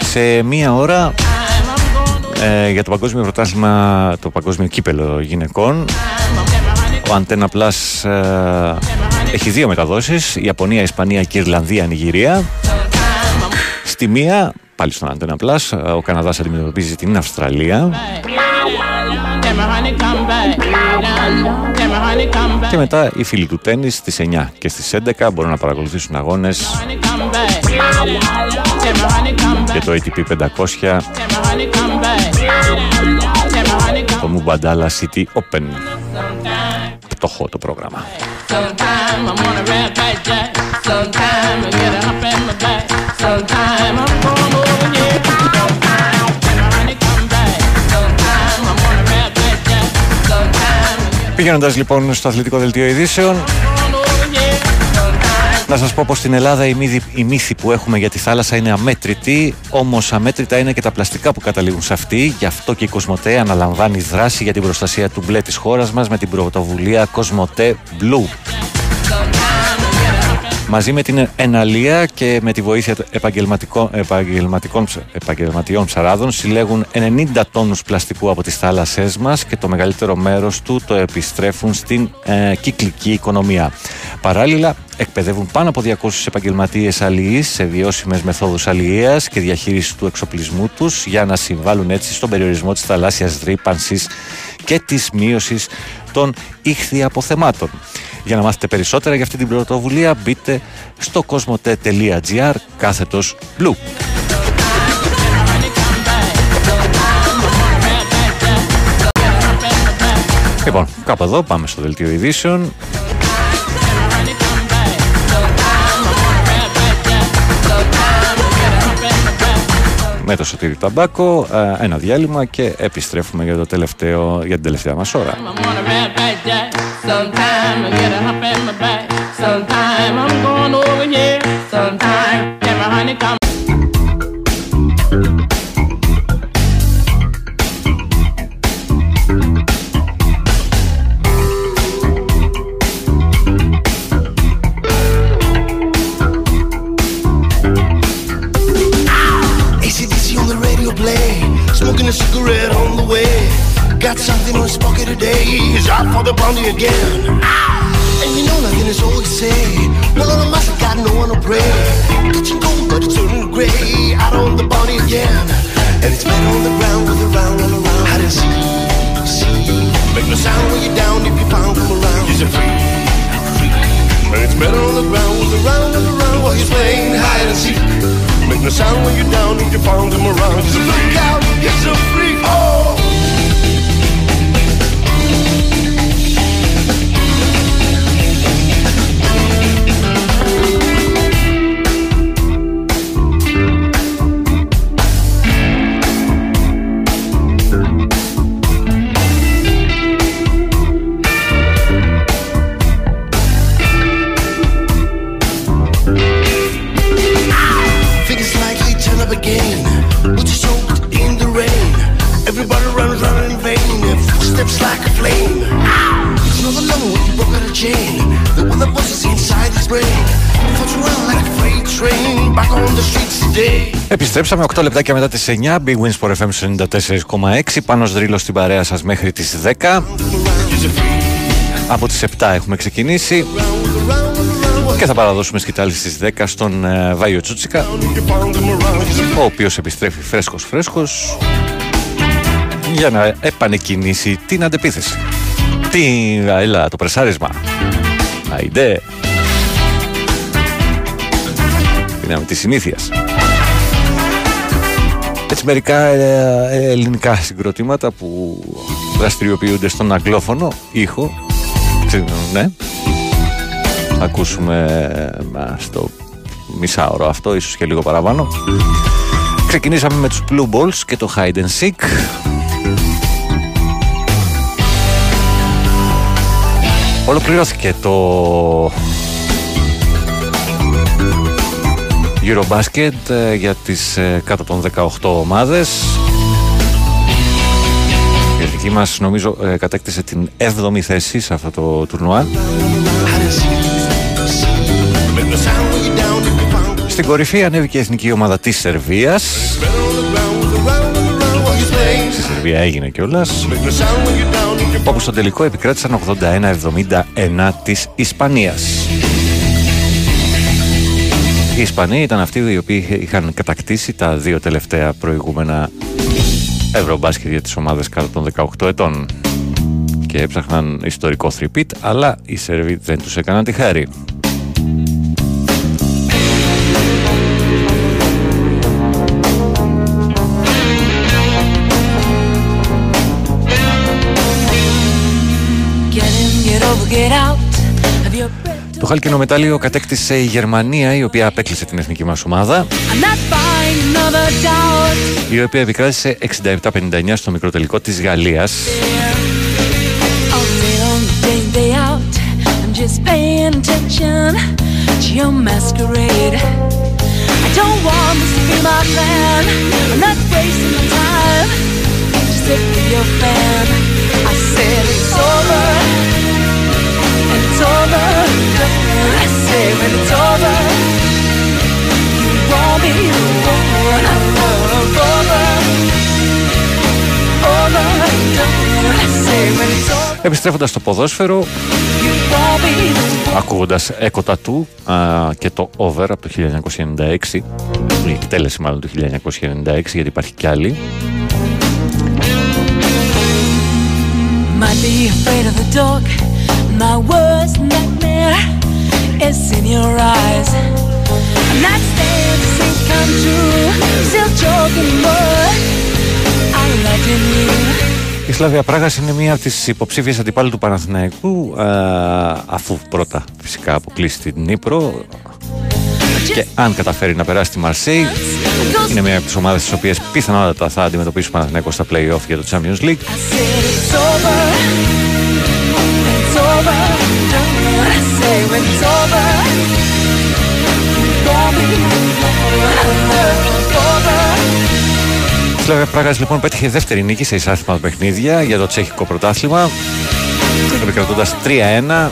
Σε μία ώρα ε, για το παγκόσμιο πρωτάθλημα, το παγκόσμιο κύπελο γυναικών. Ο Antenna Plus ε, έχει δύο μεταδόσεις, Ιαπωνία, Ισπανία και Ιρλανδία, Νιγηρία. Στη μία, πάλι στον Antenna Plus, ο Καναδάς αντιμετωπίζει την Αυστραλία. Και μετά οι φίλοι του τέννις στις εννιά και στις έντεκα μπορούν να παρακολουθήσουν αγώνες και το έι τι πι πεντακόσια, το Mubadala City Open. Φτωχό το πρόγραμμα. Πηγαίνοντας λοιπόν στο αθλητικό δελτίο ειδήσεων, να σας πω πως στην Ελλάδα η μύθη, η μύθη που έχουμε για τη θάλασσα είναι αμέτρητη, όμως αμέτρητα είναι και τα πλαστικά που καταλήγουν σε αυτή. Γι' αυτό και η Κοσμοτέ αναλαμβάνει δράση για την προστασία του μπλε της χώρας μας με την πρωτοβουλία Κοσμοτέ Blue. Μαζί με την Εναλία και με τη βοήθεια επαγγελματικών, επαγγελματικών, επαγγελματιών ψαράδων συλλέγουν ενενήντα τόνους πλαστικού από τις θάλασσές μας και το μεγαλύτερο μέρος του το επιστρέφουν στην ε, κυκλική οικονομία. Παράλληλα, εκπαιδεύουν πάνω από διακόσιους επαγγελματίες αλληλείς σε βιώσιμες μεθόδους αλληλείας και διαχείριση του εξοπλισμού τους για να συμβάλλουν έτσι στον περιορισμό της θαλάσσιας ρύπανσης και της μείωσης των ηχθιαποθεμάτων. Για να μάθετε περισσότερα για αυτή την πρωτοβουλία μπείτε στο κοσμοτέ.gr κάθετος blue. Λοιπόν, κάπου εδώ πάμε στο δελτίο ειδήσεων. Με το Σωτήρη Ταμπάκο, ένα διάλειμμα και επιστρέφουμε για, το τελευταίο, για την τελευταία μας ώρα. For the bounty again. Ah! And you know nothing is always said. Well, on the muscle got no one to pray. Touch and go, but it's turning gray. the sound when you're down and you found him around. So look out, he's a freak. Oh! Επιστρέψαμε οκτώ λεπτάκια μετά τις εννιά. Big Wins for εφ εμ ενενήντα τέσσερα κόμμα έξι. Πάνος Δρίλος στην παρέα σας μέχρι τις δέκα. Από τις επτά έχουμε ξεκινήσει και θα παραδώσουμε σκητάλη στις δέκα στον uh, Βάιο Τσούτσικα, ο οποίος επιστρέφει φρέσκος φρέσκος για να επανεκκινήσει την αντεπίθεση. Τι αέλα το πρεσάρισμα. Αιντε. Δύναμη της συνήθειας. Έτσι μερικά ε, ε, ελληνικά συγκροτήματα που δραστηριοποιούνται στον αγγλόφωνο ήχο. Ναι. Θα ακούσουμε α, στο μισάωρο αυτό, ίσως και λίγο παραπάνω. Ξεκινήσαμε με τους Blue Balls και το Hide and Seek. Ολοκληρώθηκε το Eurobasket για τις κάτω των δεκαοκτώ ομάδες. Η εθνική μας νομίζω κατέκτησε την έβδομη θέση σε αυτό το τουρνουά. Στην κορυφή ανέβηκε η εθνική ομάδα της Σερβίας. Στη Σερβία έγινε κιόλας, όπου στο τελικό επικράτησαν ογδόντα ένα εβδομήντα ένα της Ισπανίας. Οι Ισπανοί ήταν αυτοί οι οποίοι είχαν κατακτήσει τα δύο τελευταία προηγούμενα ευρωμπάσκετ για τις ομάδες κάτω των δεκαοκτώ ετών και έψαχναν ιστορικό three-peat, αλλά οι Σέρβοι δεν τους έκαναν τη χάρη. Το χάλκινο μετάλλιο κατέκτησε η Γερμανία, η οποία απέκλεισε την εθνική μας ομάδα, η οποία επικράτησε εξήντα επτά πενήντα εννιά στο μικροτελικό της Γαλλίας. Επιστρέφοντας στο ποδόσφαιρο, ακούγοντας Echo Tattoo και το Over από το χίλια εννιακόσια ενενήντα έξι, η εκτέλεση μάλλον του χίλια εννιακόσια ενενήντα έξι, γιατί υπάρχει κι άλλη. My worst nightmare is in your eyes. I'm not saying this ain't come true. Still joking, but I'm loving you. Η Σλάβια Πράγας είναι μία από τις υποψήφιες αντιπάλου του Παναθηναϊκού, α, αφού πρώτα φυσικά αποκλείσει την Νύπρο και αν καταφέρει να περάσει τη Μαρσέη, είναι μία από τις ομάδες τις οποίες πιθανότατα θα αντιμετωπίσει ο Παναθηναϊκός στα play-off για το Champions League. Η Σλάβια Πράγας λοιπόν πέτυχε δεύτερη νίκη σε εισάθλιμα παιχνίδια για το τσέχικο πρωτάθλημα, επικρατώντας τρία ένα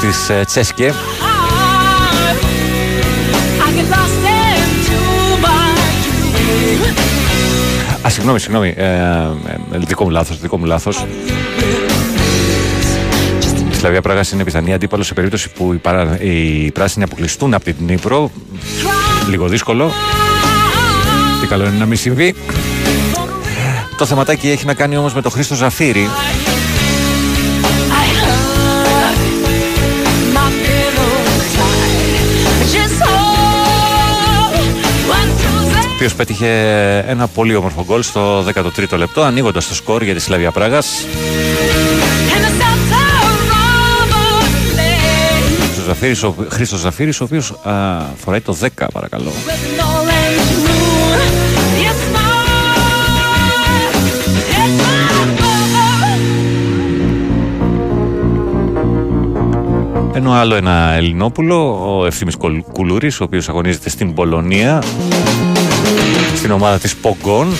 της uh, Τσέσκε. Α, συγγνώμη, συγγνώμη, ε, ε, δικό μου λάθος, δικό μου λάθος. Η Σλαβία Πράγας είναι πιθανή αντίπαλο σε περίπτωση που οι, παρα... οι πράσινοι αποκλειστούν από την Νύπρο. Λίγο δύσκολο. Τι καλό είναι να μην συμβεί. Το θεματάκι έχει να κάνει όμως με τον Χρήστο Ζαφίρη, οποίος πέτυχε ένα πολύ όμορφο γκολ στο δέκατο τρίτο λεπτό, ανοίγοντας το σκορ για τη Σλάβια Πράγας. Χρήστος Ζαφίρης, ο οποίος α, φοράει το δέκα, παρακαλώ. Ενώ άλλο ένα Ελληνόπουλο, ο Ευθύμης Κουλούρης, ο οποίος αγωνίζεται στην Πολωνία, στην ομάδα της Πογκόν.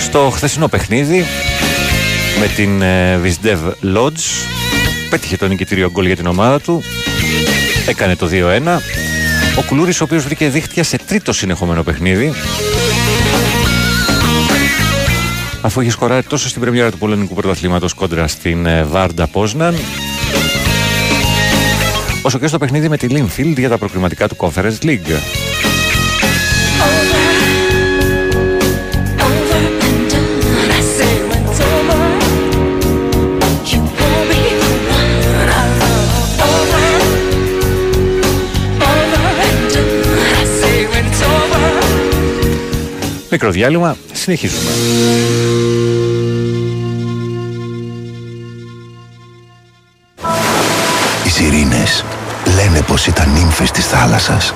Στο χθεσινό παιχνίδι με την Βισντεβ Λότζ πέτυχε το νικητήριο γκολ για την ομάδα του, έκανε το δύο ένα. Ο Κουλούρης, ο οποίος βρήκε δίχτυα σε τρίτο συνεχόμενο παιχνίδι, αφού είχε σκοράρει τόσο στην πρεμιέρα του πολωνικού πρωταθλήματος κόντρα στην Βάρντα Πόσναν, όσο και στο παιχνίδι με τη Λίνφιλντ για τα προκριματικά του Conference League. Μικρό διάλειμμα, συνεχίζουμε. Οι σιρήνες λένε πως ήταν νύμφες της θάλασσας,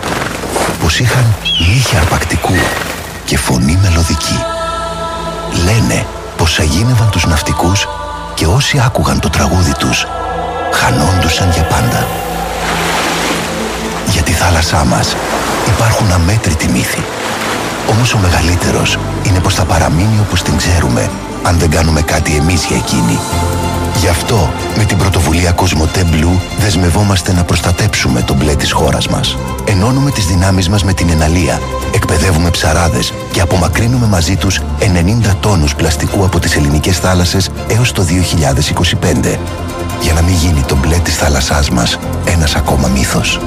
πως είχαν νύχια αρπακτικού και φωνή μελωδική. Λένε πως αγίνευαν τους ναυτικούς και όσοι άκουγαν το τραγούδι τους χανόντουσαν για πάντα. Για τη θάλασσά μας υπάρχουν αμέτρητοι μύθοι. Όμως ο μεγαλύτερος είναι πως θα παραμείνει όπως την ξέρουμε, αν δεν κάνουμε κάτι εμείς για εκείνη. Γι' αυτό, με την πρωτοβουλία Κοσμοτέ Blue, δεσμευόμαστε να προστατέψουμε τον μπλε της χώρας μας. Ενώνουμε τις δυνάμεις μας με την εναλία, εκπαιδεύουμε ψαράδες και απομακρύνουμε μαζί τους ενενήντα τόνους πλαστικού από τις ελληνικές θάλασσες έως το δύο χιλιάδες είκοσι πέντε. Για να μην γίνει το μπλε της θάλασσάς μας ένας ακόμα μύθος.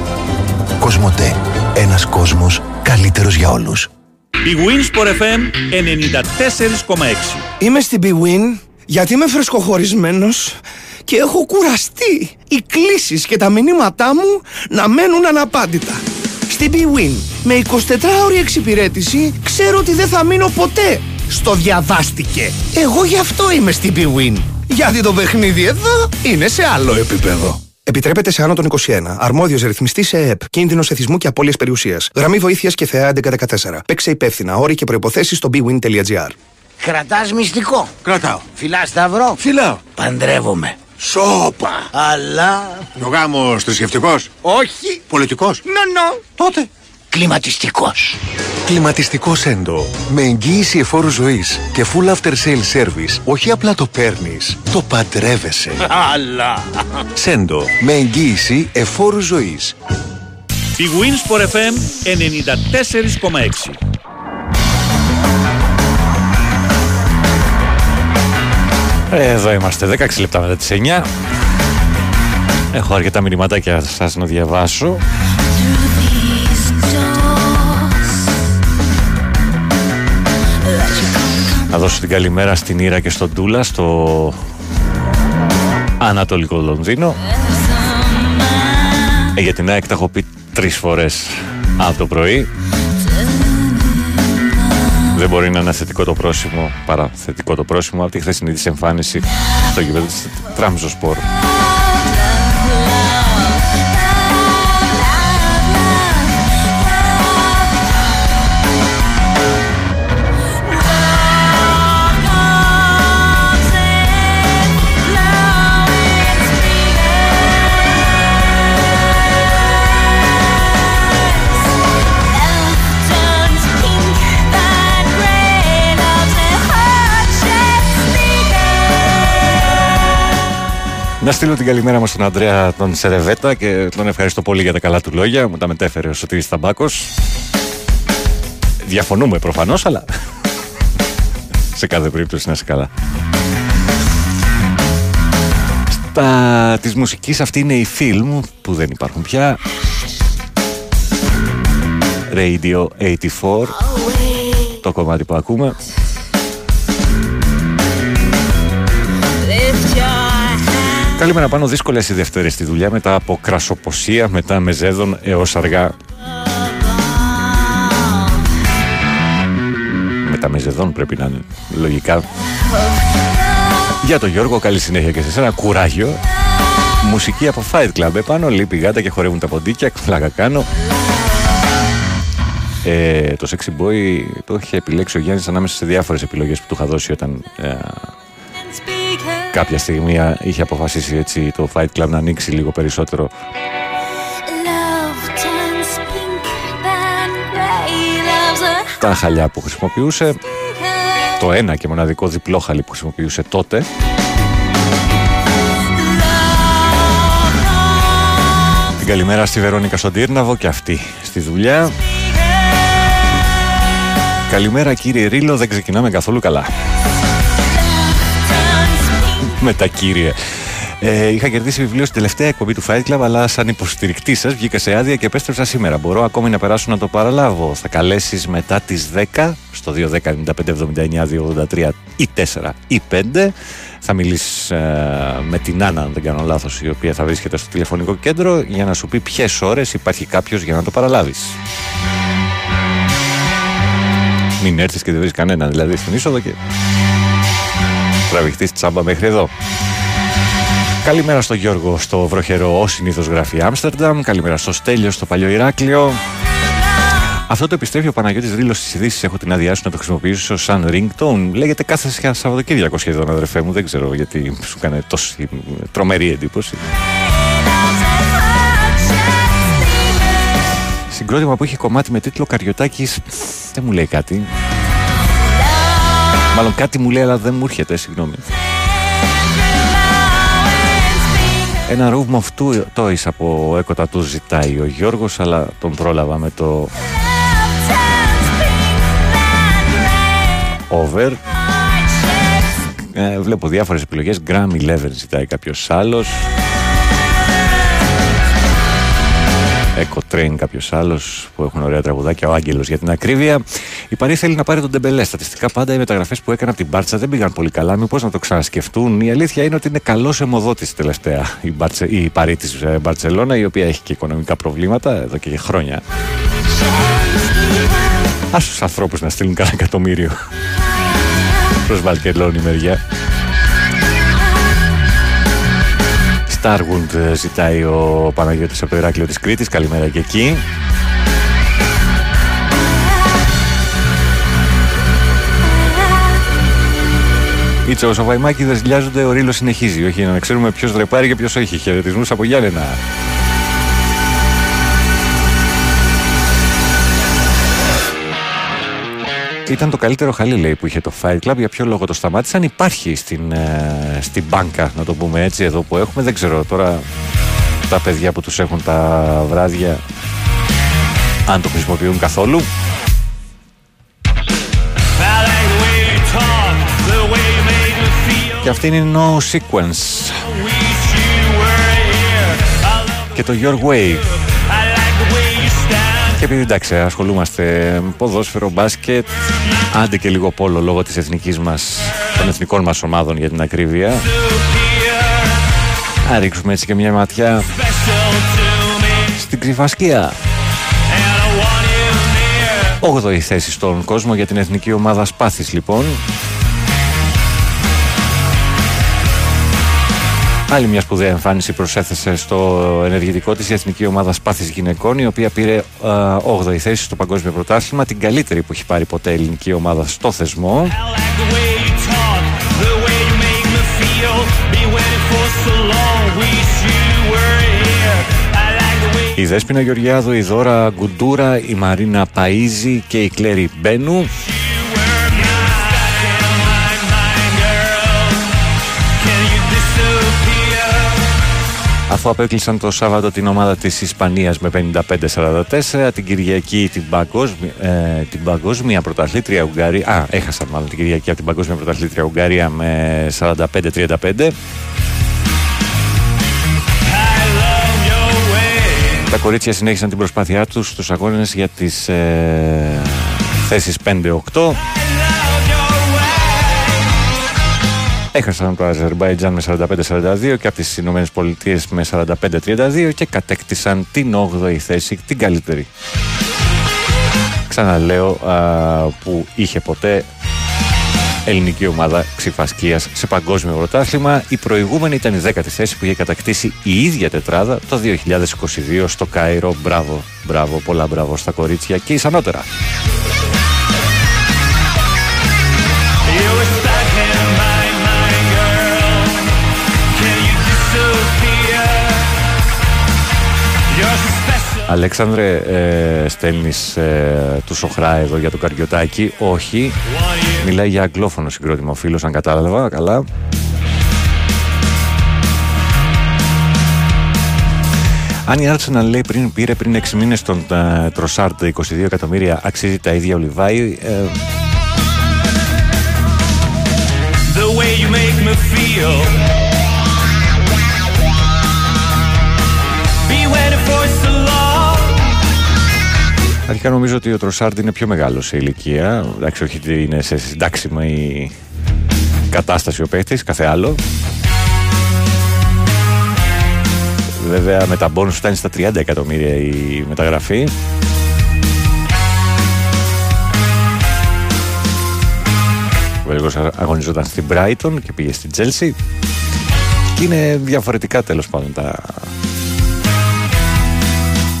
Κοσμοτέ. Ένας κόσμος καλύτερος για όλους. BWIN Sport εφ εμ ενενήντα τέσσερα κόμμα έξι. Είμαι στην BWIN γιατί είμαι φρεσκοχωρισμένος και έχω κουραστεί οι κλήσεις και τα μηνύματά μου να μένουν αναπάντητα. Στην BWIN με εικοσιτετράωρη εξυπηρέτηση ξέρω ότι δεν θα μείνω ποτέ στο διαβάστηκε. Εγώ γι' αυτό είμαι στην BWIN, γιατί το παιχνίδι εδώ είναι σε άλλο επίπεδο. Επιτρέπεται σε άνω των είκοσι ένα. Αρμόδιος ρυθμιστής σε ΕΕΠ. Κίνδυνος εθισμού και απώλειας περιουσίας. Γραμμή βοήθειας και θεά έντεκα δεκατέσσερα. Παίξε υπεύθυνα. Όροι και προϋποθέσεις στο bwin.gr. Κρατάς μυστικό? Κρατάω. Φιλάς σταυρό? Φιλάω. Παντρεύομαι. Σόπα. Αλλά. Ο γάμος θρησκευτικός? Όχι. Πολιτικός? Νο, νο. Τότε. Κλιματιστικός. Κλιματιστικός Έντο. Με εγγύηση εφόρου ζωής και full after sale service. Όχι απλά το παίρνεις, το παντρεύεσαι. Αλλά. Σέντο. Με εγγύηση εφόρου ζωής. Η Wins for εφ εμ ενενήντα τέσσερα κόμμα έξι. Εδώ είμαστε, δεκαέξι λεπτά μετά τις εννιά. Έχω αρκετά μηνυματάκια σας να διαβάσω. Να δώσω την καλημέρα στην Ήρα και στον Τούλα στο Ανατολικό Λονδίνο. Ε, για την ΑΕΚ τα έχω πει τρεις φορές από το πρωί. Δεν μπορεί να είναι θετικό το πρόσημο, παρά θετικό το πρόσημο από τη χθεσινή της εμφάνιση στο γήπεδο της Τραμζοσπορ. Να στείλω την καλημέρα μας στον Ανδρέα τον Σερεβέτα και τον ευχαριστώ πολύ για τα καλά του λόγια. Μου τα μετέφερε ο Σωτήρης Ταμπάκος. Διαφωνούμε προφανώς, αλλά σε κάθε περίπτωση να είσαι καλά. Στα της μουσικής αυτή είναι η φιλμ που δεν υπάρχουν πια. Radio ογδόντα τέσσερα, το κομμάτι που ακούμε. Καλημέρα Πάνο, δύσκολες οι δεύτερες στη δουλειά μετά από κρασοποσία, μετά με ζέδον έως αργά. Μετά με ζεδόν πρέπει να είναι λογικά. Για τον Γιώργο, καλή συνέχεια και σε εσένα, κουράγιο. Μουσική από Fight Club επάνω, λείπει γάτα και χορεύουν τα ποντίκια, φλάκα κάνω. Ε, το Sexy Boy το είχε επιλέξει ο Γιάννης ανάμεσα σε διάφορες επιλογές που του είχα δώσει όταν ε, κάποια στιγμή είχε αποφασίσει έτσι το Fight Club να ανοίξει λίγο περισσότερο. Τα χαλιά που χρησιμοποιούσε, το ένα και μοναδικό διπλό χαλί που χρησιμοποιούσε τότε. Την καλημέρα στη Βερόνικα στον Τύρναβο και αυτή στη δουλειά. Καλημέρα κύριε Ρίλο, δεν ξεκινάμε καθόλου καλά. Με τα κύριε. Ε, είχα κερδίσει βιβλίο στην τελευταία εκπομπή του Fight Club, αλλά σαν υποστηρικτή σας βγήκα σε άδεια και επέστρεψα σήμερα. Μπορώ ακόμη να περάσω να το παραλάβω. Θα καλέσεις μετά τις δέκα στο δύο ένα μηδέν πέντε επτά εννιά δύο οκτώ τρία ή τέσσερα ή πέντε. Θα μιλήσεις ε, με την Άννα, αν δεν κάνω λάθος, η οποία θα βρίσκεται στο τηλεφωνικό κέντρο για να σου πει ποιες ώρες υπάρχει κάποιος για να το παραλάβεις. Μην έρθεις και δεν βρεις κανένα, δηλαδή στην είσοδο και τραβηχτείς τσάμπα μέχρι εδώ. Καλημέρα στον Γιώργο στο βροχερό, ως συνήθως γράφει Άμστερνταμ. Καλημέρα στο Στέλιο, στο παλιό Ηράκλειο. Αυτό το επιστρέφει ο Παναγιώτης Δρίλος στις ειδήσεις. Έχω την άδειά σου να το χρησιμοποιήσω σαν ringtone. Λέγεται κάθε Σαββατοκύριακο σχεδόν, αδερφέ μου. Δεν ξέρω γιατί σου έκανε τόση τρομερή εντύπωση. Συγκρότημα που είχε κομμάτι με τίτλο Καριωτάκης. Δεν μου λέει κάτι. Μάλλον κάτι μου λέει, αλλά δεν μου έρχεται, συγγνώμη. Ένα room of toys από έκοτα του ζητάει ο Γιώργος, αλλά τον πρόλαβα με το over. ε, Βλέπω διάφορες επιλογές, Gram έντεκα ζητάει κάποιος άλλος, Echo Train κάποιος άλλος που έχουν ωραία τραγουδάκια, ο Άγγελος για την ακρίβεια. Η Παρή θέλει να πάρει τον Ντεμπελέ. Στατιστικά πάντα οι μεταγραφές που έκανα από την Μπάρτσα δεν πήγαν πολύ καλά. Μήπως να το ξανασκεφτούν. Η αλήθεια είναι ότι είναι καλός αιμοδότης τελευταία η, Μπαρτσε, η Παρή της Μπαρτσελώνα, η οποία έχει και οικονομικά προβλήματα εδώ και χρόνια. Ας στους ανθρώπους να στείλουν κανένα εκατομμύριο προς Βαλκελώνη μεριά. Στάργουντ ζητάει ο Παναγιώτης από το Ηράκλειο της Κρήτης. Καλημέρα και εκεί. Οι τσαουσοβαϊμάκηδες λιάζονται, ο Ρίλος συνεχίζει. Όχι, να ξέρουμε ποιος δρεπάρει και ποιος όχι. Χαιρετισμούς από Γιάννενα. Ήταν το καλύτερο χαλί, λέει, που είχε το Fight Club. Για ποιο λόγο το σταμάτησαν? Υπάρχει στην, ε, στην μπάνκα, να το πούμε έτσι, εδώ που έχουμε. Δεν ξέρω τώρα τα παιδιά που τους έχουν τα βράδια αν το χρησιμοποιούν καθόλου. Και αυτή είναι No Sequence και το Your Way. Και επειδή εντάξει ασχολούμαστε με ποδόσφαιρο, μπάσκετ, άντε και λίγο πόλο λόγω της εθνικής μας, των εθνικών μας ομάδων για την ακρίβεια, να ρίξουμε έτσι και μια ματιά στην Κρυφασκία. όγδοη θέση στον κόσμο για την εθνική ομάδα Σπάθης λοιπόν. Άλλη μια σπουδαία εμφάνιση προσέθεσε στο ενεργητικό της η Εθνική Ομάδα Σπάθης Γυναικών, η οποία πήρε όγδοη θέση στο Παγκόσμιο Πρωτάθλημα, την καλύτερη που έχει πάρει ποτέ η ελληνική ομάδα στο θεσμό. Η Δέσποινα Γεωργιάδου, η Δώρα Γκουντούρα, η Μαρίνα Παΐζη και η Κλέρι Μπένου. Αφού απέκλεισαν το Σάββατο την ομάδα της Ισπανίας με πενήντα πέντε σαράντα τέσσερα, την Κυριακή την, παγκόσμι, ε, την Παγκόσμια Πρωταθλήτρια Ουγγαρία. Α, έχασαν μάλλον την Κυριακή από την Παγκόσμια Πρωταθλήτρια Ουγγαρία με σαράντα πέντε τριάντα πέντε. Τα κορίτσια συνέχισαν την προσπάθειά τους στους αγώνες για τις ε, θέσεις πέντε οκτώ. Έχασαν το Αζερμπαϊτζάν με σαράντα πέντε σαράντα δύο και από τις Ηνωμένες Πολιτείες με σαράντα πέντε τριάντα δύο και κατέκτησαν την όγδοη θέση, την καλύτερη. Ξαναλέω, α, που είχε ποτέ ελληνική ομάδα ξηφασκίας σε παγκόσμιο πρωτάθλημα. Η προηγούμενη ήταν η δέκατη θέση που είχε κατακτήσει η ίδια τετράδα το δύο χιλιάδες είκοσι δύο στο Κάιρο. Μπράβο, μπράβο, πολλά μπράβο στα κορίτσια και ισανότερα. Αλέξανδρε, ε, στέλνεις ε, του Σοχρά εδώ για το Καριωτάκι? Όχι. Μιλάει για αγγλόφωνο συγκρότημα ο φίλος, αν κατάλαβα καλά. Αν η Άρσεναλ να λέει πριν, πήρε πριν έξι μήνες τον ε, Τροσάρτ είκοσι δύο εκατομμύρια, αξίζει τα ίδια ο Λιβάη. Ε, The way you make me feel. Αρχικά νομίζω ότι ο Τροσάρντ είναι πιο μεγάλος σε ηλικία. Εντάξει, όχι ότι είναι σε συντάξιμα η κατάσταση ο παίκτης, κάθε άλλο. Βέβαια με τα bonus φτάνει στα τριάντα εκατομμύρια η μεταγραφή. Ο Βέλγος αγωνιζόταν στην Brighton και πήγε στην Chelsea. Και είναι διαφορετικά τέλος πάντων τα...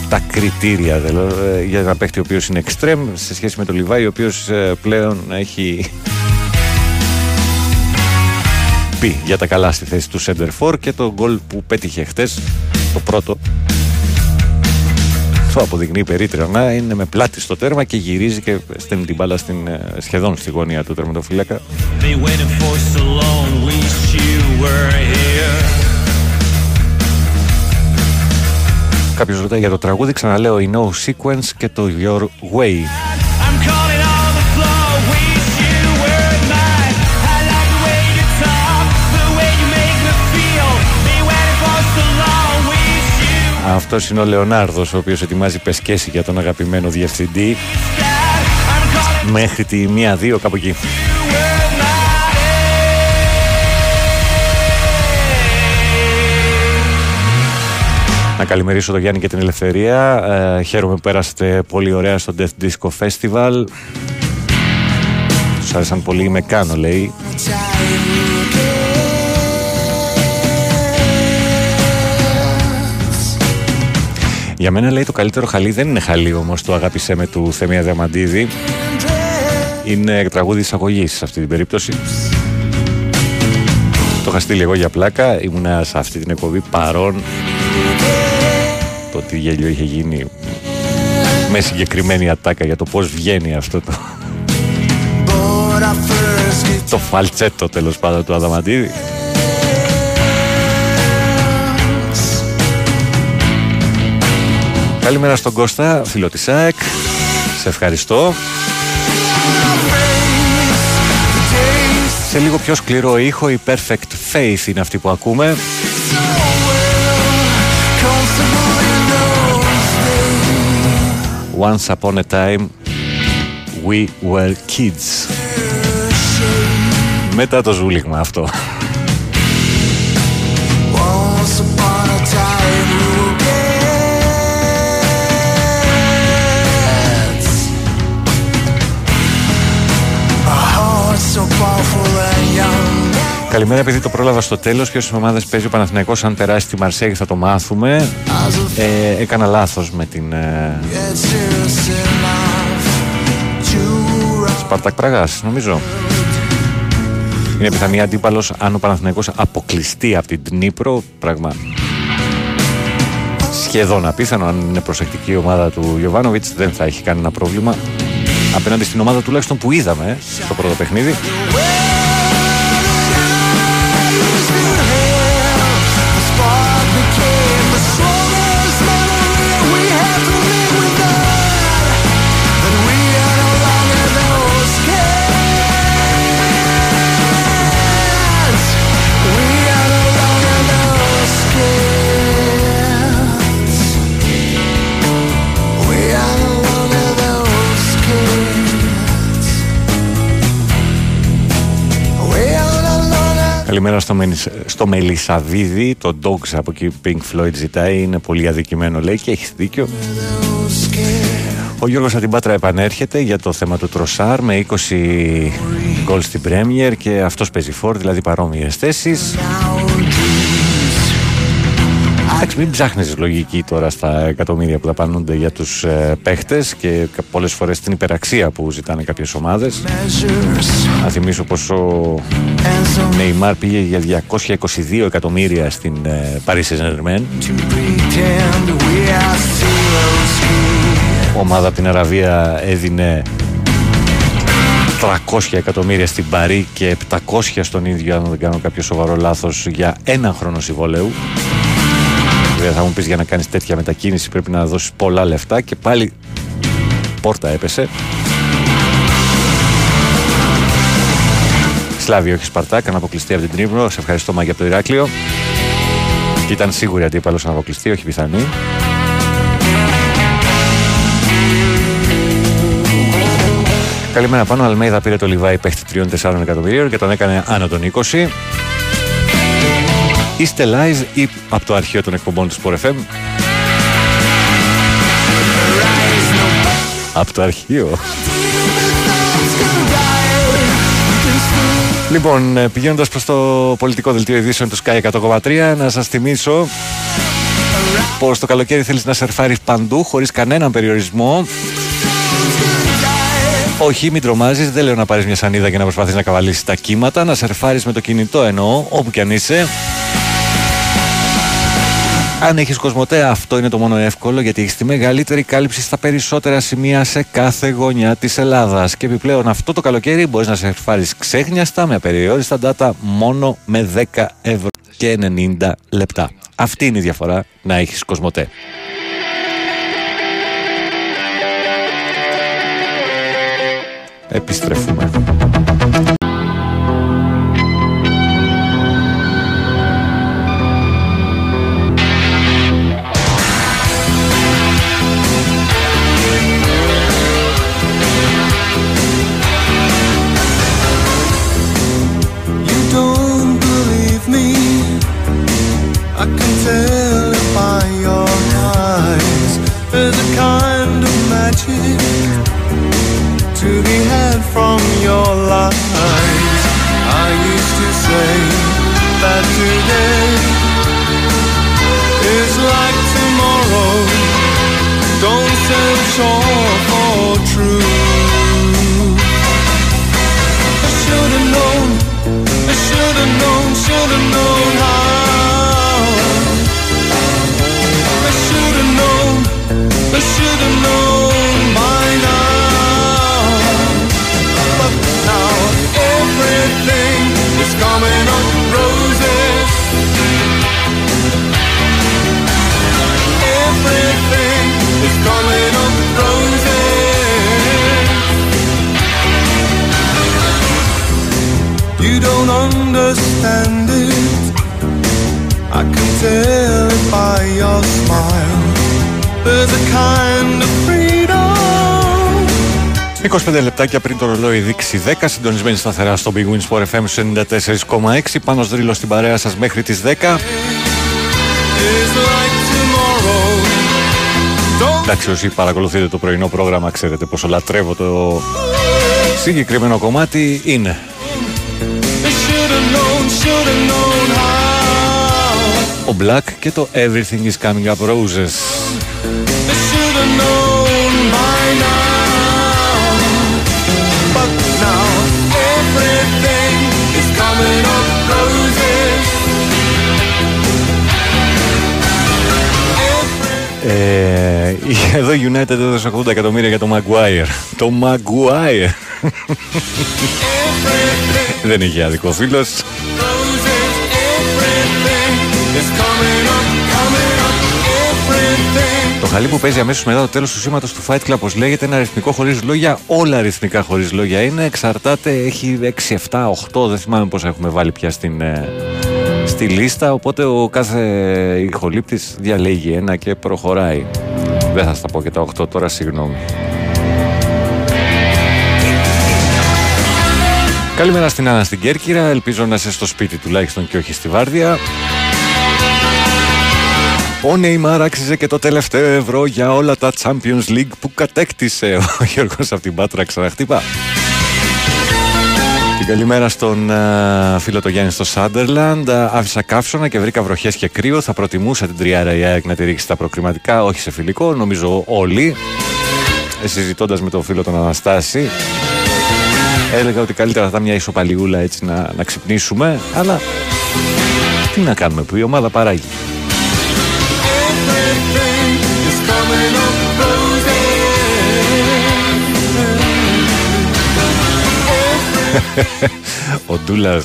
τα κριτήρια δηλαδή, για ένα παίκτη ο οποίος είναι extreme σε σχέση με τον Λιβάη, ο οποίος ε, πλέον έχει πει για τα καλά στη θέση του center for, και το γκολ που πέτυχε χτες, το πρώτο, το αποδεικνύει περίτρανα, είναι με πλάτη στο τέρμα και γυρίζει και στέλνει την μπάλα στην, σχεδόν στη γωνία του τερματοφύλακα. Κάποιος ρωτάει για το τραγούδι, ξαναλέω, η No Sequence και το Your Way. Αυτός είναι ο Λεωνάρδος, ο οποίος ετοιμάζει πεσκέση για τον αγαπημένο διευθυντή. Μέχρι τη μία-δύο κάπου εκεί. Να καλημερίσω τον Γιάννη και την Ελευθερία. Ε, χαίρομαι που πέρασατε πολύ ωραία στο Death Disco Festival. Τους άρεσαν πολύ, με κάνω λέει. Για μένα λέει το καλύτερο χαλί δεν είναι χαλί όμως το Αγάπησέ με του Θεμία Διαμαντίδη. Είναι τραγούδι εισαγωγής σε αυτή την περίπτωση. Το είχα στείλει εγώ για πλάκα, ήμουνα σε αυτή την εκπομπή παρών. Το τι γέλιο είχε γίνει με συγκεκριμένη ατάκα για το πώς βγαίνει αυτό το το φαλτσέτο τέλος πάντων του Αδαμαντίδη. Καλημέρα στον Κώστα, φίλο της ΑΕΚ. Σε ευχαριστώ. Σε λίγο πιο σκληρό ήχο, η Perfect Faith είναι αυτή που ακούμε. Once upon a time, we were kids. Μετά το ζούλιγμα αυτό. Once upon a time, we were kids. Our hearts so powerful and young. Καλημέρα, επειδή το πρόλαβα στο τέλος και όσες ομάδες παίζει ο Παναθηναϊκός, αν περάσει τη Μαρσέγη θα το μάθουμε. Ε, έκανα λάθος με την ε... Σπάρτακ Πραγάς, νομίζω. Είναι πιθανή αντίπαλος αν ο Παναθηναϊκός αποκλειστεί από την Ντνίπρο, πράγμα σχεδόν απίθανο. Αν είναι προσεκτική η ομάδα του Γιωβάνοβιτς δεν θα έχει κανένα πρόβλημα απέναντι στην ομάδα τουλάχιστον που είδαμε στο πρώτο παιχνίδι. Καλημέρα στο, Μελισ... στο Μελισσαδίδη. Το Dogs από εκεί Pink Floyd ζητάει. Είναι πολύ αδικημένο, λέει, και έχει δίκιο. Ο Γιώργος από την Πάτρα επανέρχεται για το θέμα του Τροσάρ με είκοσι γκολ στην Premier και αυτός παίζει φορ, δηλαδή παρόμοιες θέσεις. Εντάξει, μην ψάχνεις λογική τώρα στα εκατομμύρια που δαπανούνται για τους ε, παίχτες και πολλές φορές την υπεραξία που ζητάνε κάποιες ομάδες. Να θυμίσω πως ο Νεϊμάρ πήγε για διακόσια είκοσι δύο εκατομμύρια στην ε, Paris Saint-Germain. Ομάδα από την Αραβία έδινε τριακόσια εκατομμύρια στην Παρί και επτακόσια στον ίδιο, αν δεν κάνω κάποιο σοβαρό λάθος, για έναν χρόνο συμβολέου. Βέβαια θα μου πεις, για να κάνεις τέτοια μετακίνηση πρέπει να δώσεις πολλά λεφτά, και πάλι πόρτα έπεσε. Σλάβη, όχι Σπαρτάκ, να αποκλειστεί από την Τρίπνο. Σε ευχαριστώ, Μάγια, από το Ηράκλειο. Και ήταν σίγουρη αντίπαλος να αποκλειστεί, όχι πιθανή. Καλημέρα Πάνω. Αλμέιδα πήρε το Λιβάι, παίχτη τριών τεσσάρων εκατομμυρίων και τον έκανε άνω των είκοσι. Είστε live ή από το αρχείο των εκπομπών του Sport εφ εμ? Από το αρχείο. Λοιπόν, πηγαίνοντας προς το πολιτικό δελτίο ειδήσεων του Sky εκατό κόμμα τρία, να σας θυμίσω πως το καλοκαίρι θέλεις να σερφάρεις παντού, χωρίς κανέναν περιορισμό. Όχι, μην τρομάζεις, δεν λέω να πάρεις μια σανίδα και να προσπαθείς να καβαλήσεις τα κύματα. Να σερφάρεις με το κινητό, εννοώ, όπου κι αν είσαι. Αν έχεις Κοσμοτέ, αυτό είναι το μόνο εύκολο, γιατί έχεις τη μεγαλύτερη κάλυψη στα περισσότερα σημεία σε κάθε γωνιά της Ελλάδας. Και επιπλέον, αυτό το καλοκαίρι μπορείς να σερφάρεις ξέχνιαστα με απεριόριστα data μόνο με δέκα ευρώ και ενενήντα λεπτά. Αυτή είναι η διαφορά να έχεις Κοσμοτέ. Επιστρέφουμε. είκοσι πέντε λεπτάκια πριν το ρολόι δείξει δέκα, συντονισμένη σταθερά στο Big Win Sport εφ εμ ενενήντα τέσσερα κόμμα έξι. Πάνος Δρίλος στην παρέα σας μέχρι τις δέκα. Εντάξει, όσοι παρακολουθείτε το πρωινό πρόγραμμα, ξέρετε πόσο λατρεύω το συγκεκριμένο κομμάτι. Είναι ο Black και το Everything is Coming Up Roses. Ε, εδώ η United έδωσε ογδόντα εκατομμύρια για το Maguire. Το Maguire. Δεν είχε άδικο φίλος. Το χαλί που παίζει αμέσως μετά το τέλος του σήματος του Fight Club, όπως λέγεται, είναι αριθμικό χωρίς λόγια. Όλα αριθμικά χωρίς λόγια είναι. Εξαρτάται, έχει έξι, εφτά, οκτώ, δεν θυμάμαι πόσα έχουμε βάλει πια στην... στη λίστα, οπότε ο κάθε ηχολήπτης διαλέγει ένα και προχωράει. Δεν θα στα πω και τα οκτώ τώρα, συγγνώμη. Καλημέρα στην Άννα στην Κέρκυρα. Ελπίζω να είσαι στο σπίτι τουλάχιστον και όχι στη βάρδια. Ο Νεϊμάρ άξιζε και το τελευταίο ευρώ για όλα τα Champions League που κατέκτησε. Ο Γιώργος από την Πάτρα ξαναχτύπα. Και καλημέρα στον α, φίλο το Γιάννη στο Σάντερλαντ. Άφησα καύσωνα και βρήκα βροχές και κρύο. Θα προτιμούσα την τριάρα η ΑΕΚ να τη ρίξει στα προκριματικά, όχι σε φιλικό, νομίζω όλοι. Συζητώντας με τον φίλο τον Αναστάση, έλεγα ότι καλύτερα θα ήταν μια ισοπαλιούλα έτσι να, να ξυπνήσουμε. Αλλά τι να κάνουμε που η ομάδα παράγει. Ο Ντούλας,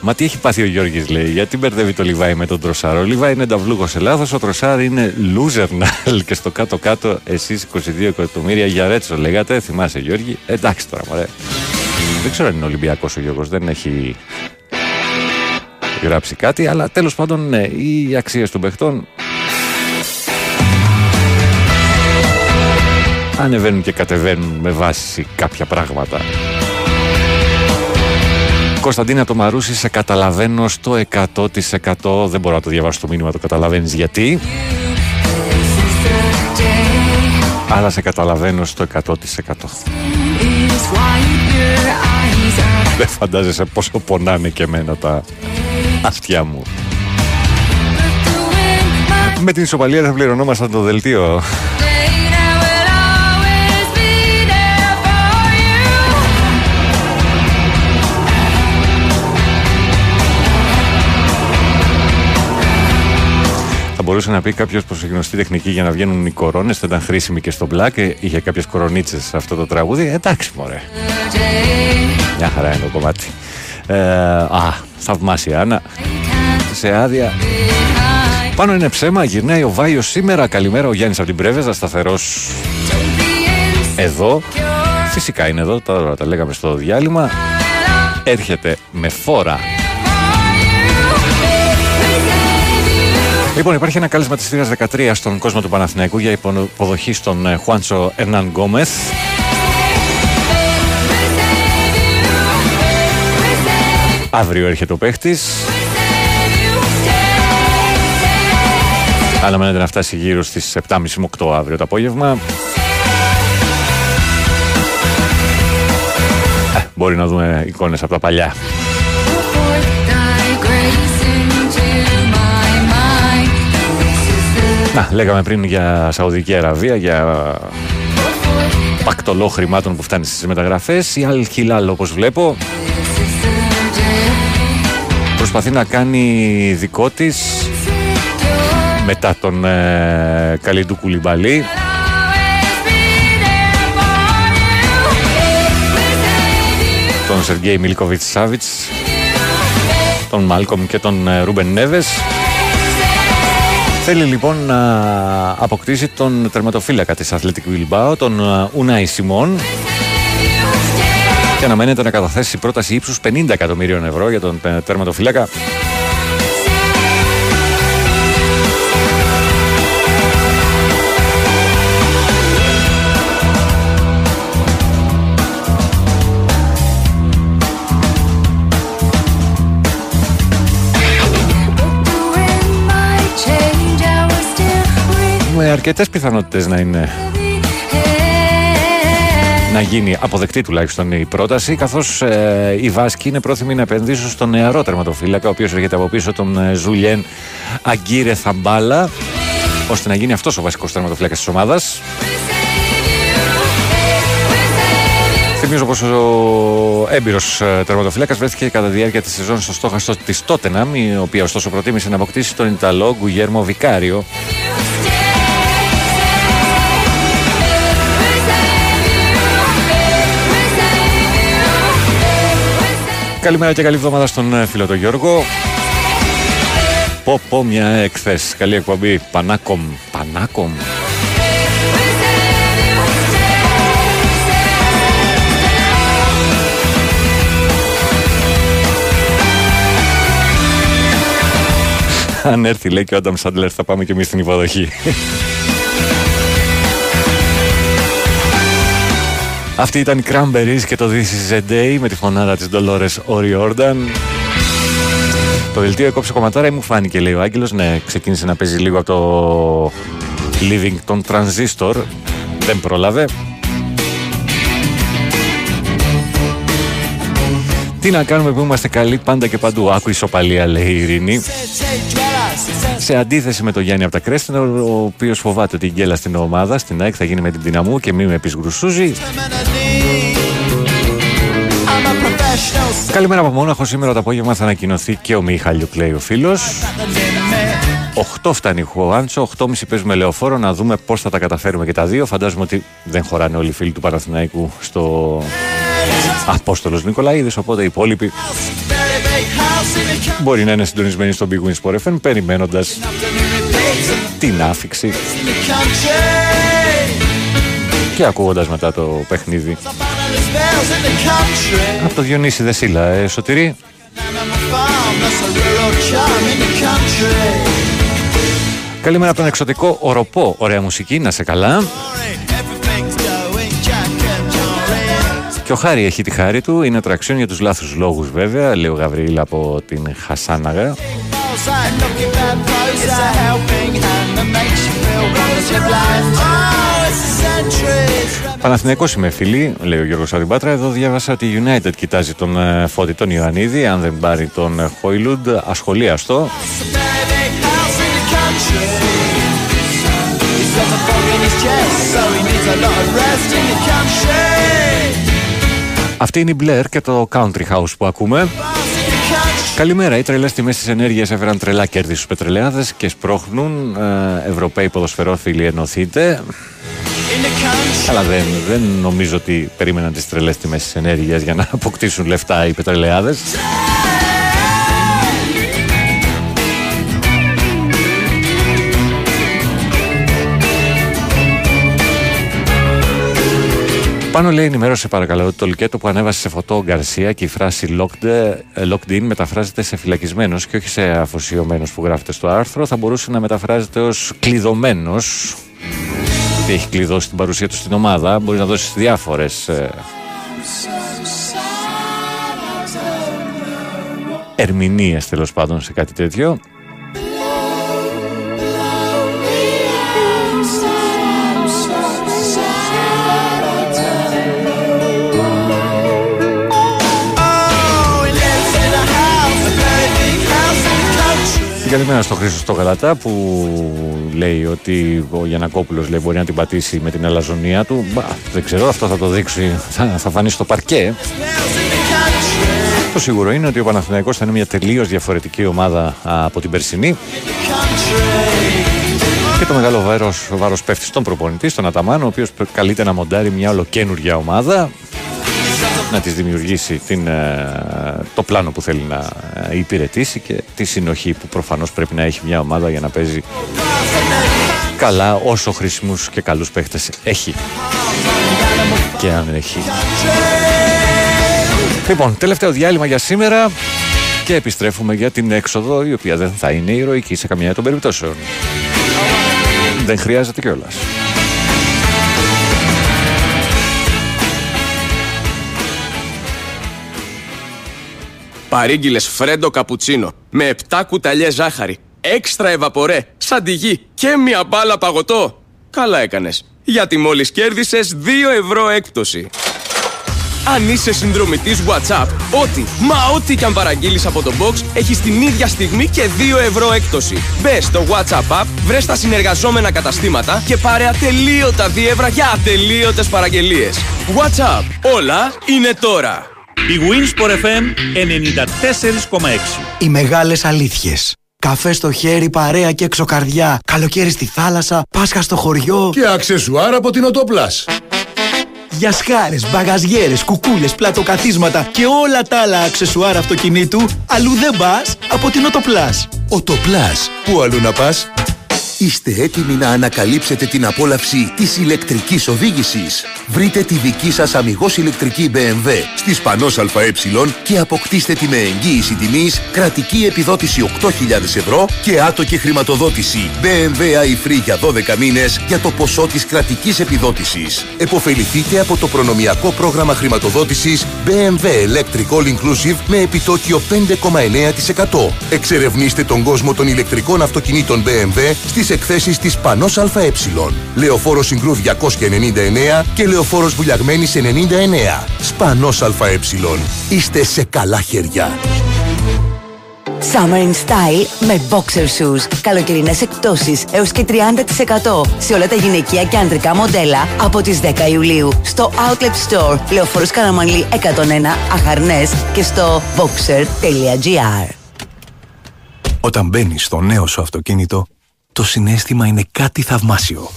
μα τι έχει πάθει ο Γιώργης, λέει. Γιατί μπερδεύει το Λιβάι με τον Τροσάρο. Ο Λιβάι είναι νταυλούγος Ελλάδος, ο Τροσάρ είναι loser. Και στο κάτω-κάτω, εσείς είκοσι δύο εκατομμύρια για Ρέτσο λέγατε. Θυμάσαι, Γιώργη. Εντάξει τώρα, μωρέ. Δεν ξέρω αν είναι Ολυμπιακός ο Γιώργος, δεν έχει γράψει κάτι. Αλλά τέλος πάντων, ναι, οι αξίες των παιχτών ανεβαίνουν και κατεβαίνουν με βάση κάποια πράγματα. Κωνσταντίνα το Μαρούσι, σε καταλαβαίνω στο εκατό τοις εκατό. Δεν μπορώ να το διαβάσω το μήνυμα, το καταλαβαίνεις γιατί. Αλλά σε καταλαβαίνω στο εκατό τοις εκατό. Δεν φαντάζεσαι πόσο πονάνε και εμένα τα αυτιά μου. Με την ισοπαλία θα πληρωνόμασταν το δελτίο. Μπορούσε να πει κάποιος πως η γνωστή τεχνική για να βγαίνουν οι κορώνες θα ήταν χρήσιμη και στο Black. Είχε κάποιες κορονίτσες σε αυτό το τραγούδι. Εντάξει, μωρέ. Μια χαρά είναι το κομμάτι. Ε, α, θαυμάσια Άννα. Σε άδεια. Πάνω είναι ψέμα, γυρνάει ο Βάιος σήμερα. Καλημέρα, ο Γιάννης από την Πρέβεζα, σταθερός εδώ. Φυσικά είναι εδώ, τώρα τα λέγαμε στο διάλειμμα. Έρχεται με φόρα. Λοιπόν, υπάρχει ένα κάλεσμα της θύρας δεκατρία στον κόσμο του Παναθηναϊκού για υποδοχή στον Χουάντσο Ερνάν Γκόμεθ. Αύριο έρχεται ο παίχτης. Αναμένεται να φτάσει γύρω στις επτά και μισή με οκτώ αύριο το απόγευμα. Ε, μπορεί να δούμε εικόνες από τα παλιά. Να, λέγαμε πριν για Σαουδική Αραβία, για πακτολό χρημάτων που φτάνει στις μεταγραφές. Η Αλ Χιλάλ, όπως βλέπω, προσπαθεί να κάνει δικό της μετά τον ε, Καλιντού Κουλιμπαλί. Τον Σεργέι Μιλκοβιτς Σάβιτς, τον Μάλκομ και τον Ρούμπεν Νέβες. Θέλει λοιπόν να αποκτήσει τον τερματοφύλακα της Αθλέτικ Μπιλμπάο, τον Ουνάι Σιμών, και αναμένεται να καταθέσει πρόταση ύψους πενήντα εκατομμυρίων ευρώ για τον τερματοφύλακα. Με αρκετές πιθανότητες να είναι να γίνει αποδεκτή τουλάχιστον η πρόταση, καθώς ε, οι Βάσκοι είναι πρόθυμοι να επενδύσουν στον νεαρό τερματοφύλακα, ο οποίος έρχεται από πίσω, τον ε, Ζουλιέν Αγκίρε Θαμπάλα, ώστε να γίνει αυτός ο βασικός τερματοφύλακας της ομάδας. Θυμίζω πως ο έμπειρος τερματοφύλακας βρέθηκε κατά τη διάρκεια της σεζόν στο στόχαστο της Τότεναμ, η οποία ωστόσο προτίμησε να αποκτήσει τον Ιταλό Γκουγέρμο Βικάριο. Καλημέρα και καλή εβδομάδα στον φίλο τον Γιώργο. Πω πω μια εκθέση. Καλή εκπομπή. Πανάκομ. Πανάκομ. Αν έρθει, λέει, και ο Άνταμ Σάντλερ, θα πάμε και εμείς στην υποδοχή. Αυτή ήταν η Cranberries και το This is a Day με τη φωνάρα της Dolores O'Riordan. Το δελτίο έκοψε κομματάρα ή μου φάνηκε, λέει ο Άγγελος. Ναι, ξεκίνησε να παίζει λίγο από το Living των Transistor. Δεν πρόλαβε. Τι να κάνουμε που είμαστε καλοί πάντα και παντού. Άκου ισοπαλία, λέει η Ειρήνη. Σε αντίθεση με τον Γιάννη από τα Κρέστινα, ο οποίος φοβάται ότι η γκέλα στην ομάδα, στην ΑΕΚ, θα γίνει με την Δυναμού και μη με επισγρουσούζει. Καλημέρα από Μόναχο. Σήμερα το απόγευμα θα ανακοινωθεί και ο Μιχάλιου, λέει ο φίλος. οκτώ φτάνει Χουάντσο, οκτώμισι παίζουμε Λεωφόρο. Να δούμε πώς θα τα καταφέρουμε και τα δύο. Φαντάζομαι ότι δεν χωράνε όλοι οι φίλοι του Παναθηναϊκού στο Απόστολος Νικολαίδης, οπότε οι υπόλοιποι μπορεί να είναι συντονισμένοι στον Big Win Sport εφ εμ, περιμένοντας την άφιξη και ακούγοντας μετά το παιχνίδι. Από το Διονύση Δεσίλα, ε, Σωτηρή. Καλημέρα από τον εξωτικό Οροπό, ωραία μουσική, να σε καλά. Και ο Χάρη έχει τη χάρη του, είναι τραξιόν για τους λάθους λόγους βέβαια, λέει ο Γαβριήλ από την Χασάναγα. Παναθηναϊκός είμαι φίλη, λέει ο Γιώργος Αριμπάτρα. Εδώ διάβασα ότι η United κοιτάζει τον Φώτη τον Ιωαννίδη, αν δεν πάρει τον Χόιλουντ, ασχολίαστο. Αυτή είναι η Blair και το Country House που ακούμε. Καλημέρα, οι τρελές τιμές της ενέργειας έφεραν τρελά κέρδη στους πετρελαιάδες και σπρώχνουν. Ε, Ευρωπαίοι ποδοσφαιρόφιλοι, ενωθείτε. Αλλά δεν, δεν νομίζω ότι περίμεναν τις τρελές τιμές της ενέργειας για να αποκτήσουν λεφτά οι πετρελαιάδες. Πάνω, λέει, ενημέρωσε παρακαλώ ότι το λικέτο που ανέβασε σε φωτό ο Γκαρσία και η φράση locked, locked in μεταφράζεται σε φυλακισμένος και όχι σε αφοσιωμένος που γράφεται στο άρθρο. Θα μπορούσε να μεταφράζεται ως κλειδωμένος. Τι έχει κλειδώσει την παρουσία του στην ομάδα. Μπορεί να δώσει διάφορες ε... ερμηνείες τέλος πάντων σε κάτι τέτοιο. Καλημέρα στο Χρήστο στο Γαλατά που λέει ότι ο Γιαννακόπουλος, λέει, μπορεί να την πατήσει με την αλαζονία του. Μπα, δεν ξέρω, αυτό θα το δείξει, θα, θα φανεί στο παρκέ. Το σίγουρο είναι ότι ο Παναθηναϊκός θα είναι μια τελείως διαφορετική ομάδα από την περσινή. Και το μεγάλο βάρος, βάρος πέφτει στον προπονητή, στον Αταμάνο, ο οποίος καλείται να μοντάρει μια ολοκένουργια ομάδα, να της δημιουργήσει την, το πλάνο που θέλει να υπηρετήσει και τη συνοχή που προφανώς πρέπει να έχει μια ομάδα για να παίζει καλά όσο χρήσιμους και καλούς παίχτες έχει και αν έχει. Λοιπόν, τελευταίο διάλειμμα για σήμερα και επιστρέφουμε για την έξοδο, η οποία δεν θα είναι ηρωική σε καμιά των περιπτώσεων. Δεν χρειάζεται κιόλας. Παρήγγειλες φρέντο καπουτσίνο με επτά κουταλιές ζάχαρη, έξτρα ευαπορέ, σαντιγί και μια μπάλα παγωτό. Καλά έκανες, γιατί μόλις κέρδισες δύο ευρώ έκπτωση. Αν είσαι συνδρομητής WhatsApp, ό,τι, μα ό,τι κι αν παραγγείλεις από το Box, έχεις την ίδια στιγμή και δύο ευρώ έκπτωση. Μπες στο WhatsApp app, βρες τα συνεργαζόμενα καταστήματα και πάρε ατελείωτα διεύρα για ατελείωτες παραγγελίες. WhatsApp, όλα είναι τώρα. Η Winsport εφ εμ ενενήντα τέσσερα κόμμα έξι. Οι μεγάλες αλήθειες. Καφέ στο χέρι, παρέα και εξοκαρδιά. Καλοκαίρι στη θάλασσα, Πάσχα στο χωριό. Και αξεσουάρ από την Οτοπλάς. Γιασχάρες, μπαγαζιέρες, κουκούλες, πλατοκαθίσματα και όλα τα άλλα αξεσουάρ αυτοκινήτου. Αλλού δεν πας από την Οτοπλάς. Οτοπλάς, πού αλλού να πας. Είστε έτοιμοι να ανακαλύψετε την απόλαυση της ηλεκτρικής οδήγησης. Βρείτε τη δική σας αμιγώς ηλεκτρική μπι εμ ντάμπλιου στις Πανός ΑΕ και αποκτήστε τη με εγγύηση τιμής, κρατική επιδότηση οκτώ χιλιάδες ευρώ και άτοκη χρηματοδότηση μπι εμ ντάμπλιου άι-Free για δώδεκα μήνες για το ποσό της κρατικής επιδότησης. Εποφεληθείτε από το προνομιακό πρόγραμμα χρηματοδότησης μπι εμ ντάμπλιου Electric All Inclusive με επιτόκιο πέντε κόμμα εννέα τοις εκατό. Εξερευνήστε τον κόσμο των ηλεκτρικών αυτοκινήτων μπι εμ ντάμπλιου στις εκθέσεις της Πανός ΑΕ. Λεωφόρος Συγκρού διακόσια ενενήντα εννέα και Λεωφόρος Βουλιαγμένης ενενήντα εννέα. Σπανός ΑΕ. Είστε σε καλά χέρια. Summer in Style με Boxer Shoes. Καλοκαιρινές εκπτώσεις έως και τριάντα τοις εκατό σε όλα τα γυναικεία και ανδρικά μοντέλα από τις δέκα Ιουλίου στο Outlet Store, Λεωφόρος Καραμανλή εκατόν ένα, Αχαρνές και στο boxer τελεία gr. Όταν μπαίνεις στο νέο σου αυτοκίνητο, το συναίσθημα είναι κάτι θαυμάσιο.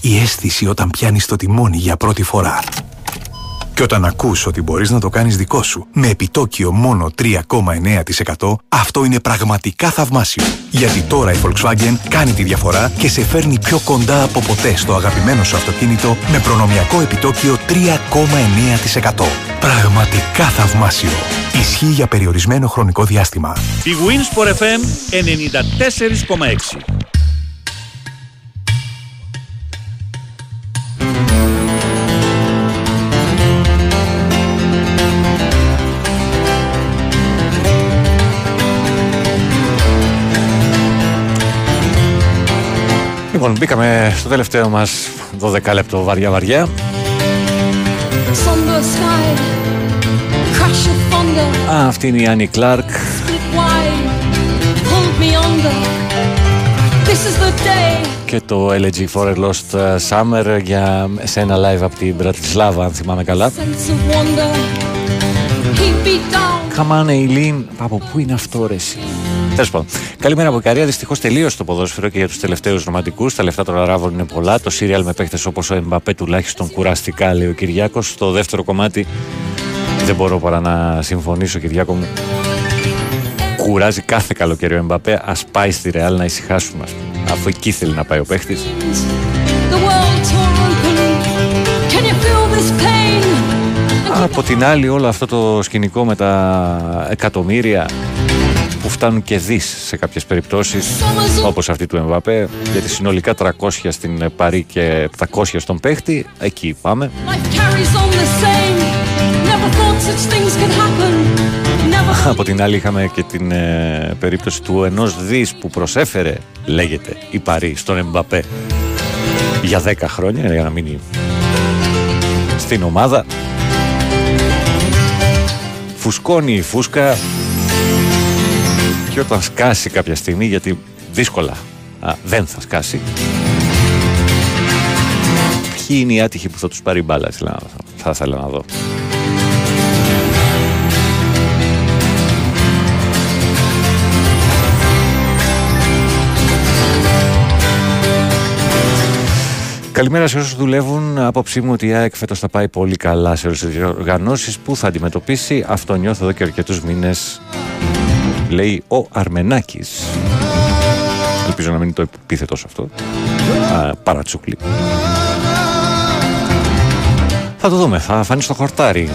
Η αίσθηση όταν πιάνεις το τιμόνι για πρώτη φορά. Και όταν ακούς ότι μπορείς να το κάνεις δικό σου με επιτόκιο μόνο τρία κόμμα εννέα τοις εκατό, αυτό είναι πραγματικά θαυμάσιο. Γιατί τώρα η Volkswagen κάνει τη διαφορά και σε φέρνει πιο κοντά από ποτέ στο αγαπημένο σου αυτοκίνητο με προνομιακό επιτόκιο τρία κόμμα εννέα τοις εκατό. Πραγματικά θαυμάσιο. Ισχύει για περιορισμένο χρονικό διάστημα. Η Winsport εφ εμ ενενήντα τέσσερα κόμμα έξι. Λοιπόν, μπήκαμε στο τελευταίο μας δώδεκα λεπτό βαριά βαριά. Α, αυτή είναι η Άννη Κλάρκ. Και το ελ τζι For a Lost Summer για σε ένα live από την Μπρατισλάβα, αν θυμάμαι καλά. Καμάνε η Λίν, από πού είναι αυτό ρε εσύ. Καλημέρα από Ικαρία. Δυστυχώς τελείωσε το ποδόσφαιρο και για τους τελευταίους ρομαντικούς. Τα λεφτά των Αράβων είναι πολλά. Το σύριαλ με παίχτες όπως ο Εμπαπέ τουλάχιστον κουραστικά, λέει ο Κυριάκος. Στο δεύτερο κομμάτι δεν μπορώ παρά να συμφωνήσω, Κυριάκο μου. Κουράζει κάθε καλοκαίρι ο Εμπαπέ. Ας πάει στη Ρεάλ να ησυχάσουμε, αφού εκεί θέλει να πάει ο παίχτης. Από την άλλη, όλο αυτό το σκηνικό με τα εκατομμύρια που φτάνουν και δις σε κάποιες περιπτώσεις, όπως αυτή του Εμβαπέ, γιατί συνολικά τριακόσια στην Παρί και επτακόσια στον παίχτη, εκεί πάμε. Από την άλλη είχαμε και την ε, περίπτωση του ενός δις που προσέφερε, λέγεται, η Παρί στον Εμβαπέ για δέκα χρόνια, για να μείνει στην ομάδα. Φουσκώνει η φούσκα. Και όταν σκάσει κάποια στιγμή, γιατί δύσκολα α, δεν θα σκάσει, ποιοι είναι οι άτυχοι που θα τους πάρει μπάλα, θα ήθελα να δω. Καλημέρα σε όσους δουλεύουν. Απόψη μου ότι η ΑΕΚ φέτος θα πάει πολύ καλά σε όλες τις οργανώσεις που θα αντιμετωπίσει. Αυτό νιώθω εδώ και αρκετούς μήνες, λέει ο Αρμενάκης. Ελπίζω να μην είναι το επίθετο σε αυτό. Α, παρατσούκλι. Θα το δούμε, θα φανεί στο χορτάρι.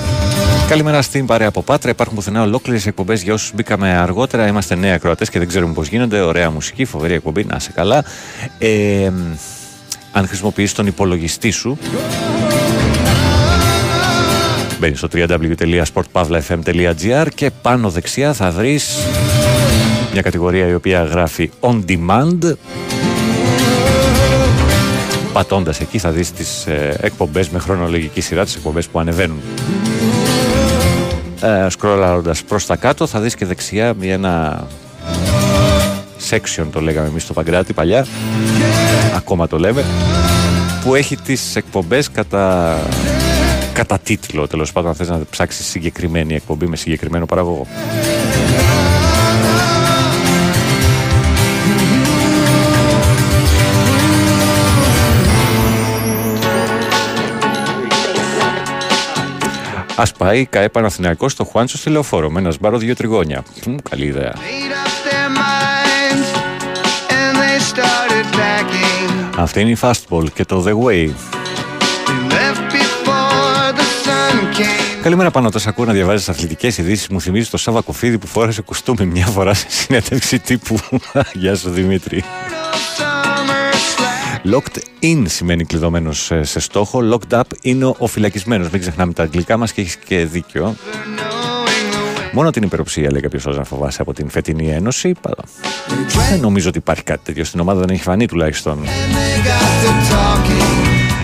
Καλημέρα στην παρέα από Πάτρα. Υπάρχουν πουθενά ολόκληρες εκπομπές για όσους μπήκαμε αργότερα. Είμαστε νέοι ακροατές και δεν ξέρουμε πώς γίνονται. Ωραία μουσική, φοβερή εκπομπή, να είσαι καλά. Ε, αν χρησιμοποιείς τον υπολογιστή σου, μπαίνεις στο double-u double-u double-u τελεία sport pavla f m τελεία gr και πάνω δεξιά θα βρεις μια κατηγορία η οποία γράφει On Demand. Πατώντας εκεί θα δεις τις ε, εκπομπές με χρονολογική σειρά, τις εκπομπές που ανεβαίνουν. Ε, σκρολάροντας προς τα κάτω θα δεις και δεξιά μια ένα section, το λέγαμε εμείς στο Παγκράτη παλιά, ακόμα το λέμε, που έχει τις εκπομπές κατά... κατά τίτλο, τέλος πάντων, αν θες να ψάξεις συγκεκριμένη εκπομπή με συγκεκριμένο παραγωγό. Ας πάει ΚΑΕ Παναθηναϊκός στο Χουάντσο στη Λεωφόρο με ένα σμπάρο δύο τριγώνια. Μ, καλή ιδέα. Αυτή είναι η Fastball και το The Way. Καλημέρα πάνω, όταν σ' ακούω να διαβάζεις αθλητικές ειδήσεις μου θυμίζει το Σάβα Κοφίδη που φόρασε κουστούμι μια φορά σε συνέντευξη τύπου. Γεια σου Δημήτρη. Locked in σημαίνει κλειδωμένος σε στόχο, locked up είναι ο φυλακισμένος. Μην ξεχνάμε τα αγγλικά μας και έχεις και δίκιο. Μόνο την υπεροψία λέει κάποιος άλλος να φοβάσαι από την φετινή ένωση. Δεν νομίζω ότι υπάρχει κάτι τέτοιο. Στην ομάδα δεν έχει φανεί τουλάχιστον.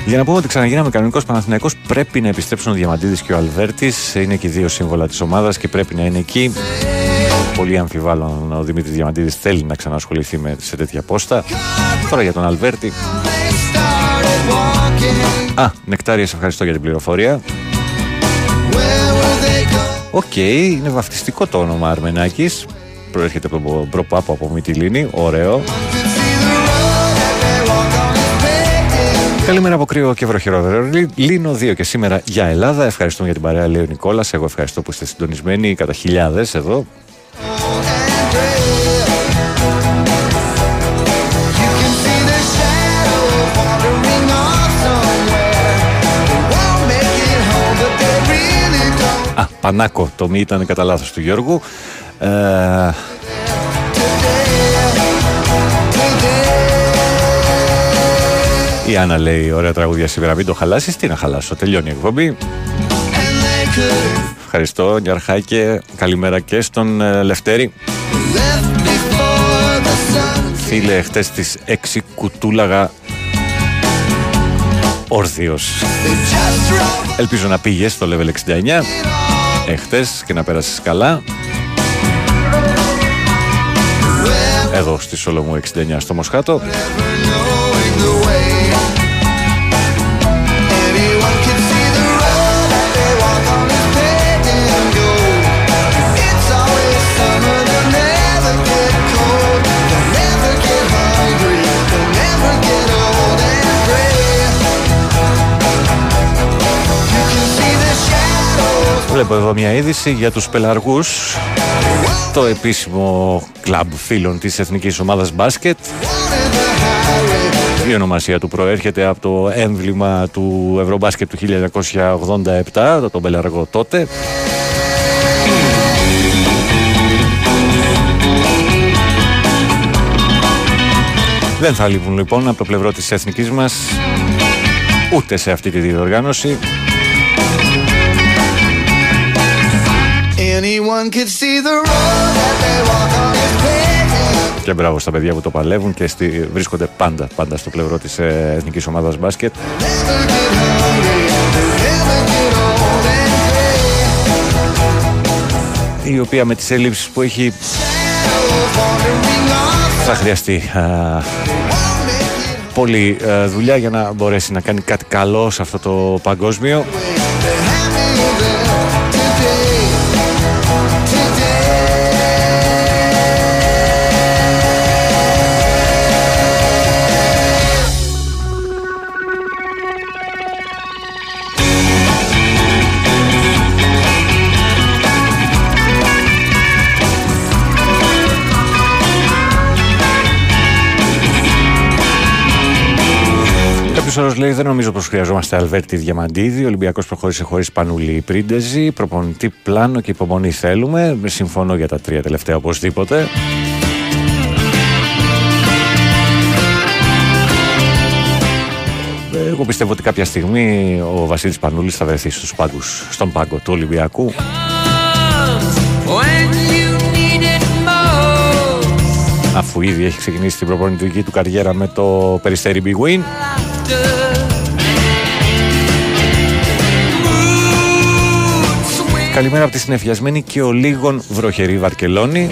Για να πούμε ότι ξαναγίναμε κανονικός Παναθηναϊκός, πρέπει να επιστρέψουν ο Διαμαντίδης και ο Αλβέρτης. Είναι και οι δύο σύμβολα της ομάδας και πρέπει να είναι εκεί. Πολύ αμφιβάλλον ο Δημήτρης Διαμαντίδης θέλει να ξανασχοληθεί με σε τέτοια πόστα. Τώρα για τον Αλβέρτη. Α, Νεκτάρια, σε ευχαριστώ για την πληροφορία. Οκ, okay, είναι βαφτιστικό το όνομα Αρμενάκης. Προέρχεται από τον προπάπο από Μυτιλίνη. Ωραίο. Καλημέρα από κρύο και βροχερό Λίνο δύο και σήμερα για Ελλάδα. Ευχαριστούμε για την παρέα, λέει ο Νικόλας. Εγώ ευχαριστώ που είστε συντονισμένοι κατά χιλιάδες εδώ. Α, Πανάκο, το μη ήταν κατά λάθος του Γιώργου. Ε... Η Άννα λέει ωραία τραγούδια σήμερα, μην το χαλάσεις. Τι να χαλάσω, τελειώνει η εκπομπή. Ευχαριστώ Νιαρχάκε, καλημέρα και στον ε, Λευτέρη. Φίλε, χτες τις έξι κουτούλαγα όρθιος. Ελπίζω να πήγες στο level εξήντα εννιά εχτες και να πέρασεις καλά. Εδώ στη Σολομού εξήντα εννιά στο Μοσχάτο. Βλέπω εδώ μια είδηση για τους πελαργούς, το επίσημο κλαμπ φίλων της Εθνικής Ομάδας Μπάσκετ. Η ονομασία του προέρχεται από το έμβλημα του Ευρωμπάσκετ του χίλια εννιακόσια ογδόντα επτά, τον πελαργό τότε. Δεν θα λείπουν λοιπόν από το πλευρό της Εθνικής μας, ούτε σε αυτή τη διοργάνωση. Και μπράβο στα παιδιά που το παλεύουν και στη... βρίσκονται πάντα, πάντα στο πλευρό της ε, Εθνικής Ομάδας Μπάσκετ. Η οποία με τις ελλείψεις που έχει θα χρειαστεί α, πολλή α, δουλειά για να μπορέσει να κάνει κάτι καλό σε αυτό το παγκόσμιο. Λέει, δεν νομίζω πως χρειαζόμαστε Αλβέρτη Διαμαντίδη. Ο Ολυμπιακός προχώρησε χωρίς Πανούλη Πρίντεζη. Προπονητή, πλάνο και υπομονή θέλουμε. Συμφωνώ για τα τρία τελευταία οπωσδήποτε. Εγώ πιστεύω ότι κάποια στιγμή ο Βασίλης Πανούλης θα βρεθεί στους πάγκους, στον πάγκο του Ολυμπιακού. Αφού ήδη έχει ξεκινήσει την προπονητική του καριέρα με το Περιστέρι Big Win. Καλημέρα από τη συνεφιασμένη και ο λίγων βροχερή Βαρκελόνη.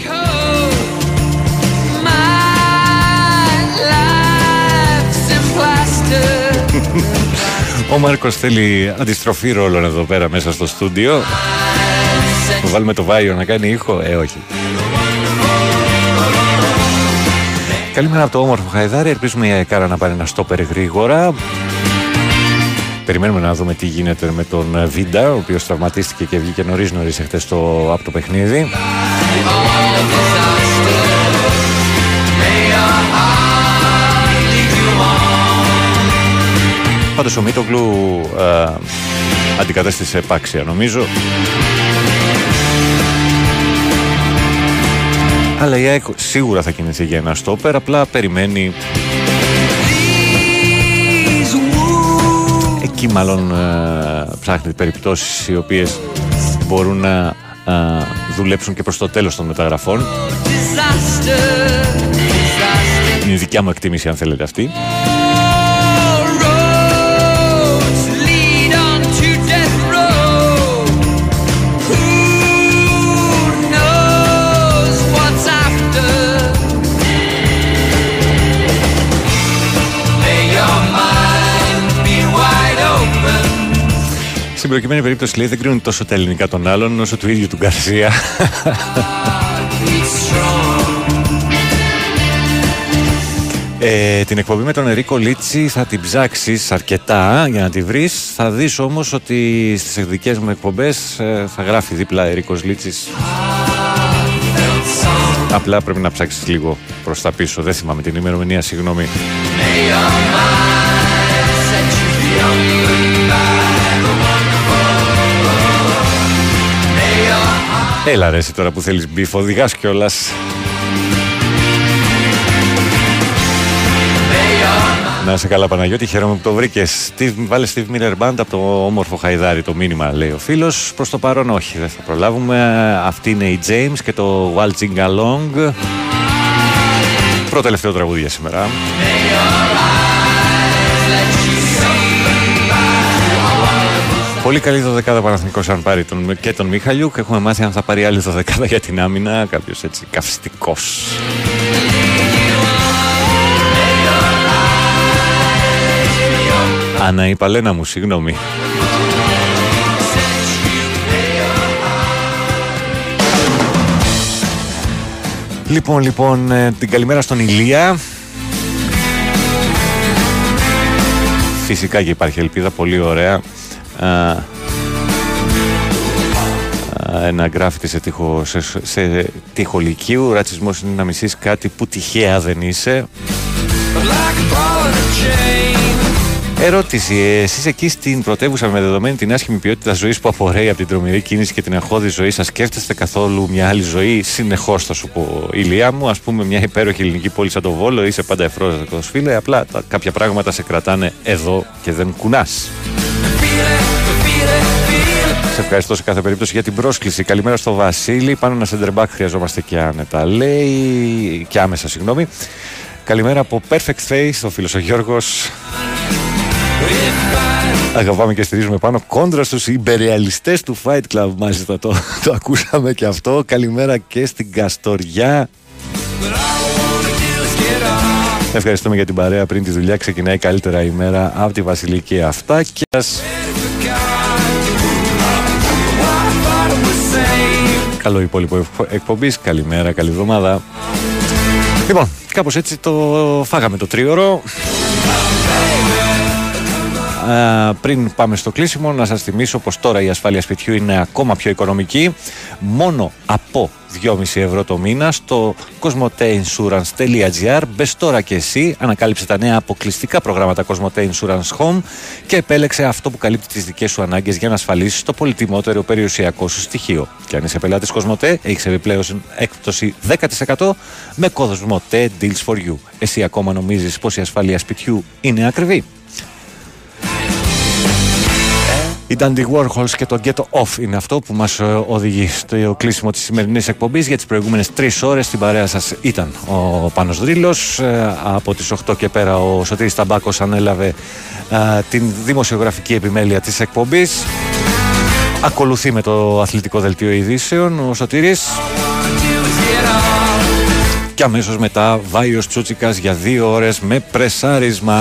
Ο Μάρκος θέλει αντιστροφή ρόλων εδώ πέρα μέσα στο στούντιο. Βάλουμε το Βάιο να κάνει ήχο, ε όχι. Καλημέρα από το όμορφο Χαϊδάρι, ελπίζουμε η Αεκάρα να πάρει ένα στόπερ γρήγορα. Περιμένουμε να δούμε τι γίνεται με τον Βίντα, ο οποίος τραυματίστηκε και βγήκε νωρίς νωρίς εχθές το, από το παιχνίδι. Πάντως ο Μίτογκλου ε, αντικατέστησε επάξια νομίζω. Αλλά η ΑΕΚ σίγουρα θα κινηθεί για ένα στόπερ, απλά περιμένει. Εκεί μάλλον ε, ψάχνει περιπτώσεις οι οποίες μπορούν να ε, δουλέψουν και προς το τέλος των μεταγραφών. Είναι η δικιά μου εκτίμηση αν θέλετε αυτή. Στην προκειμένη περίπτωση λέει δεν κρίνουν τόσο τα ελληνικά των άλλων όσο του ίδιου του Γκαρσία. Ε, την εκπομπή με τον Ερίκο Λίτσι θα την ψάξεις αρκετά για να τη βρεις. Θα δεις όμως ότι στις δικές μου εκπομπές ε, θα γράφει δίπλα Ερίκος Λίτσης. Απλά πρέπει να ψάξεις λίγο προς τα πίσω. Δεν θυμάμαι την ημερομηνία, συγγνώμη. Έλα ρε, εσύ τώρα που θέλεις μπιφ, οδηγάς κιόλας. Να είσαι καλά Παναγιώτη, χαίρομαι που το βρήκες. Βάλε Steve Miller Band από το όμορφο Χαϊδάρι το μήνυμα, λέει ο φίλος. Προς το παρόν όχι, δεν θα προλάβουμε. Αυτή είναι η James και το Waltzing Along. Πρώτο τελευταίο τραγούδι για σήμερα. Πολύ καλή δωδεκάδα Παναθηναϊκός αν πάρει τον, και τον Μιχαλιούκ. Έχουμε μάθει αν θα πάρει άλλη δωδεκάδα για την άμυνα. Κάποιος έτσι καυστικός. Ανά η Παλένα μου, συγγνώμη. Λοιπόν, λοιπόν, την καλημέρα στον Ηλία. Φυσικά και υπάρχει ελπίδα, πολύ ωραία. Uh, uh, να γράφεται σε τείχο, σε, σε τείχο λυκείου. Ρατσισμός είναι να μισείς κάτι που τυχαία δεν είσαι. Ερώτηση, εσείς εκεί στην πρωτεύουσα με δεδομένη την άσχημη ποιότητα ζωής που απορρέει από την τρομερή κίνηση και την αγχώδη ζωή σας, σκέφτεστε καθόλου μια άλλη ζωή? Συνεχώς θα σου πω, Ηλία μου, ας πούμε μια υπέροχη ελληνική πόλη σαν το Βόλο, είσαι πάντα ευπρόσδεκτος φίλε, απλά τα, κάποια πράγματα σε κρατάνε εδώ και δεν κουνάς. Σε ευχαριστώ σε κάθε περίπτωση για την πρόσκληση. Καλημέρα στο Βασίλη. Πάνω ένα σεντερμπάκ χρειαζόμαστε και άνετα, λέει. Και άμεσα, συγγνώμη. Καλημέρα από Perfect Face, ο φίλος ο Γιώργος. Αγαπάμε και στηρίζουμε πάνω κόντρα στους υπερεαλιστές του Fight Club. Μάλιστα, το, το ακούσαμε και αυτό. Καλημέρα και στην Καστοριά. Ευχαριστούμε για την παρέα πριν τη δουλειά. Ξεκινάει καλύτερα η μέρα από τη Βασιλική Αυτάκιας. Καλό υπόλοιπο εκπομπής. Καλημέρα, καλή εβδομάδα. Λοιπόν, κάπως έτσι το φάγαμε το τρίωρο. Α, πριν πάμε στο κλείσιμο, να σας θυμίσω πως τώρα η ασφάλεια σπιτιού είναι ακόμα πιο οικονομική. Μόνο από δυόμισι ευρώ το μήνα στο κοσμοτέινσουρανς τελεία τζι άρ. Μπες τώρα και εσύ, ανακάλυψε τα νέα αποκλειστικά προγράμματα Κοσμοτέ Insurance Home και επέλεξε αυτό που καλύπτει τις δικές σου ανάγκες για να ασφαλίσεις το πολυτιμότερο περιουσιακό σου στοιχείο. Και αν είσαι πελάτης Κοσμοτέ, έχεις επιπλέον έκπτωση δέκα τοις εκατό με Κοσμοτέ Deals for You. Εσύ ακόμα νομίζεις πως η ασφάλεια σπιτιού είναι ακριβή? Η Dandy Warhols και το Get Off είναι αυτό που μας οδηγεί στο κλείσιμο της σημερινής εκπομπής. Για τις προηγούμενες τρεις ώρες στην παρέα σας ήταν ο Πάνος Δρίλος. Από τις οκτώ και πέρα ο Σωτήρης Ταμπάκος ανέλαβε α, την δημοσιογραφική επιμέλεια της εκπομπής. Ακολουθεί με το αθλητικό δελτίο ειδήσεων ο Σωτήρης. Και αμέσως μετά Βάιος Τσούτσικας για δύο ώρες με πρεσάρισμα.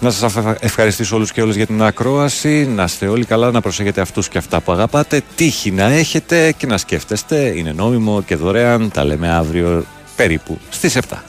Να σας ευχαριστήσω όλους και όλες για την ακρόαση. Να είστε όλοι καλά, να προσέχετε αυτούς και αυτά που αγαπάτε. Τύχη να έχετε και να σκέφτεστε. Είναι νόμιμο και δωρεάν. Τα λέμε αύριο περίπου στις επτά.